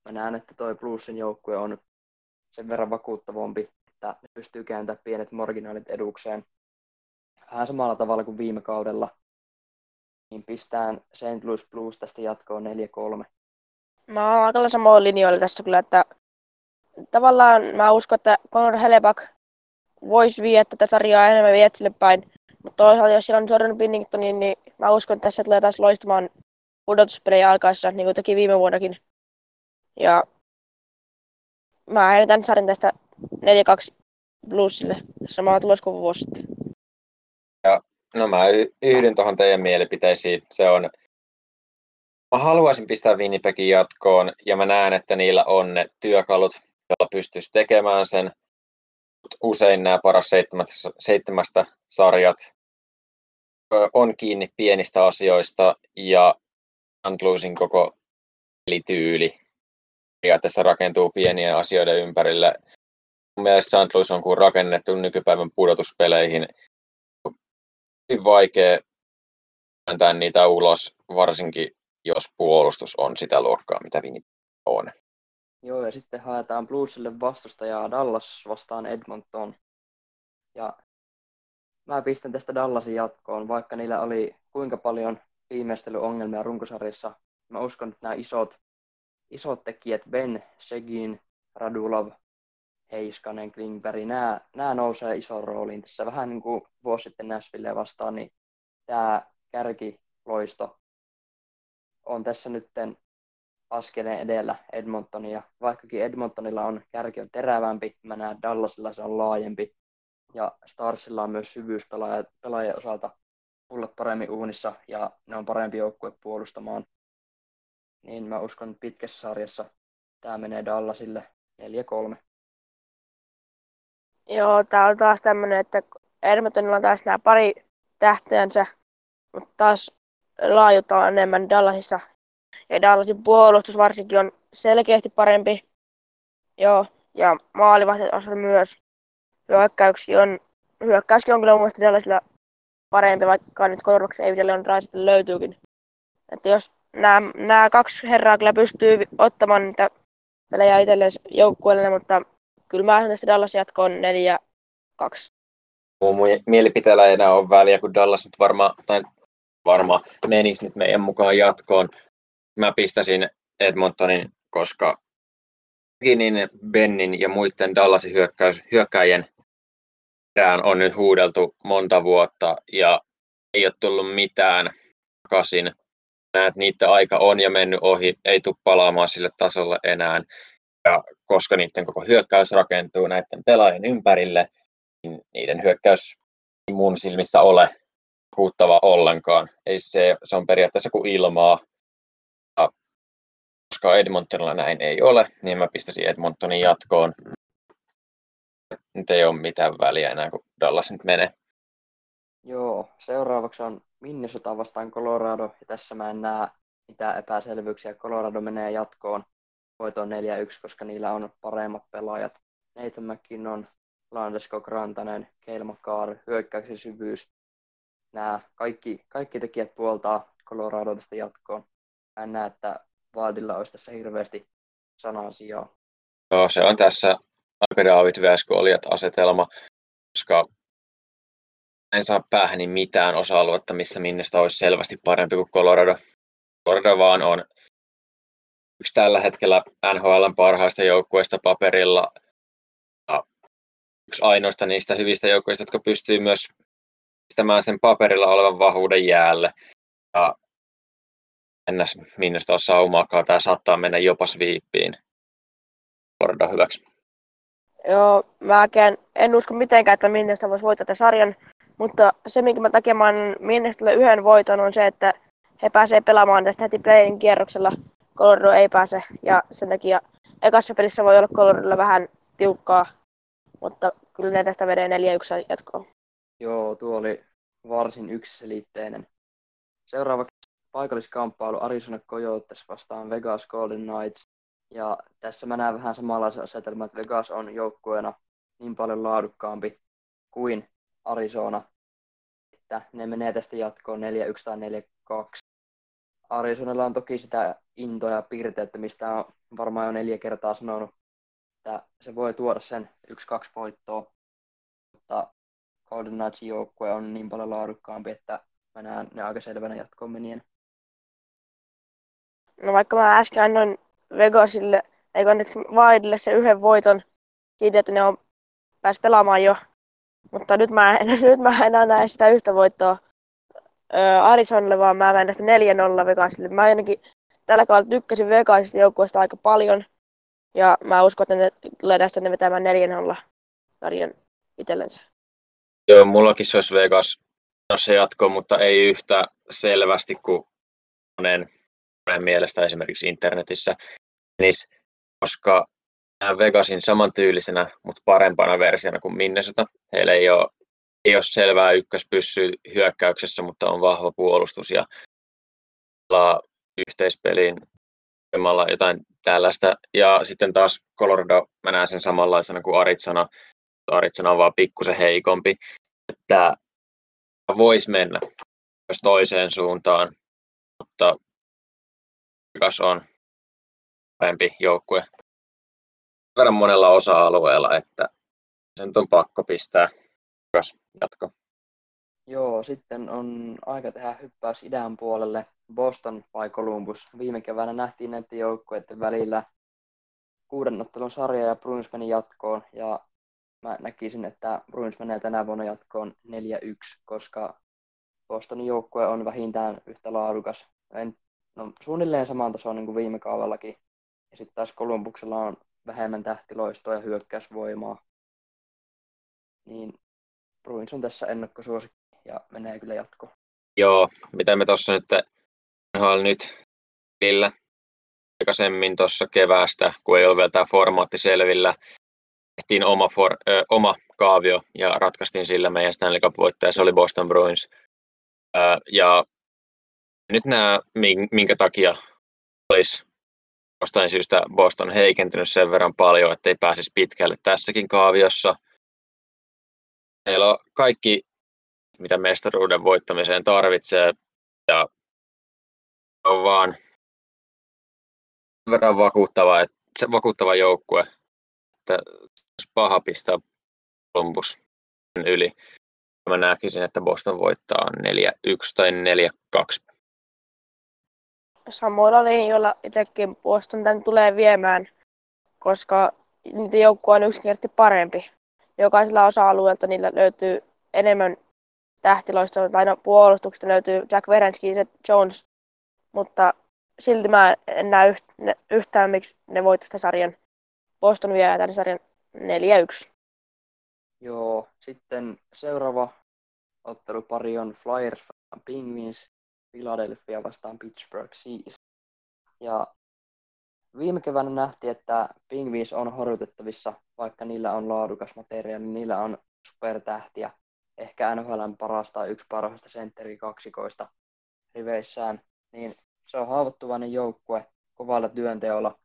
Mä näen, että toi Bluesin joukkue on sen verran vakuuttavampi, että ne pystyy kääntämään pienet marginaalit edukseen. Vähän samalla tavalla kuin viime kaudella. Niin pistään Saint Louis Blues tästä jatkoon neljä kolme. Mä oon aika samoin linjoilla tässä kyllä, että tavallaan mä uskon, että Connor Hellebuyck voisi viedä tätä sarjaa enemmän Vietsille päin. Mutta toisaalta jos siellä on Jordan Binnington, niin, niin mä uskon, että tässä tulee taas loistamaan pudotuspelejä alkaessa, niin kuin teki viime vuonnakin. Ja mä äänetän tämän sarjan tästä neljä kaksi Bluesille, samaa tulos kuin vuosi sitten. Ja no mä yhdyn tuohon teidän mielipiteisiin. Se on, mä haluaisin pistää Winnipegin jatkoon ja mä näen, että niillä on ne työkalut, joilla pystyisi tekemään sen. Usein nämä paras seitsemästä, seitsemästä sarjat on kiinni pienistä asioista ja Antluusin koko pelityyli periaatteessa rakentuu pienien asioiden ympärille. Mun mielestä Antluus on kuin rakennettu nykypäivän pudotuspeleihin. On vaikea kääntää niitä ulos, varsinkin jos puolustus on sitä luokkaa, mitä Winnipeg on. Joo, ja sitten haetaan Bluesille vastustajaa Dallas vastaan Edmonton. Ja mä pistän tästä Dallasin jatkoon, vaikka niillä oli kuinka paljon viimeistelyongelmia runkosarjassa. Mä uskon, että nämä isot, isot tekijät, Ben, Segin, Radulov, Heiskanen, Klingberg, nämä, nämä nousee isoon rooliin tässä. Vähän niin kuin vuosi sitten Nashville vastaan, niin tämä kärkiloisto on tässä nytten askeleen edellä Edmontonia. Vaikkakin Edmontonilla on kärki on terävämpi, mä näen Dallasilla se on laajempi. Ja Starsilla on myös syvyyspelaajien osalta pullat paremmin uunissa ja ne on parempi joukkue puolustamaan. Niin mä uskon, että pitkässä sarjassa tämä menee Dallasille neljä kolme. Joo, tää on taas tämmönen, että Edmontonilla on taas nämä pari tähteänsä, mutta taas laajuutta on enemmän Dallasissa. Ja Dallasin puolustus varsinkin on selkeästi parempi. Joo, ja maalivahti on myös. Hyökkäyksiä on, hyökkäyskin on kyllä mun mielestä Dallasilla parempi, vaikka nyt korvaksi ei vielä on raisista löytyykin. Että jos nämä, nämä kaksi herraa kyllä pystyy ottamaan niitä pelejä itselleen joukkueelle, mutta kyllä mä sanon, että Dallas jatkoon neljä kaksi. Mun mielipiteellä ei enää ole väliä, kun Dallas nyt varmaan varma, menisi nyt meidän mukaan jatkoon. Mä pistäisin Edmontonin, koska Ginin, Bennin ja muiden Dallasin hyökkäjien perään on nyt huudeltu monta vuotta ja ei ole tullut mitään takaisin. Näet, niiden aika on ja mennyt ohi, ei tule palaamaan sille tasolle enää. Ja koska niiden koko hyökkäys rakentuu näiden pelaajien ympärille, niin niiden hyökkäys ei mun silmissä ole huuttava ollenkaan. Ei se, se on periaatteessa kuin ilmaa. Ja koska Edmontonilla näin ei ole, niin mä pistäisin Edmontonin jatkoon. Nyt ei ole mitään väliä enää, kun Dallas nyt menee. Joo, seuraavaksi on Minnesota vastaan Colorado. Ja tässä mä en näe mitään epäselvyyksiä. Colorado menee jatkoon. Voito on neljä yksi, koska niillä on paremmat pelaajat. Nathan McKinnon, Landeskog, Rantanen, Keilmakaar, hyökkäyksen syvyys. Nämä kaikki, kaikki tekijät puoltaa Coloradoa tästä jatkoon. En näe, että Wildilla olisi tässä hirveästi sanaa sijaa. Joo, se on tässä aika David Väskö-olijat asetelma, koska en saa päähäni mitään osa-aluetta, missä Minnesota olisi selvästi parempi kuin Colorado. Colorado vaan on yksi tällä hetkellä N H L:n parhaista joukkueista paperilla. Yksi ainoista niistä hyvistä joukkueista, jotka pystyy myös pistämään sen paperilla olevan vahvuuden jäälle. Ja ennäs Minnesota saumakaan, tämä saattaa mennä jopa sweepiin. Colorado hyväksi. Joo, mä en usko mitenkään, että Minnesota voisi voittaa tämän sarjan. Mutta se, minkä mä takia mä annan Minnesotalle yhden voiton, on se, että he pääsevät pelaamaan tästä heti playin kierroksella. Colorado ei pääse, ja sen takia ekassa pelissä voi olla Coloradolla vähän tiukkaa, mutta kyllä ne tästä vedee neljä yksi jatkoon. Joo, tuo oli varsin yksiselitteinen. Seuraavaksi paikalliskamppailu Arizona Coyotes vastaan Vegas Golden Knights. Ja tässä mä näen vähän samanlaisen asetelman, että Vegas on joukkueena niin paljon laadukkaampi kuin Arizona, että ne menee tästä jatkoon neljä yksi tai neljä kaksi. Arizonalla on toki sitä intoa ja pirteyttä, mistä on varmaan jo neljä kertaa sanonut, että se voi tuoda sen yksi kaksi voittoa, mutta Golden Knightsin joukkue on niin paljon laadukkaampi, että mä näen ne aika selvänä jatkoon menien. No vaikka mä äsken annoin Vegasille, eikä onneksi Wildille sen yhden voiton siitä, että ne on päässyt pelaamaan jo. Mutta nyt mä en, nyt mä en anna edes sitä yhtä voittoa öö, Arizonalle, vaan mä menen neljä nolla Vegasille. Mä ainakin tällä kaudella tykkäsin Vegasista joukkueesta aika paljon. Ja mä uskon, että ne tulee tästä ne vetämään neljä nolla sarjan itsellensä. Joo, mullakin se olisi Vegas se jatko, mutta ei yhtä selvästi kuin monen, monen mielestä esimerkiksi internetissä. Niis, koska Vegasin samantyylisenä, mutta parempana versiona kuin Minnesota. Heillä ei ole, ei ole selvää ykköspyssyä hyökkäyksessä, mutta on vahva puolustus ja yhteispeliin voimalla jotain tällaista. Ja sitten taas Colorado, mä näen sen samanlaisena kuin Arizona. Arizona on vaan pikkusen heikompi. Että voisi mennä myös toiseen suuntaan, mutta Vegas on parempi joukkue. Verran monella osa-alueella, että se nyt on pakko pistää jatko. Joo, sitten on aika tehdä hyppäys idän puolelle. Boston vai Columbus? Viime keväänä nähtiin näiden joukkueiden välillä kuuden ottelun sarja ja Bruins meni jatkoon. Ja mä näkisin, että Bruins menee tänä vuonna jatkoon neljä yksi, koska Bostonin joukkue on vähintään yhtä laadukas. No, suunnilleen saman tasoon niin kuin viime kaudellakin. Ja sitten taas Columbuksella on vähemmän tähtiloistoa ja hyökkäysvoimaa, niin Bruins on tässä ennakkosuosikki ja menee kyllä jatkoon. Joo, mitä me tuossa nyt N H L nyt sillä aikaisemmin tuossa keväästä, kun ei ole vielä tämä formaatti selvillä, tehtiin oma, for, ö, oma kaavio ja ratkaistiin sillä meidän Stanley Cup-voittaja, se oli Boston Bruins. Ö, ja nyt nämä, minkä takia olisi jostain syystä Boston on heikentynyt sen verran paljon, ettei pääsisi pitkälle tässäkin kaaviossa. Heillä on kaikki, mitä mestaruuden voittamiseen tarvitsee, ja on vaan sen verran vakuuttava, että, se vakuuttava joukkue, että olisi paha pistää Columbus yli. Mä näkisin, että Boston voittaa neljä yksi tai neljä kaksi. Samoilla linjoilla itsekin Boston tän tulee viemään, koska niitä joukkue on yksinkertaisesti parempi. Jokaisella osa-alueelta niillä löytyy enemmän tähtiloista, tai no puolustuksesta löytyy Jack Werenski ja Jones, mutta silti mä en näe yhtään, miksi ne voittaa sarjan. Boston vie tämän sarjan neljä yksi. Joo, sitten seuraava ottelupari on Flyers vastaan Penguins. Philadelphia vastaan Pittsburgh Seas. Ja viime keväänä nähtiin, että Penguins on horjutettavissa, vaikka niillä on laadukas materiaali, niillä on supertähtiä. Ehkä N H L:n paras tai yksi parhaista sentterikaksikoista riveissään. Niin se on haavoittuvainen joukkue, kovalla työnteolla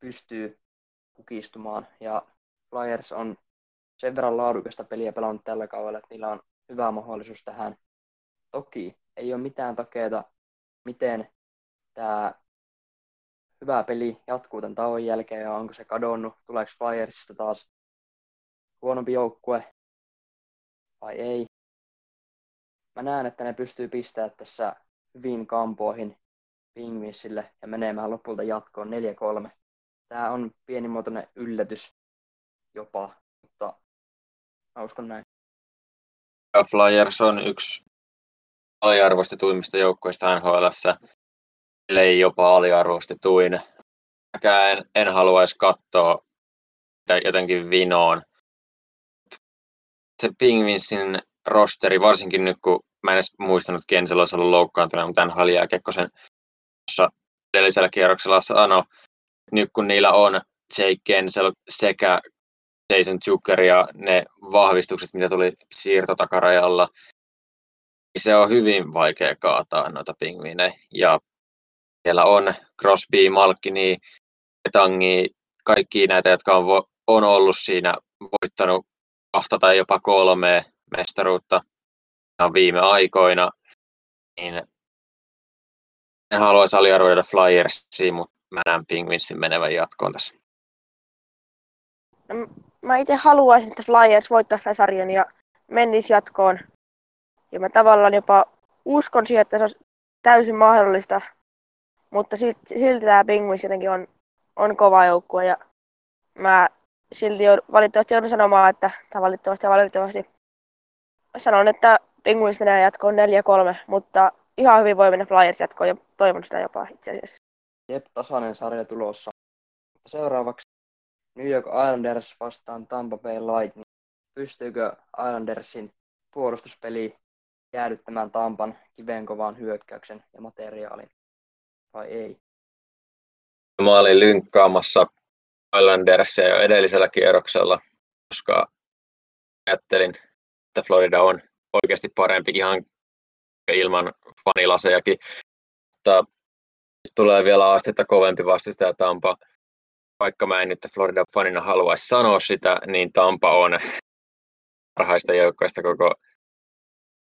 pystyy kukistumaan. Ja Flyers on sen verran laadukasta peliä pelannut tällä kaudella, että niillä on hyvä mahdollisuus tähän. Toki ei ole mitään takeita, miten tämä hyvä peli jatkuu tämän tauon jälkeen ja onko se kadonnut, tuleeko Flyersista taas huonompi joukkue vai ei. Mä näen, että ne pystyy pistämään tässä hyvin kampoihin Pingvinsille ja menemään lopulta jatkoon neljä kolme. Tää on pienimuotoinen yllätys jopa, mutta mä uskon näin. Flyers on yksi aliarvostetuimmista joukkueista N H L:ssä, ellei jopa aliarvostetuin. Mäkään en, en haluaisi katsoa jotenkin vinoon. Se Pingvinsin rosteri, varsinkin nyt kun mä en edes muistanut, että Gensel olisi ollut loukkaantunut, mutta N H L jääkiekko sen edellisellä kierroksella sanoi. Nyt kun niillä on Jake Gensel sekä Jason Zucker ja ne vahvistukset, mitä tuli siirtotakarajalla, niin se on hyvin vaikea kaataa noita pingviinejä. Ja siellä on Crosby, Malkini, Petangi, kaikki näitä, jotka on, vo- on ollut siinä voittanut kahta tai jopa kolmea mestaruutta viime aikoina. Niin en haluaisi aliarvoida Flyersia, mutta mä näen Pingvinsin menevän jatkoon tässä. Mä itse haluaisin, että Flyers voittaisi tämän sarjan ja menisi jatkoon. Ja mä tavallaan jopa uskon siihen, että se on täysin mahdollista. Mutta silti tämä Penguins jotenkin on, on kova joukkue. Ja mä silti joud- valitettavasti joudun sanomaan, että tai valitettavasti ja valitettavasti sanon, että Penguins menee jatkoon neljä kolme. Mutta ihan hyvin voi mennä Flyers jatkoon ja toivon sitä jopa itse asiassa. Jep, tasainen sarja tulossa. Seuraavaksi New York Islanders vastaan Tampa Bay Lightning. Pystyykö Islandersin puolustuspeli jäädyttämään Tampan kivenkovan hyökkäyksen ja materiaalin vai ei? Mä olin lynkkaamassa Islandersia jo edellisellä kierroksella, koska ajattelin, että Florida on oikeasti parempi ihan ilman fanilasejakin. Mutta tulee vielä astetta kovempi vastustaja Tampa. Vaikka mä en nyt Florida-fanina haluaisi sanoa sitä, niin Tampa on parhaista joukkoista koko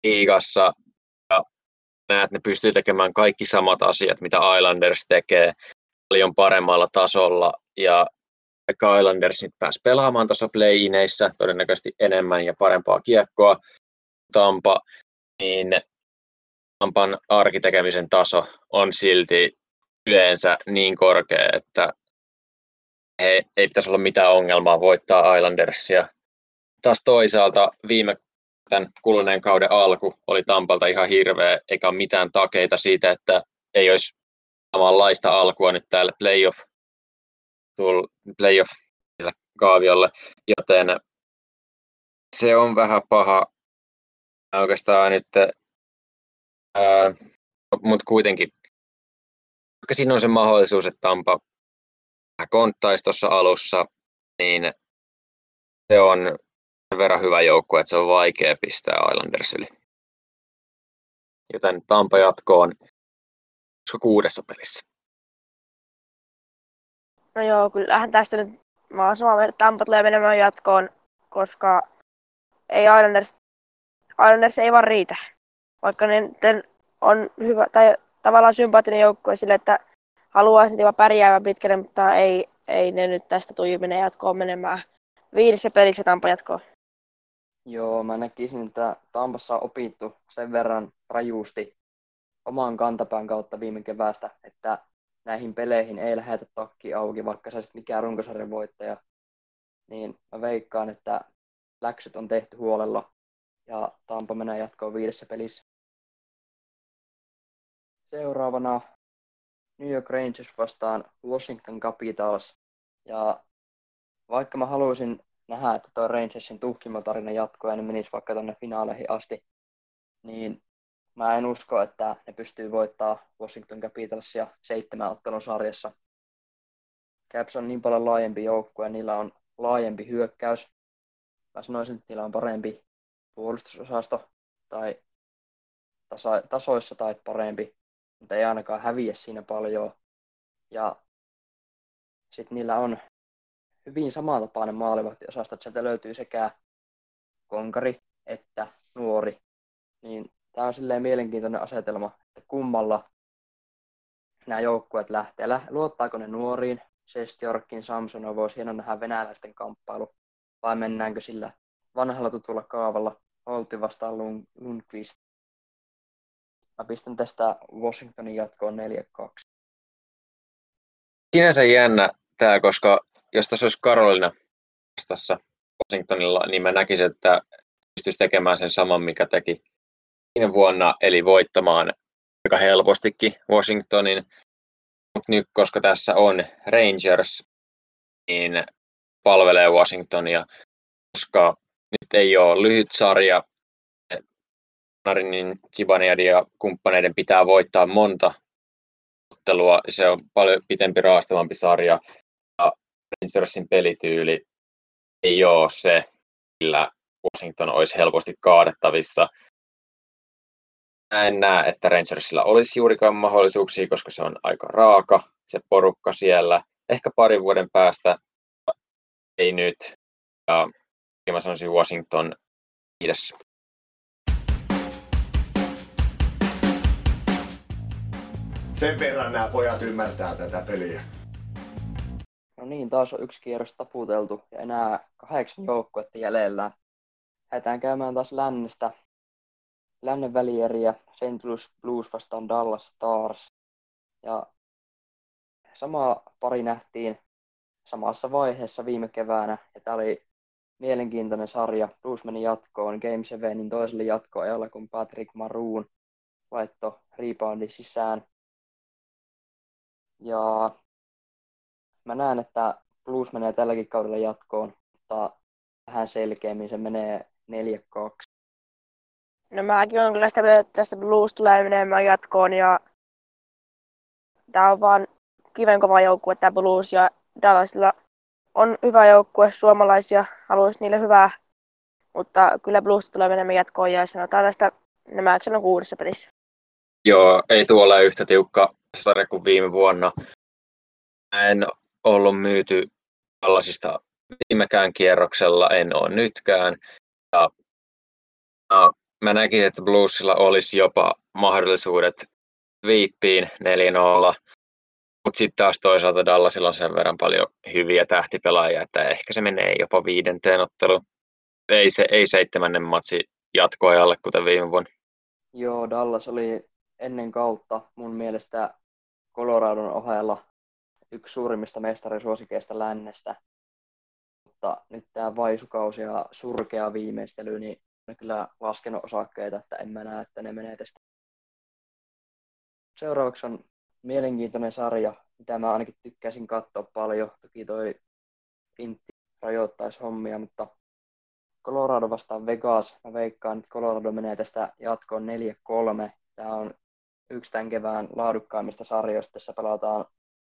liigassa. Ja näet, ne pystyy tekemään kaikki samat asiat, mitä Islanders tekee, paljon paremmalla tasolla. Ja vaikka Islanders nyt pääsi pelaamaan tuossa play-ineissä todennäköisesti enemmän ja parempaa kiekkoa Tampa, niin Tampan arkitekemisen taso on silti yleensä niin korkea, että he, ei pitäisi olla mitään ongelmaa voittaa Islandersia. Taas toisaalta viime tämän kuluneen kauden alku oli Tampalta ihan hirveä, eikä ole mitään takeita siitä, että ei olisi samanlaista alkua nyt täällä playoff, playoff kaaviolle, joten se on vähän paha oikeastaan nyt. Mutta kuitenkin, vaikka siinä on se mahdollisuus, että Tampa konttaisi tuossa alussa, niin se on sen verran hyvä joukkue, että se on vaikea pistää Islanders yli. Joten Tampa jatkoon kuudessa pelissä. No joo, kyllähän tästä nyt mä oon samaa mieltä, että Tampa tulee menemään jatkoon, koska ei Islanders, Islanders ei vaan riitä. Vaikka ne on hyvä, tai tavallaan sympaattinen joukkue sille, että haluaisin jopa pärjäävän pitkälle, mutta ei, ei ne nyt tästä tule menee jatkoon menemään. Viidessä pelissä Tampa jatkoon. Joo, mä näkisin, että Tampassa on opittu sen verran rajuusti oman kantapään kautta viime keväästä, että näihin peleihin ei lähetä takki auki, vaikka sä olisit mikään runkosarjan voittaja. Niin mä veikkaan, että läksyt on tehty huolella. Ja Tampa menee jatkoon viidessä pelissä. Seuraavana New York Rangers vastaan Washington Capitals. Ja vaikka mä haluaisin nähdä, että tuo Rangersin tuhkimatarina jatkuu ja ne menisi vaikka tonne finaaleihin asti, niin mä en usko, että ne pystyy voittaa Washington Capitalsia seitsemän ottelun sarjassa. Caps on niin paljon laajempi joukkue ja niillä on laajempi hyökkäys. Mä sanoisin, että niillä on parempi puolustusosasto tai tasa, tasoissa tai parempi, mutta ei ainakaan häviä siinä paljon. Ja sitten niillä on hyvin samantapainen maalivahtiosasto, että sieltä löytyy sekä konkari että nuori. Niin tämä on silleen mielenkiintoinen asetelma, että kummalla nämä joukkueet lähtee. Luottaako ne nuoriin? Sestjorkin, Samsonov, olisi hieno nähdä venäläisten kamppailu. Vai mennäänkö sillä vanhalla tutulla kaavalla Holti vastaan Lundqvist? Mä pistän tästä Washingtonin jatkoon neljä kaksi. Sinänsä jännä tämä, koska jos tässä olisi Carolina vastassa Washingtonilla, niin mä näkisin, että pystyisi tekemään sen saman, mikä teki viime vuonna, eli voittamaan aika helpostikin Washingtonin. Mutta nyt, koska tässä on Rangers, niin palvelee Washingtonia, koska nyt ei ole lyhyt sarja. Narinin, Zibanejadin ja kumppaneiden pitää voittaa monta ottelua. Se on paljon pitempi, raastavampi sarja. Ja Rangersin pelityyli ei ole se, millä Washington olisi helposti kaadettavissa. Mä en näe, että Rangersilla olisi juurikaan mahdollisuuksia, koska se on aika raaka, se porukka siellä. Ehkä parin vuoden päästä, ei nyt. Ja mä sanoisin Washington viidessä. Sen verran nämä pojat ymmärtää tätä peliä. No niin, taas on yksi kierros taputeltu ja enää kahdeksan joukkuetta jäljellä. Lähdetään käymään taas lännestä. Lännen välieriä, Saint Louis Blues vastaan Dallas Stars. Ja sama pari nähtiin samassa vaiheessa viime keväänä. Ja tämä oli mielenkiintoinen sarja. Blues meni jatkoon Game seitsemänin toiselle jatkoajalla, kun Patrick Maroon laittoi reboundin sisään. Ja mä näen, että Blues menee tälläkin kaudella jatkoon, mutta vähän selkeämmin se menee neljä kaksi. No mäkin olen kyllä sitä mieltä, että tässä Blues tulee menemään jatkoon ja tää on vaan kivenkova joukkue tää Blues ja Dallasilla on hyvä joukkue, suomalaisia, haluaisi niille hyvää, mutta kyllä Blues tulee menemään jatkoon ja sanotaan tästä nämä on kuudessa pelissä. Joo, ei tuo ole yhtä tiukka sarja kuin viime vuonna. Mä en ollut myyty tällaisista viimekään kierroksella, en ole nytkään. Ja, no, mä näkisin, että Bluesilla olisi jopa mahdollisuudet viippiin neljä nolla, mutta sitten taas toisaalta Dallasilla on sen verran paljon hyviä tähtipelaajia, että ehkä se menee jopa viidenteen otteluun. Ei, se, ei seitsemännen matsi jatkoajalle, kuten viime vuonna. Joo, Dallas oli ennen kautta mun mielestä Coloradon ohella yksi suurimmista mestarisuosikeista lännestä. Mutta nyt tämä vaisukausi ja surkea viimeistely, niin on kyllä laskenut osakkeita, että en mä näe, että ne menee tästä. Seuraavaksi on mielenkiintoinen sarja, mitä mä ainakin tykkäsin katsoa paljon. Toki toi pintti rajoittaisi hommia, mutta Colorado vastaan Vegas. Mä veikkaan, että Colorado menee tästä jatkoon neljä kolme. Tämä on yksi tämän kevään laadukkaimmista sarjoista. Tässä pelataan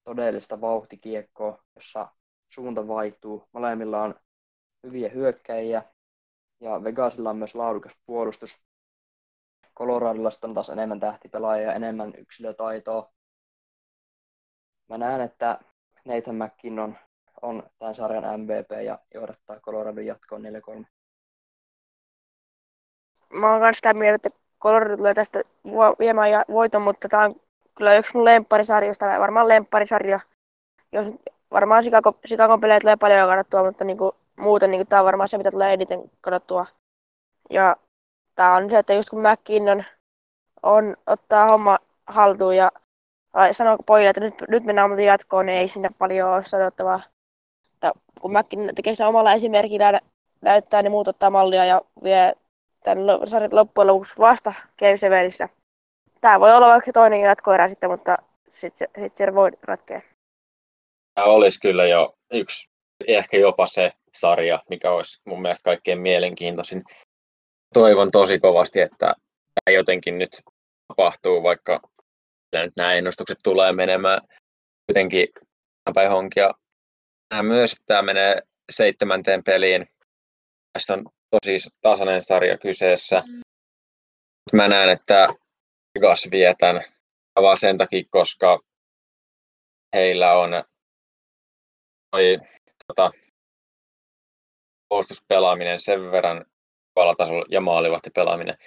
todellista vauhtikiekkoa, jossa suunta vaihtuu. Molemmilla on hyviä hyökkäjiä ja Vegasilla on myös laadukas puolustus. Coloradolla on taas enemmän tähtipelaajia ja enemmän yksilötaitoa. Mä näen, että Nathan McKinnon on tämän sarjan M V P ja johdattaa Coloradon jatkoon neljä kolme. Mä oon myös sitä mieltä, että Colorado tulee tästä viemään ja voiton, mutta tämä on kyllä yksi mun lempparisarjasta, varmaan lempparisarja. Jos varmaan Chicago, Chicagon pelejä tulee paljon kadottua, mutta niinku, muuten niinku, tämä on varmaan se, mitä tulee eniten kadottua. Ja tämä on se, että just kun McKinnon on, ottaa homma haltuun ja sanoo pojille, että nyt, nyt mennään muuten jatkoon, niin ei siinä paljon ole sanottavaa. Että kun McKinnon tekee sen omalla esimerkillä, näyttää, niin muut ottaa mallia ja vie tämän loppujen lopuksi vasta Game sevenissä. Tää voi olla vaikka toinen jatkoerä sitten, mutta sitten se, sit se voi ratkea. Tämä olisi kyllä jo yksi, ehkä jopa se sarja, mikä olisi mun mielestä kaikkein mielenkiintoisin. Toivon tosi kovasti, että tämä jotenkin nyt tapahtuu, vaikka nämä ennustukset tulee menemään jotenkin päin honkia. Nämä myös, tämä menee seitsemänteen peliin. Tässä on tosi tasainen sarja kyseessä. Mä näen, että Vegas vie tämän vaan sen takia, koska heillä on tota, puolustuspelaaminen sen verran hyvällä tasolla ja maalivahti pelaaminen,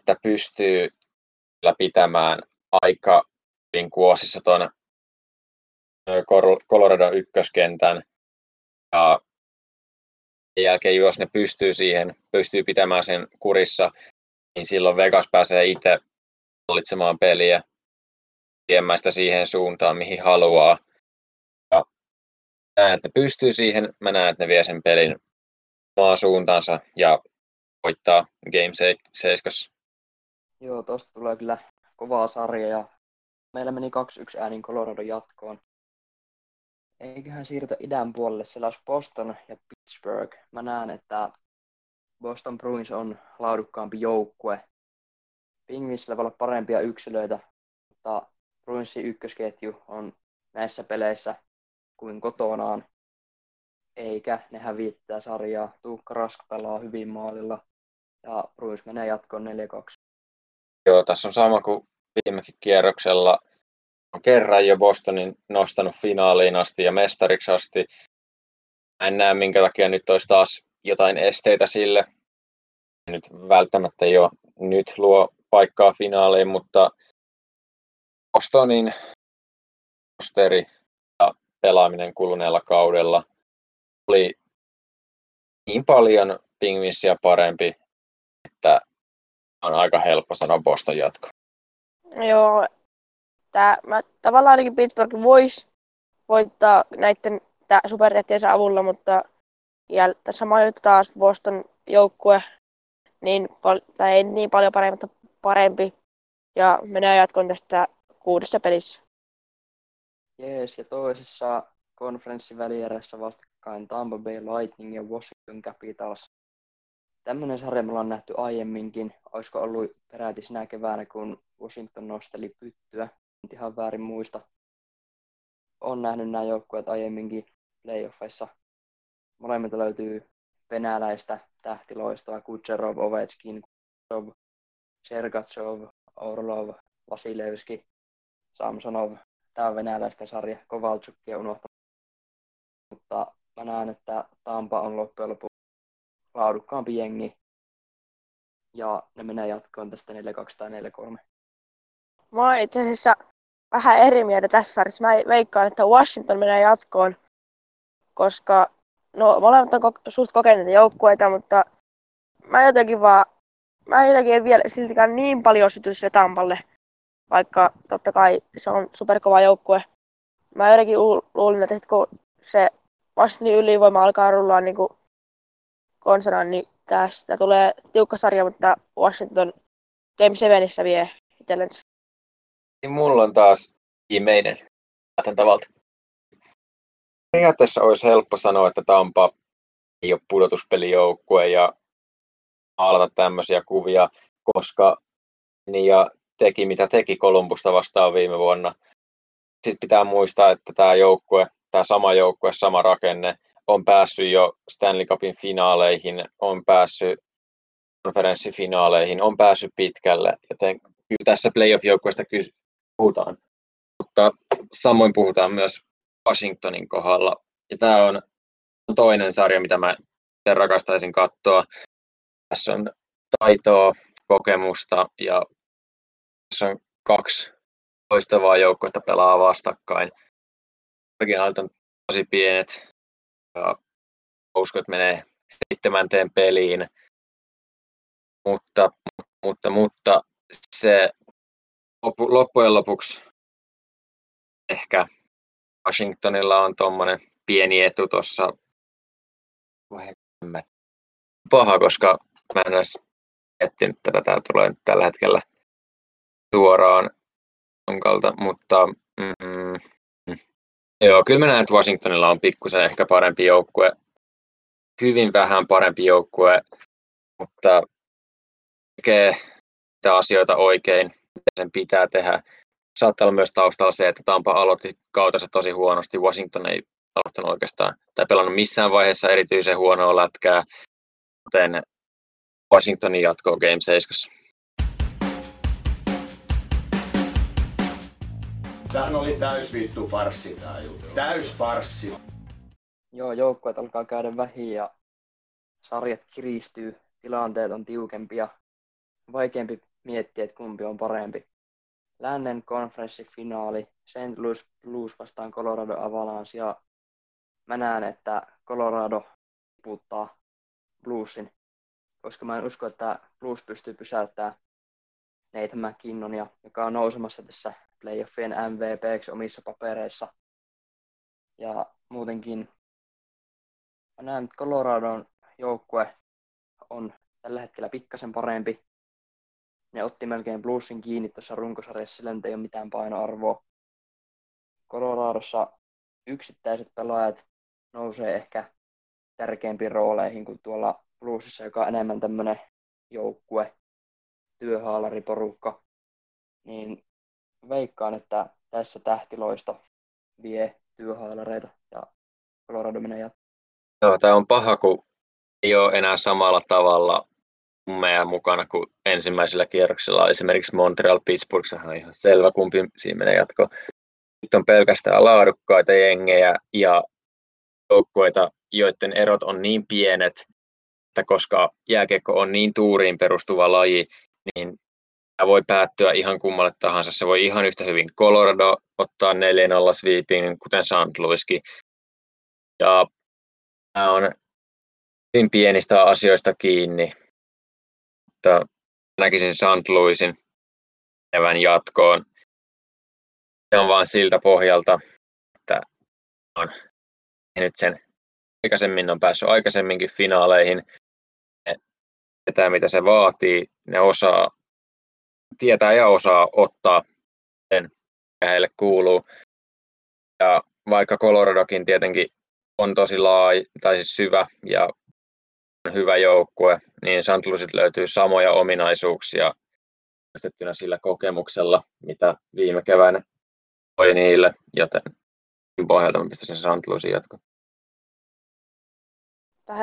että pystyy pitämään aika hyvin kuosissa tuon Coloradon ykköskentän. Ja sen jälkeen, jos ne pystyy siihen, pystyy pitämään sen kurissa, niin silloin Vegas pääsee itse hallitsemaan peliä, viemään sitä siihen suuntaan, mihin haluaa. Ja näen, että pystyy siihen, mä näen, että ne vie sen pelin maan suuntaansa ja voittaa Game seitsemän. Joo, tosta tulee kyllä kovaa sarja ja meillä meni kaksi yksi äänin Colorado jatkoon. Eiköhän siirrytä idän puolelle, siellä olisi Boston ja Pittsburgh. Mä näen, että Boston Bruins on laadukkaampi joukkue. Penguinsillä voi olla parempia yksilöitä, mutta Bruinsin ykkösketju on näissä peleissä kuin kotonaan. Eikä ne hävittää sarjaa. Tuukka Rask pelaa hyvin maalilla ja Bruins menee jatkoon neljä kaksi. Joo, tässä on sama kuin viimekin kierroksella. On kerran jo Bostonin nostanut finaaliin asti ja mestariksi asti. En näe, minkä takia nyt olisi taas jotain esteitä sille. Nyt välttämättä ei ole nyt luo paikkaa finaaliin, mutta Bostonin posteri ja pelaaminen kuluneella kaudella oli niin paljon Penguinsia parempi, että on aika helppo sanoa Boston jatko. Joo, tää, mä, tavallaan ainakin Pittsburgh voisi voittaa näiden supertähtiensä avulla, mutta ja sama juttu taas Boston joukkue, niin, tai ei niin paljon parempi, mutta parempi, ja menee jatkoon tästä kuudessa pelissä. Jees, ja toisessa konferenssin välierässä vastakkain Tampa Bay Lightning ja Washington Capitals. Tämmöinen sarja me ollaan nähty aiemminkin, olisiko ollut peräti sinä keväänä, kun Washington nosteli pyttyä, nyt ihan väärin muista. Olen nähnyt nämä joukkueet aiemminkin playoffeissa. Molemmilta löytyy venäläistä tähtiloistoa, Kucherov, Ovechkin, Kucherov, Sergachev, Orlov, Vasilevski, Samsonov. Tämä on venäläistä sarja, Kovalchukia unohtaa. Mutta mä näen, että Tampa on loppujen lopuksi laadukkaampi jengi. Ja ne menee jatkoon tästä neljä kaksi tai neljä kolme. Mä oon itse asiassa vähän eri mieltä tässä sarjassa. Mä veikkaan, että Washington menee jatkoon, koska no, molemmat on ko- suht kokeneita joukkueita, mutta mä jotenkin vaan, mä jotenkin en vielä siltikään niin paljon sytyisi Tampalle, vaikka totta kai se on superkova joukkue. Mä jotenkin u- luulin, että kun se Washingtonin ylivoima alkaa rullaa niin kuin konsanaan, niin tästä tulee tiukka sarja, mutta Washington Game seitsemässä vie itsellensä. Mulla on taas viimeinen tämän tavalla. Periaatteessa olisi helppo sanoa, että Tampa ei ole pudotuspelijoukkue ja alata tämmöisiä kuvia, koska ja teki mitä teki Kolumbusta vastaan viime vuonna. Sitten pitää muistaa, että tämä joukkue, tämä sama joukkue, sama rakenne on päässyt jo Stanley Cupin finaaleihin, on päässyt konferenssifinaaleihin, on päässyt pitkälle, joten kyllä tässä playoff-joukkueesta puhutaan, mutta samoin puhutaan myös Washingtonin kohdalla. Ja tämä on toinen sarja, mitä mä rakastaisin katsoa. Tässä on taitoa, kokemusta ja tässä on kaksi loistavaa joukkuetta pelaa vastakkain. Marginaalit on tosi pienet ja uskon, että menee seitsemänteen peliin, mutta, mutta, mutta se loppujen lopuksi ehkä Washingtonilla on tuommoinen pieni etu tuossa. Paha, koska mä en olisi miettinyt tätä. Tää tulee nyt tällä hetkellä suoraan onkalta, mutta mm, mm. Joo, kyllä mä näen, että Washingtonilla on pikkusen ehkä parempi joukkue. Hyvin vähän parempi joukkue, mutta tekee asioita oikein, mitä sen pitää tehdä. Saattaa olla myös taustalla se, että Tampa aloitti kautensa tosi huonosti. Washington ei aloittanut oikeastaan tai pelannut missään vaiheessa erityisen huonoa lätkää, joten Washingtonin jatkoo Game seitsemän. Tämähän oli täys vittu farssi tää juttu. Täys farssi. Joo, joukkueet alkaa käydä vähin ja sarjat kiristyy, tilanteet on tiukempia, vaikeampi miettiä, että kumpi on parempi. Lännen konferenssifinaali, Saint Louis Blues vastaan Colorado Avalanche, ja mä näen, että Colorado puuttaa Bluesin, koska mä en usko, että Blues pystyy pysäyttämään Nathan McKinnonia, joka on nousemassa tässä playoffien M V P:ksi omissa papereissa. Ja muutenkin mä näen, että Coloradon joukkue on tällä hetkellä pikkasen parempi. Ne otti melkein Bluesin kiinni tuossa runkosarjassa, sillä nyt ei ole mitään painoarvoa. Coloradossa yksittäiset pelaajat nousee ehkä tärkeimpiin rooleihin kuin tuolla Bluesissa, joka on enemmän tämmöinen joukkue, työhaalariporukka. Niin veikkaan, että tässä tähtiloisto vie työhaalareita ja Colorado menee jatkoon. Joo, tämä on paha, kun ei ole enää samalla tavalla meidän mukana kuin ensimmäisellä kierroksella. Esimerkiksi Montreal, Pittsburgh on ihan selvä, kumpi siinä menee jatkoon. Nyt on pelkästään laadukkaita jengejä ja joukkueita, joiden erot on niin pienet, että koska jääkiekko on niin tuuriin perustuva laji, niin tämä voi päättyä ihan kummalle tahansa. Se voi ihan yhtä hyvin Colorado ottaa neljä nolla sweepin, kuten Saint Louiskin. Ja tämä on hyvin pienistä asioista kiinni. Mutta näkisin Saint Louisin menevän jatkoon. Se on vaan siltä pohjalta, että on tehnyt sen aikaisemmin, on päässyt aikaisemminkin finaaleihin. Ne tietää, mitä se vaatii. Ne osaa, tietää ja osaa ottaa sen, mikä heille kuuluu. Ja vaikka Coloradokin tietenkin on tosi laaja, tai siis syvä ja hyvä joukkue, niin Saint Louisilta löytyy samoja ominaisuuksia yhdistettynä sillä kokemuksella, mitä viime keväänä oli niille, joten pohjalta mä pistäisin Saint Louisin jatkoon.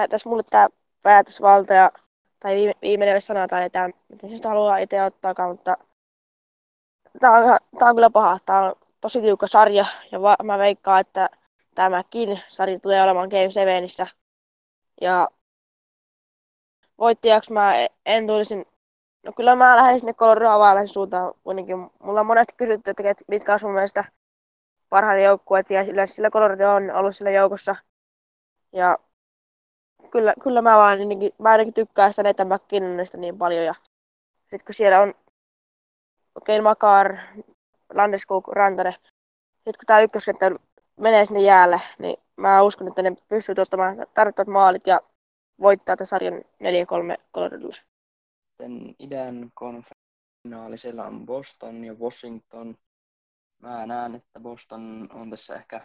Tässä mulle tämä päätösvaltaja, tai viime, viimeinen sana, tai tämä, miten se nyt haluaa itse ottaa, mutta tämä on, tämä on kyllä paha. Tämä on tosi tiukka sarja, ja va- mä veikkaan, että tämäkin sarja tulee olemaan Game Sevenissä. Ja voittajaksi mä en tulisin, no kyllä mä lähdin sinne Colorado Avalanchen suuntaan kuitenkin. Mulla on monesti kysytty, että mitkä on sun mielestä parhaat joukkueet, ja yleensä sillä Colorado on ollut sillä joukossa. Ja kyllä, kyllä mä vaan ainakin, mä ainakin tykkään sitä Nathan McKinnonista niin paljon. Ja sit kun siellä on Kane Makar, Landeskog, Rantanen, sit kun tää ykköskenttä menee sinne jäälle, niin mä uskon, että ne pystyy tuottamaan tarvittavat maalit ja voittaa tämän sarjan neljä kolme Coloradolle. Sitten idän konferenssifinaali, siellä on Boston ja Washington. Mä näen, että Boston on tässä ehkä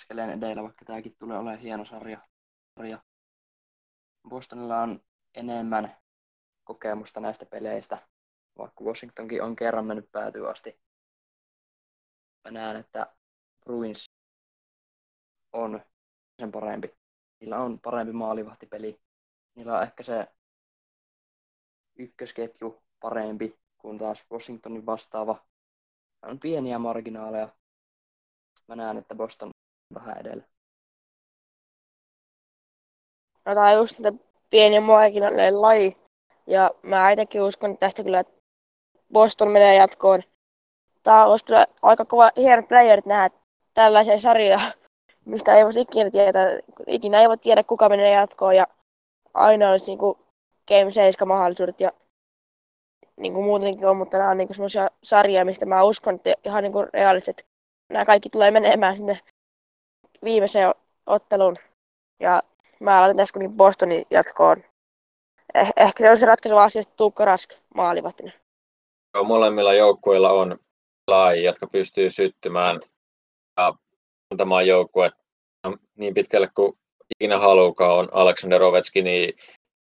askeleen edellä, vaikka tämäkin tulee olemaan hieno sarja. Bostonilla on enemmän kokemusta näistä peleistä, vaikka Washingtonkin on kerran mennyt päätyyn asti. Mä näen, että Bruins on sen parempi. Niillä on parempi maalivahtipeli. Niillä on ehkä se ykkösketju parempi kuin taas Washingtonin vastaava. On pieniä marginaaleja. Mä näen, että Boston on vähän edellä. No tää on just niitä pieniä marginaaleja laji. Ja mä itsekin uskon, että tästä kyllä että Boston menee jatkoon. Tää olisi kyllä aika kova hieno playerit nähdä tällaisia sarjoja, mistä ei voisi ikinä tietää, ikinä ei voi tiedä kuka menee jatkoon ja aina olisi niinku Game seitsemän mahdollisuudet ja niinku muutenkin on, mutta nämä on niinku semmoisia sarjoja, mistä mä uskon, että ihan niinku reaaliset, nämä kaikki tulee menemään sinne viimeiseen otteluun ja mä laitan tässä kuitenkin Bostonin jatkoon. Eh- ehkä se on se ratkaiseva asia, että Tuukka Rask maalivahtina. Molemmilla joukkueilla on laji, jotka pystyy syttymään ja antamaan joukkue niin pitkälle kuin ikinä haluukaan on Aleksander Ovechkin niin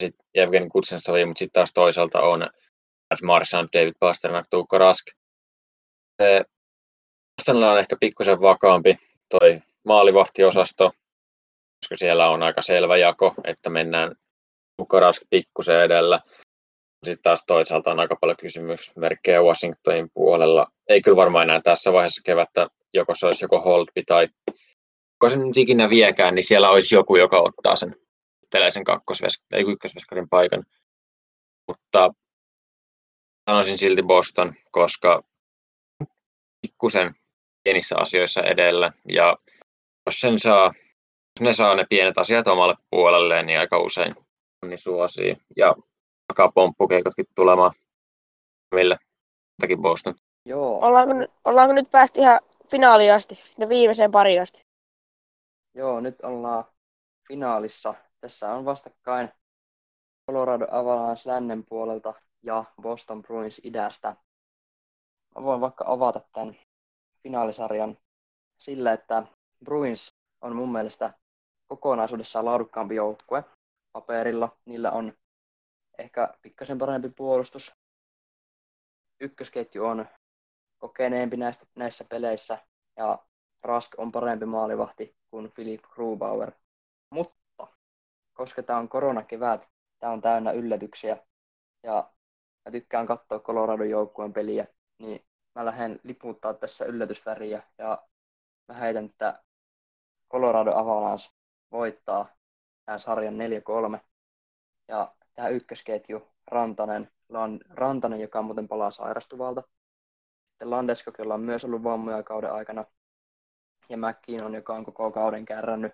sitten Jevgeni Kuznetsov, mutta sitten taas toisaalta on Brad Marchand, David Pasternak, Tuukka Rask. Se Bostonilla on ehkä pikkusen vakaampi toi maalivahtiosasto, koska siellä on aika selvä jako, että mennään Tuukka Rask pikkusen edellä. Sitten taas toisaalta on aika paljon kysymysmerkkejä Washingtonin puolella. Ei kyllä varmaan enää tässä vaiheessa kevättä joko se olisi joko Holtby tai Kuka sen nyt ikinä viekään, niin siellä olisi joku, joka ottaa sen tällaisen kakkosveskarin tai ykkösveskarin paikan. Mutta sanoisin silti Boston, koska pikkusen pienissä asioissa edellä. Ja jos sen saa, jos ne saa ne pienet asiat omalle puolelleen, niin aika usein niin suosii. Ja alkaa pomppukeikotkin tulemaan millä jotakin Boston. Joo. Ollaanko, ollaanko nyt päästy ihan finaaliin asti, ne viimeiseen pariin asti? Joo, nyt ollaan finaalissa. Tässä on vastakkain Colorado Avalanche lännen puolelta ja Boston Bruins idästä. Mä voin vaikka avata tämän finaalisarjan sillä, että Bruins on mun mielestä kokonaisuudessaan laadukkaampi joukkue paperilla. Niillä on ehkä pikkasen parempi puolustus. Ykkösketju on kokeneempi näistä, näissä peleissä ja Rask on parempi maalivahti kuin Philipp Grubauer. Mutta koska tämä on koronakevät, tämä on täynnä yllätyksiä ja mä tykkään katsoa Coloradon joukkueen peliä, niin mä lähden liputtaa tässä yllätysväriä ja mä heitän, että Colorado Avalanche voittaa tämän sarjan neljä kolme ja tämä ykkösketju Rantanen, Land, Rantanen, joka muuten palaa sairastuvalta. Sitten Landeskog, jolla on myös ollut vammoja kauden aikana. Ja McKinnon, joka on koko kauden kärrännyt,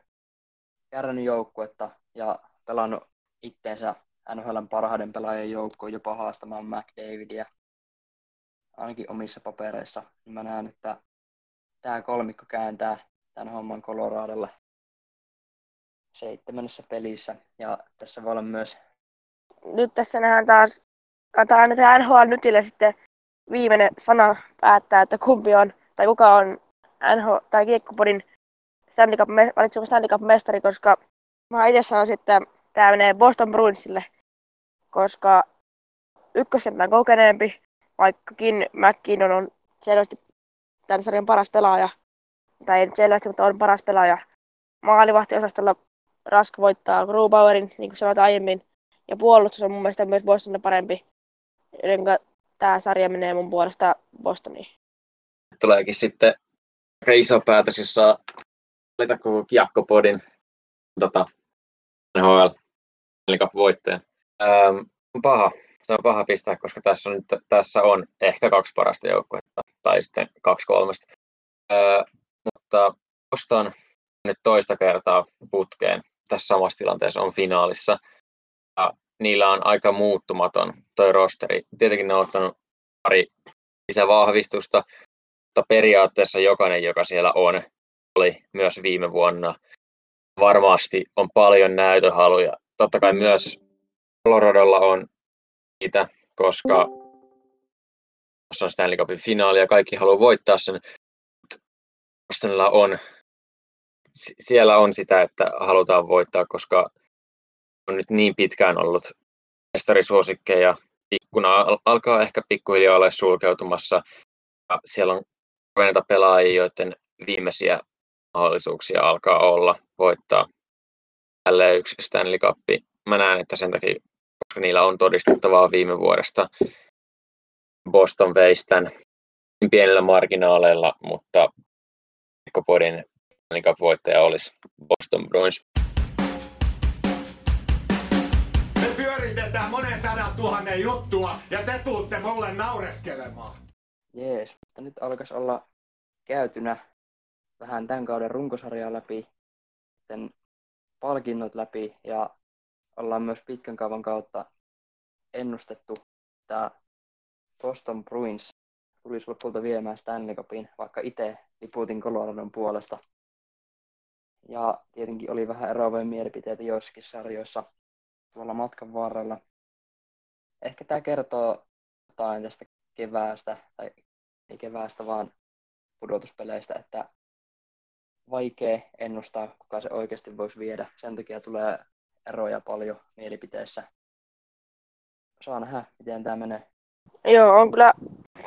kärrännyt joukkuetta ja pelannut itteensä N H L:n parhaiden pelaajien joukkoon, jopa haastamaan McDavidia. Ainakin omissa papereissa. Mä näen, että tämä kolmikko kääntää tämän homman Coloradolle seitsemännessä pelissä. Ja tässä voi olla myös... Nyt tässä nähdään taas, tämä annetaan N H L Nytille sitten viimeinen sana päättää, että kumpi on, tai kuka on N H L tai Kiekkopodin Stanley Cup, valitsema Stanley Cup mestari, koska mä itse sanoisin, että tämä menee Boston Bruinsille, koska ykköskenttä on kokeneempi, vaikkakin McKinnon on selvästi tämän sarjan paras pelaaja, tai ei nyt selvästi, mutta on paras pelaaja. Maalivahtiosastolla Rask voittaa Grubauerin, niin kuin sanotaan aiemmin, ja puolustus on mun mielestä myös Bostonille parempi, joten tämä sarja menee mun puolesta Bostoniin. Tuleekin sitten aika iso päätös, jos saa valita koko Kiekkopodin tota, N H L, eli voittajan. Ähm, paha. Se on paha pistää, koska tässä on, nyt, tässä on ehkä kaksi parasta joukkuetta, tai sitten kaksi kolmesta. Öö, mutta Boston nyt toista kertaa putkeen tässä samassa tilanteessa on finaalissa. Ja niillä on aika muuttumaton toi rosteri. Tietenkin ne on ottanut pari lisävahvistusta, mutta periaatteessa jokainen, joka siellä on, oli myös viime vuonna. Varmasti on paljon näytöhaluja. Totta kai myös Coloradolla on niitä, koska se on Stanley Cupin finaali ja kaikki haluaa voittaa sen. Bostonilla on, siellä on sitä, että halutaan voittaa, koska on nyt niin pitkään ollut mestarisuosikkeja. Ikkuna alkaa ehkä pikkuhiljaa olla sulkeutumassa. Ja siellä on kokeneita pelaajia, joiden viimeisiä mahdollisuuksia alkaa olla voittaa jälleen yksi Stanley Cup. Mä näen, että sen takia, koska niillä on todistettavaa viime vuodesta, Boston veistän pienillä marginaaleilla, mutta Kiekkopodin Stanley Cup-voittaja olisi Boston Bruins. Me pyöritetään monen sadan tuhannen juttua ja te tuutte mulle naureskelemaan. Jees, mutta nyt alkaisi olla käytynä vähän tämän kauden runkosarjaa läpi, sitten palkinnot läpi ja ollaan myös pitkän kaavan kautta ennustettu, että Boston Bruins tulisi lopulta viemään Stanley Cupin, vaikka itse liputin Coloradon puolesta. Ja tietenkin oli vähän eroavia mielipiteitä joissakin sarjoissa tuolla matkan varrella. Ehkä tämä kertoo jotain tästä keväästä, tai ei keväästä, vaan pudotuspeleistä, että vaikea ennustaa, kuka se oikeasti voisi viedä. Sen takia tulee eroja paljon mielipiteissä. Saa nähdä, miten tämä menee. Joo, on kyllä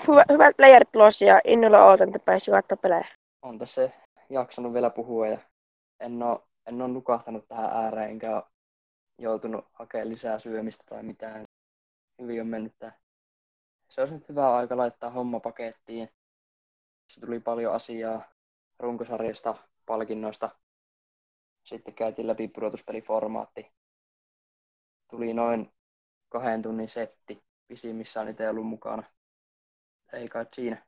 hyvä, hyvät playerit tulossa ja innolla ootan, että päässyt katsomaan pelejä. On tässä jaksanut vielä puhua ja en ole, en ole nukahtanut tähän ääreen, enkä ole joutunut hakemaan lisää syömistä tai mitään. Hyvin on mennyt tämä. Se olisi nyt hyvä aika laittaa homma pakettiin. Se tuli paljon asiaa runkosarjasta, palkinnoista, Sitten käytiin läpi pudotuspeliformaatti. Tuli noin kahden tunnin setti. Pisimmissä on itse ollut mukana. Ei kai siinä.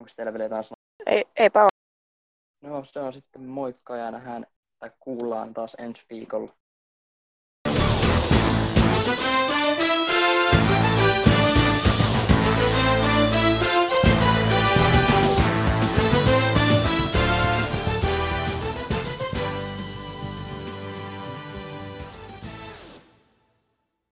Onko teillä vielä jotain sanoa? Ei, eipä ole. No se on sitten moikka ja nähdään tai kuullaan taas ensi viikolla.